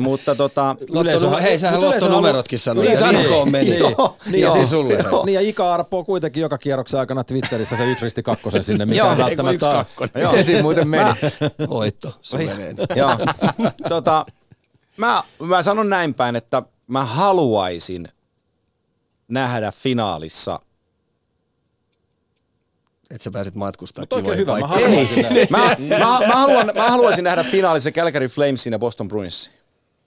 Mutta tota... Lotto, hei, sähän lottonumerotkin sanoi. Niin, sankoon meni. Niin, joo, niin joo, ja siis sulle. Joo. Niin, ja Ika arpoo kuitenkin joka kierroksen aikana Twitterissä se yksi risti kakkosen sinne, mikä joo, on välttämättä... Joo, ei kun siinä muuten meni. Hoitto, sulle Joo. Tota, mä, mä sanon näin päin, että mä haluaisin nähdä finaalissa... Että sä pääset matkustaa kivoin paikkaan. Mä, mä, mä, mä haluaisin nähdä finaalissa Calgary Flamesin ja Boston Bruinsin.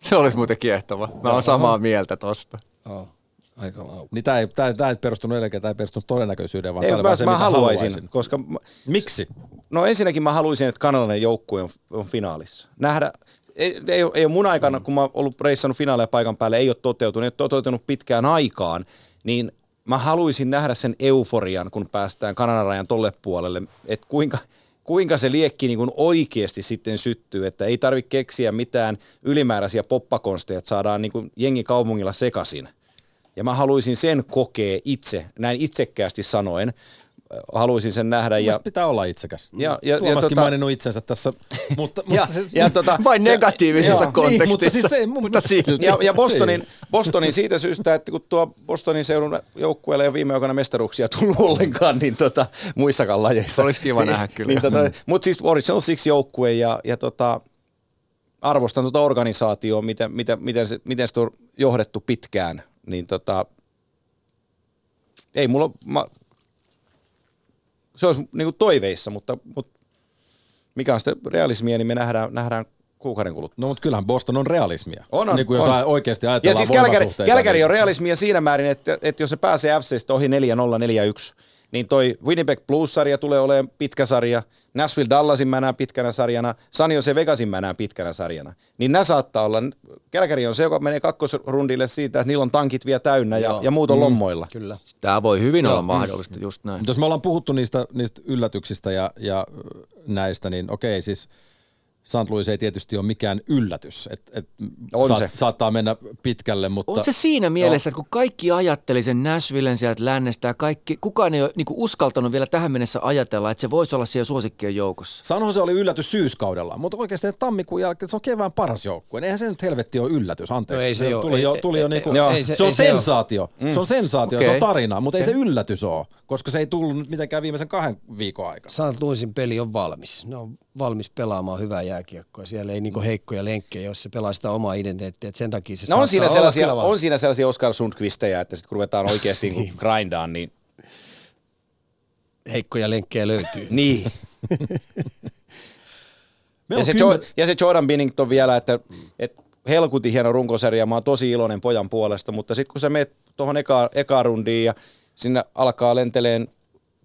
Se olisi muuten kiehtova. Mä oon samaa mieltä tosta. Oh. Aika auki. Niin tää ei, tää, tää ei perustunut edelleen, tää ei perustunut todennäköisyyden, vaan ei, mä, vaan se, mä haluaisin, haluaisin. Koska mä, miksi? No ensinnäkin mä haluaisin, että kanalainen joukkue on, on finaalissa. Nähdä... Ei, ei, ei ole mun aikana, mm. kun mä oon ollut reissannut finaaleja paikan päälle, ei ole toteutunut, ei ole toteutunut pitkään aikaan, niin... Mä haluaisin nähdä sen euforian, kun päästään Kanadan rajan tolle puolelle, että kuinka, kuinka se liekki niin kuin oikeasti sitten syttyy, että ei tarvitse keksiä mitään ylimääräisiä poppakonsteja, että saadaan niin kuin jengi kaupungilla sekaisin. Ja mä haluaisin sen kokea itse, näin itsekkäästi sanoen, haluaisin sen nähdä. Ja pitää olla itsekäs. Ja, ja, Tuomaskin tota, maininnut itsensä tässä, mutta, mutta ja, se, ja, tota, vain negatiivisessa ja, kontekstissa. Niin, mutta siis ei, mutta silti. Ja, ja Bostonin, Bostonin siitä syystä, että kun tuo Bostonin seudun joukkueelle ei ole viime aikoina mestaruuksia tullut ollenkaan, niin tota, muissakaan lajeissa. Olisi kiva nähdä kyllä. Niin, tota, mutta siis Original Six joukkue ja, ja tota, arvostan tuota organisaatioon, miten, miten, miten, se, miten se on johdettu pitkään, niin tota, ei mulla, mä, se olisi niinku toiveissa, mutta, mutta mikä on sitten realismia, niin me nähdään, nähdään kuukauden kuluttua. No mutta kyllähän Boston on realismia, on, on, niin kuin jos on. Oikeasti ajatellaan voimasuhteita. Ja siis Calgary on realismia siinä määrin, että, että jos se pääsee F C:stä ohi neljä nolla neljä yksi, niin toi Winnipeg Blues-sarja tulee olemaan pitkä sarja, Nashville Dallasin mä näen pitkänä sarjana, San Jose Vegasin mä näen pitkänä sarjana. Niin nämä saattaa olla, Calgary on se, joka menee kakkosrundille siitä, että niillä on tankit vielä täynnä ja, ja muut on mm, lommoilla. Kyllä. Tämä voi hyvin Joo. olla mahdollista, just näin. Jos me ollaan puhuttu niistä, niistä yllätyksistä ja, ja näistä, niin okei, siis Saint Louis ei tietysti ole mikään yllätys, että et saat, saattaa mennä pitkälle, mutta on se siinä mielessä, että kun kaikki ajatteli sen Nashvillen sieltä lännestä, kaikki, kukaan ei ole niin kuin uskaltanut vielä tähän mennessä ajatella, että se voisi olla siellä suosikkien joukossa. Sanoin, se oli yllätys syyskaudella, mutta oikeasti tammikuun jälkeen se on kevään paras joukkue. Eihän se nyt helvetti ole yllätys, anteeksi. No ei se, se, tuli ei, jo, tuli ei, jo ei, niinku, ei, se, se on sensaatio, mm. se on sensaatio, okay. Se on tarina, mutta ei se yllätys ole, koska se ei tullut mitenkään viimeisen kahden viikon aikana. Saint Louisin peli on valmis, ne on valmis pelaamaan hyvää jääkiekkoa. Siellä ei niinku heikkoja lenkkejä, jos se pelaa sitä omaa identiteettiä. Sen takia se no on, siinä sellaisia, on siinä sellaisia Oskar Sundqvistejä, että sit kun ruvetaan oikeasti niin grindaan, niin heikkoja lenkkejä löytyy. Niin. ja, se jo, ja se Jordan Binnington vielä, että et helkutin hieno runkosarja. Mä oon tosi iloinen pojan puolesta, mutta sitten kun sä meet tuohon eka, eka rundiin ja sinne alkaa lenteleen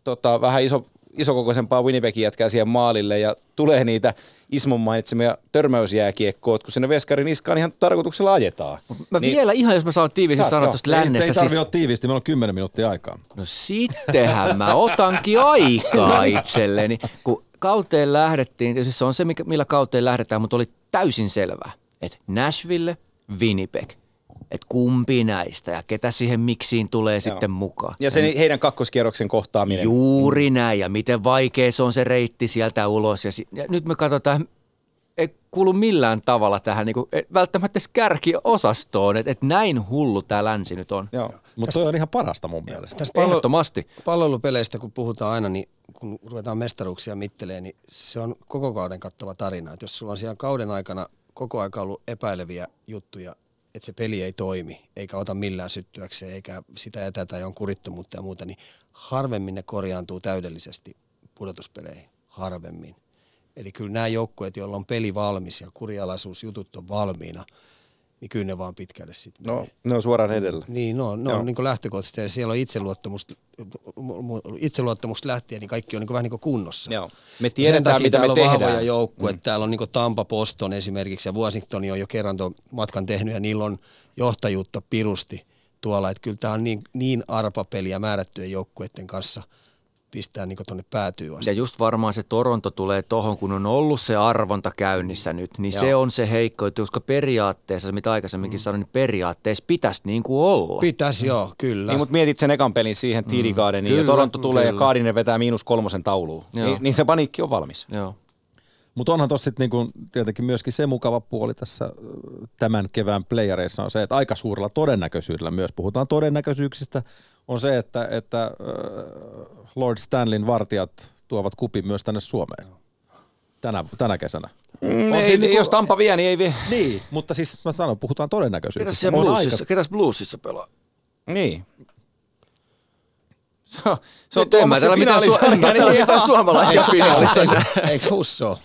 tota, vähän iso isokokoisempaa Winnipegin jätkää siihen maalille ja tulee niitä Ismon mainitsemia törmäysjääkiekkoja, kun sinne veskarin iskaan ihan tarkoituksella ajetaan. Mä niin vielä ihan, jos mä saan tiiviisti sanoa tuosta lännestä. Ei, ei tarvitse siis olla tiiviisti, meillä on kymmenen minuuttia aikaa. No sittenhän mä otankin aikaa itselleni. Kun kauteen lähdettiin, siis se on se, millä kauteen lähdetään, mutta oli täysin selvää, että Nashville, Winnipeg. Että kumpi näistä ja ketä siihen miksiin tulee Joo. sitten mukaan. Ja sen heidän kakkoskierroksen kohtaaminen. Juuri näin ja miten vaikea se on se reitti sieltä ulos. Ja, si- ja nyt me katsotaan, ei kuulu millään tavalla tähän, niin kuin, välttämättä kärkiosastoon, että et näin hullu tämä länsi nyt on. Joo. Mutta se on ihan parasta mun mielestä. Tässä ehdottomasti. Palvelupeleistä kun puhutaan aina, niin kun ruvetaan mestaruuksia mittelemään, niin se on koko kauden kattava tarina. Et jos sulla on siellä kauden aikana koko aika ollut epäileviä juttuja, että se peli ei toimi, eikä ota millään syttyäkseen, eikä sitä ja tätä, on kurittomuutta ja muuta, niin harvemmin ne korjaantuu täydellisesti pudotuspeleihin, harvemmin. Eli kyllä nämä joukkueet, joilla on peli valmis ja kurialaisuusjutut on valmiina, niin kyllä ne vaan pitkälle sitten. No, ne on suoraan edellä. Niin, no, no niin kuin lähtökohtaisesti, ja siellä on itseluottamusta, itseluottamusta lähtien, niin kaikki on niin kuin vähän niin kuin kunnossa. Joo. Me tiedetään, mitä me tehdään. Sen takia täällä on vahvoja joukkuja. Mm. Täällä on niin kuin Tampa, Boston esimerkiksi, ja Washington on jo kerran tuon matkan tehnyt, ja niillä on johtajuutta pirusti tuolla. Että kyllä tämä on niin, niin arpa peli ja määrättyjen joukkueiden kanssa pistää niin kuin tuonne päätyy asti. Ja just varmaan se Toronto tulee tohon, kun on ollut se arvonta käynnissä nyt, niin Joo. se on se heikko, että koska periaatteessa, mitä aikaisemminkin mm. sanoin, niin periaatteessa pitäisi niin kuin olla. Pitäisi, mm. joo, kyllä. Niin, mutta mietit sen ekan pelin siihen mm. T D Gardeniin, kyllä, ja Toronto tulee kyllä. ja Gardiner vetää miinus kolmosen tauluun, Ni, niin se paniikki on valmis. Mutta onhan tuossa sitten niinku, tietenkin myöskin se mukava puoli tässä tämän kevään playareissa on se, että aika suurella todennäköisyydellä myös puhutaan todennäköisyyksistä, on se, että, että Lord Stanleyn vartijat tuovat kupin myös tänne Suomeen tänä, tänä kesänä. Mm, ei, ei, niinku, jos Tampa vie, niin ei vie. Niin, mutta siis mä sanon, puhutaan todennäköisyyksistä. Ketäs Bluesissa pelaa? Niin. Se on, se on Tuomas se finaalisarja. Niin ihan suomalaisia finaalisarja. Eikö Husso?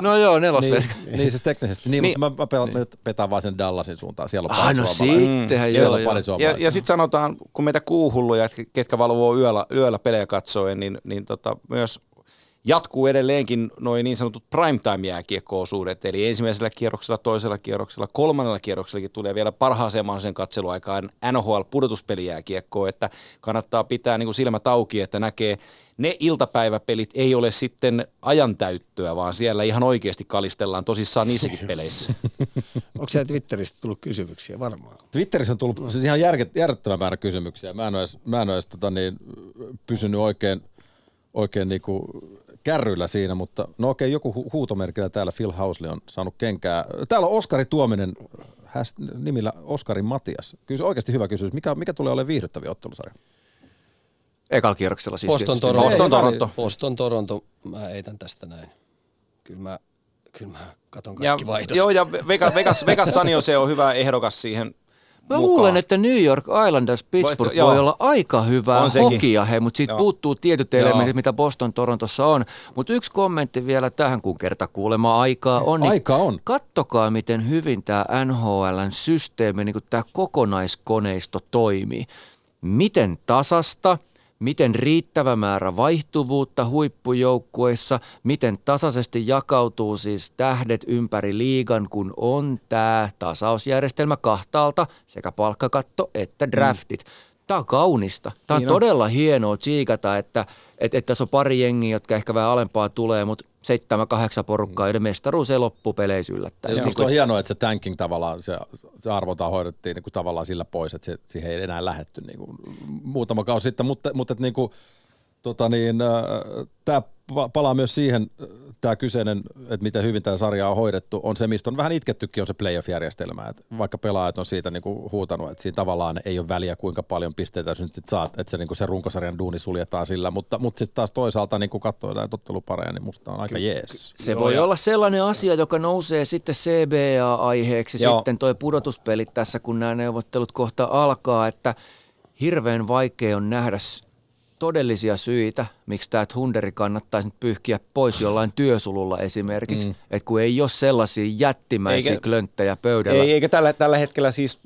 No joo, nelosverkka. Niin, niin siis teknisesti. Niin, niin. Mutta mä pel- niin. petään vaan sen Dallasin suuntaan. Siellä on pari ah, no sittenhän joo. On pari ja, ja sit sanotaan, kun meitä kuuhulluja, ketkä valvoo yöllä, yöllä pelejä katsoen, niin, niin tota, myös jatkuu edelleenkin noi niin sanotut primetime-jääkiekko-osuudet. Eli ensimmäisellä kierroksella, toisella kierroksella, kolmannella kierroksellakin tulee vielä parhaaseen mahdolliseen katseluaikaan N H L-pudotuspelijääkiekkoa, että kannattaa pitää niin kuin silmät auki, että näkee ne iltapäiväpelit ei ole sitten ajantäyttöä, vaan siellä ihan oikeasti kalistellaan tosissaan niissäkin peleissä. Onko siellä Twitteristä tullut kysymyksiä varmaan? Twitterissä on tullut ihan järjettömän määrä kysymyksiä. Mä en ole edes tota niin, pysynyt oikein oikein niin kuin kärryillä siinä, mutta no okei, joku hu- huutomerkillä täällä Phil Housley on saanut kenkää. Täällä on Oskari Tuominen, häst, nimillä Oskari Matias. Kyllä se oikeasti hyvä kysymys. Mikä, mikä tulee olemaan viihdyttäviä ottelusarja? Ekalla kierroksella siis. Boston Toronto. Boston Toronto. Boston Toronto. Mä eitän tästä näin. Kyllä mä, kyllä mä katon kaikki ja, vaihdot. Joo, ja Vegas, Vegas, Vegas San Jose on hyvä ehdokas siihen. Mä mukaan. Luulen, että New York Islanders Pittsburgh Boista, voi joo. olla aika hyvää hokia, hei, mutta siitä joo. puuttuu tietyt elementit, mitä Boston Torontossa on. Mutta yksi kommentti vielä tähän, kun kerta kuulemaan aikaa on. Niin aika on. Kattokaa, miten hyvin tämä N H L:n systeemi, niin tämä kokonaiskoneisto toimii. Miten tasasta, miten riittävä määrä vaihtuvuutta huippujoukkueissa, miten tasaisesti jakautuu siis tähdet ympäri liigan, kun on tämä tasausjärjestelmä kahtaalta, sekä palkkakatto että draftit. Tämä on kaunista. Tämä on niin todella on. hienoa tsiikata, että, että, että tässä on pari jengiä, jotka ehkä vähän alempaa tulee, mutta seitsemän, kahdeksan porukkaa, joiden mestaruus ei loppupeleissä yllättäisi. Niin kuin... on hienoa, että se tanking tavallaan, se, se arvonta hoidettiin niin kuin tavallaan sillä pois, että se, siihen ei enää lähdetty niin kuin muutama kausi sitten, mutta, mutta niin kuin, tota niin, äh, tämä palaa myös siihen, tämä kyseinen, että miten hyvin tämä sarja on hoidettu, on se, mistä on vähän itkettykin, on se playoff-järjestelmä. Että mm. vaikka pelaajat on siitä niin kuin huutanut, että siinä tavallaan ei ole väliä, kuinka paljon pisteitä nyt sit saat, että se, niin kuin se runkosarjan duuni suljetaan sillä. Mutta, mutta sitten taas toisaalta, niin kun katsoo näitä ottelupareja, niin musta on aika Ky- jees. Se Joo, voi ja... olla sellainen asia, joka nousee sitten C B A-aiheeksi, Joo. sitten toi pudotuspelit tässä, kun nämä neuvottelut kohta alkaa, että hirveän vaikea on nähdä todellisia syitä, miksi tämä Thunderi kannattaisi nyt pyyhkiä pois jollain työsululla esimerkiksi, mm. että kun ei ole sellaisia jättimäisiä eikä, klönttejä pöydällä. Ei, eikä tällä, tällä hetkellä siis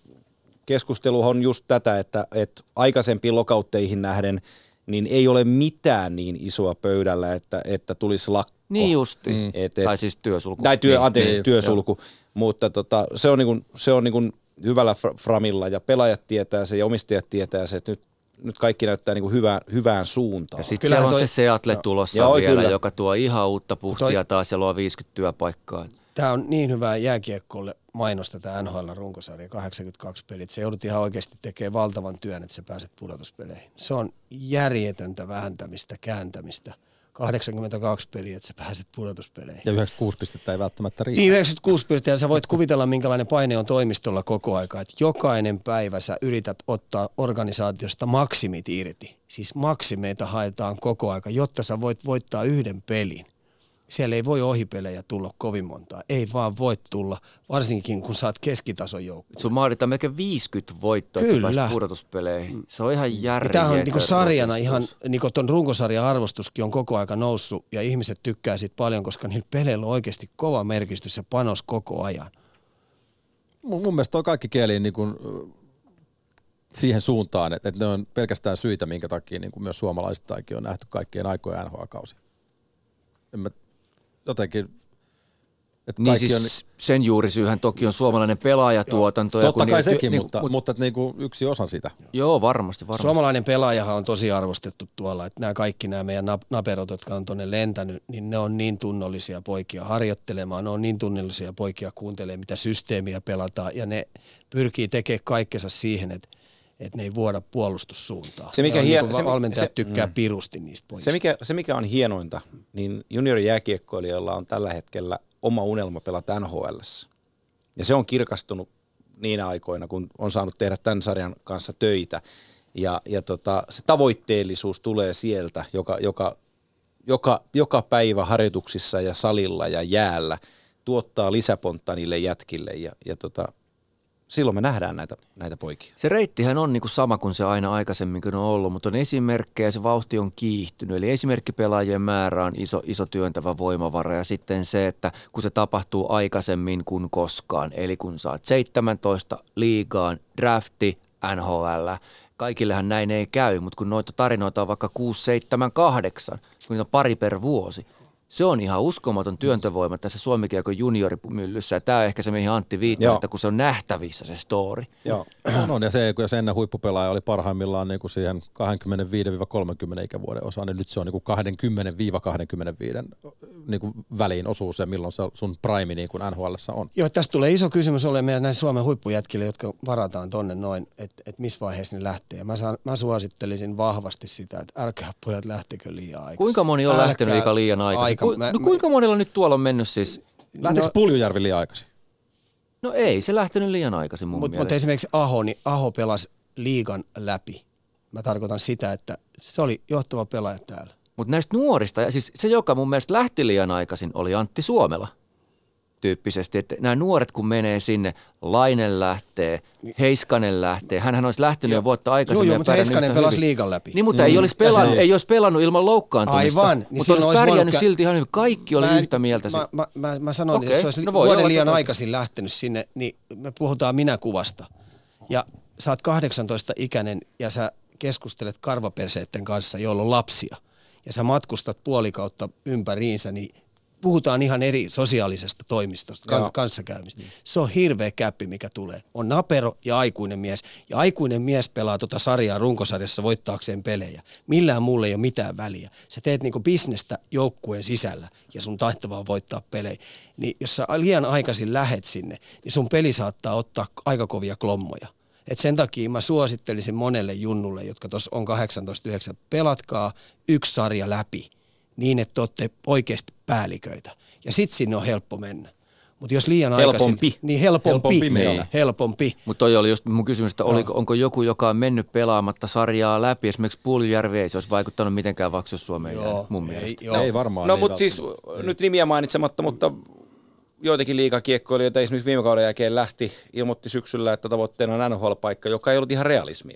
keskustelu on just tätä, että, että aikaisempiin lokautteihin nähden niin ei ole mitään niin isoa pöydällä, että, että tulisi lakko. Niin justiin, mm. et, et, tai siis työsulku. Tai työ, anteeksi, niin, työsulku, jo. Mutta tota, se on, niin kuin, se on niin kuin hyvällä framilla ja pelaajat tietää se ja omistajat tietää se, että nyt nyt kaikki näyttää niin kuin hyvään, hyvään suuntaan. Ja sitten siellä on toi... se Seattle tulossa joo, vielä, kyllä. joka tuo ihan uutta puhtia toi... taas ja luo viisikymmentä työpaikkaa. Tämä on niin hyvää jääkiekkolle mainosta tämä N H L-runkosarja, kahdeksankymmentäkaksi pelit. Se joudut ihan oikeasti tekemään valtavan työn, että sä pääset pudotuspeleihin. Se on järjetöntä vääntämistä, kääntämistä. kahdeksankymmentäkaksi peliä, että sä pääset pudotuspeleihin. Ja yhdeksänkymmentäkuusi pistettä ei välttämättä riitä. Niin, yhdeksänkymmentäkuusi pistettä. Sä voit kuvitella, minkälainen paine on toimistolla koko aika. Että jokainen päivä sä yrität ottaa organisaatiosta maksimit irti. Siis maksimeita haetaan koko aika, jotta sä voit voittaa yhden pelin. Siellä ei voi ohipelejä tulla kovin montaa. Ei vaan voi tulla, varsinkin kun sä oot keskitason joukkoon. Sun maaditaan melkein viisikymmentä voittoa, että sä pääsit pudotuspeleihin. Se on ihan järjetä. Tämä on niinku sarjana ihan, niinku ton runkosarjan arvostuskin on koko aika noussut ja ihmiset tykkää siitä paljon, koska niillä peleillä on oikeasti kova merkitys ja panos koko ajan. Mun, mun mielestä toi kaikki kieliin niin kuin siihen suuntaan, että ne on pelkästään syitä, minkä takia niin kuin myös suomalaisittain on nähty kaikkien aikojen N H L-kausi. En mä jotenkin, että niin siis on... sen juurisyyhän toki on suomalainen pelaajatuotanto. Joo, totta ja kai niitä, sekin, niin, mutta, mutta, mutta niinku yksi osa sitä. Joo, varmasti, varmasti. Suomalainen pelaajahan on tosi arvostettu tuolla, että nämä kaikki nämä meidän naperot, jotka on tuonne lentänyt, niin ne on niin tunnollisia poikia harjoittelemaan, ne on niin tunnollisia poikia kuuntelemaan, mitä systeemiä pelataan, ja ne pyrkii tekemään kaikkensa siihen, että että ne ei vuoda puolustussuuntaan. Se, mikä hien... niin valmentajat se, tykkää mm. pirusti niistä poista. Se mikä, se, mikä on hienointa, niin juniorijääkiekkoilijoilla on tällä hetkellä oma unelma pelata N H L:ssä. Ja se on kirkastunut niinä aikoina, kun on saanut tehdä tämän sarjan kanssa töitä. Ja, ja tota, se tavoitteellisuus tulee sieltä, joka, joka, joka, joka päivä harjoituksissa ja salilla ja jäällä tuottaa lisäpontta niille jätkille ja, ja tota... Silloin me nähdään näitä, näitä poikia. Se reittihän on niin kuin sama kuin se aina aikaisemminkin on ollut, mutta on esimerkkejä, se vauhti on kiihtynyt. Eli esimerkkipelaajien määrä on iso, iso työntävä voimavara ja sitten se, että kun se tapahtuu aikaisemmin kuin koskaan. Eli kun saat seitsemäntoista liigaan, drafti, N H L. Kaikillehan näin ei käy, mutta kun noita tarinoita on vaikka kuusi, seitsemän, kahdeksan, kun niitä on pari per vuosi. Se on ihan uskomaton työntövoima tässä Suomi-kiekon juniorimyllyssä. Tämä on ehkä se, mihin Antti viittaa, että kun se on nähtävissä se story. Joo. No, ja se, kun ennen huippupelaaja oli parhaimmillaan niin kuin siihen kaksikymmentäviisi kolmekymmentä ikävuoden osaan, niin nyt se on niin kaksikymmentä kaksikymmentäviisi niin kuin väliin osuus ja milloin se sun prime niin kuin N H L:ssä on. Joo, tästä tulee iso kysymys olemaan meidän näissä Suomen huippujätkille, jotka varataan tonne noin, että et missä vaiheessa ne lähtee. Mä, saan, mä suosittelisin vahvasti sitä, että älkää pojat lähtekö liian aikaisin. Kuinka moni on älkää lähtenyt ikä liian aikaisin? Ku, no kuinka monella nyt tuolla on mennyt siis? Lähtikö no, Puljujärvi liian aikaisin? No ei, se lähtenyt liian aikaisin mun mut, mielestä. Mutta esimerkiksi Aho, niin Aho pelasi liigan läpi. Mä tarkoitan sitä, että se oli johtava pelaaja täällä. Mutta näistä nuorista, siis se joka mun mielestä lähti liian aikaisin oli Antti Suomela tyyppisesti. Että nämä nuoret kun menee sinne, Laine lähtee, Heiskanen lähtee. Hänhän olisi lähtenyt jo, jo vuotta aikaisemmin. Joo, mutta Heiskanen pelasi liigan läpi. Niin, mutta mm. ei, olisi pelannut, ei olisi pelannut ilman loukkaantumista. Aivan. Niin mutta olisi pärjännyt kä- silti ihan hyvin. Kaikki oli mä, yhtä mieltä. Mä, mä, mä, mä sanon, okay, että jos olisi no vuoden liian te- aikaisin lähtenyt sinne, niin me puhutaan minäkuvasta. Ja sä oot kahdeksantoista-ikäinen ja sä keskustelet karvaperseitten kanssa, joilla on lapsia. Ja sä matkustat puolikautta ympäriinsä, niin puhutaan ihan eri sosiaalisesta toimistosta, Joo. kanssakäymistä. Se on hirveä käppi, mikä tulee. On napero ja aikuinen mies. Ja aikuinen mies pelaa tuota sarjaa runkosarjassa voittaakseen pelejä. Millään muulla ei ole mitään väliä. Sä teet niinku bisnestä joukkueen sisällä ja sun tahtava on voittaa pelejä. Niin jos sä liian aikaisin lähet sinne, niin sun peli saattaa ottaa aika kovia klommoja. Et sen takia mä suosittelisin monelle junnulle, jotka tuossa on kahdeksantoista yhdeksän, pelatkaa yksi sarja läpi niin, että olette oikeasti päälliköitä. Ja sitten sinne on helppo mennä. Mutta jos liian aikaisin... Niin helpompi. Helpompi. helpompi. Mutta toi oli just mun kysymys, että oliko, onko joku, joka on mennyt pelaamatta sarjaa läpi. Esimerkiksi Puulijärvi ei se olisi vaikuttanut mitenkään Vaksos-Suomeen mun mielestä. Ei, ei varmaan. No mutta siis nyt nimiä mainitsematta, mutta... Joitakin liigakiekkoilijoita esimerkiksi viime kauden jälkeen lähti, ilmoitti syksyllä, että tavoitteena on N H L-paikka, joka ei ollut ihan realismia.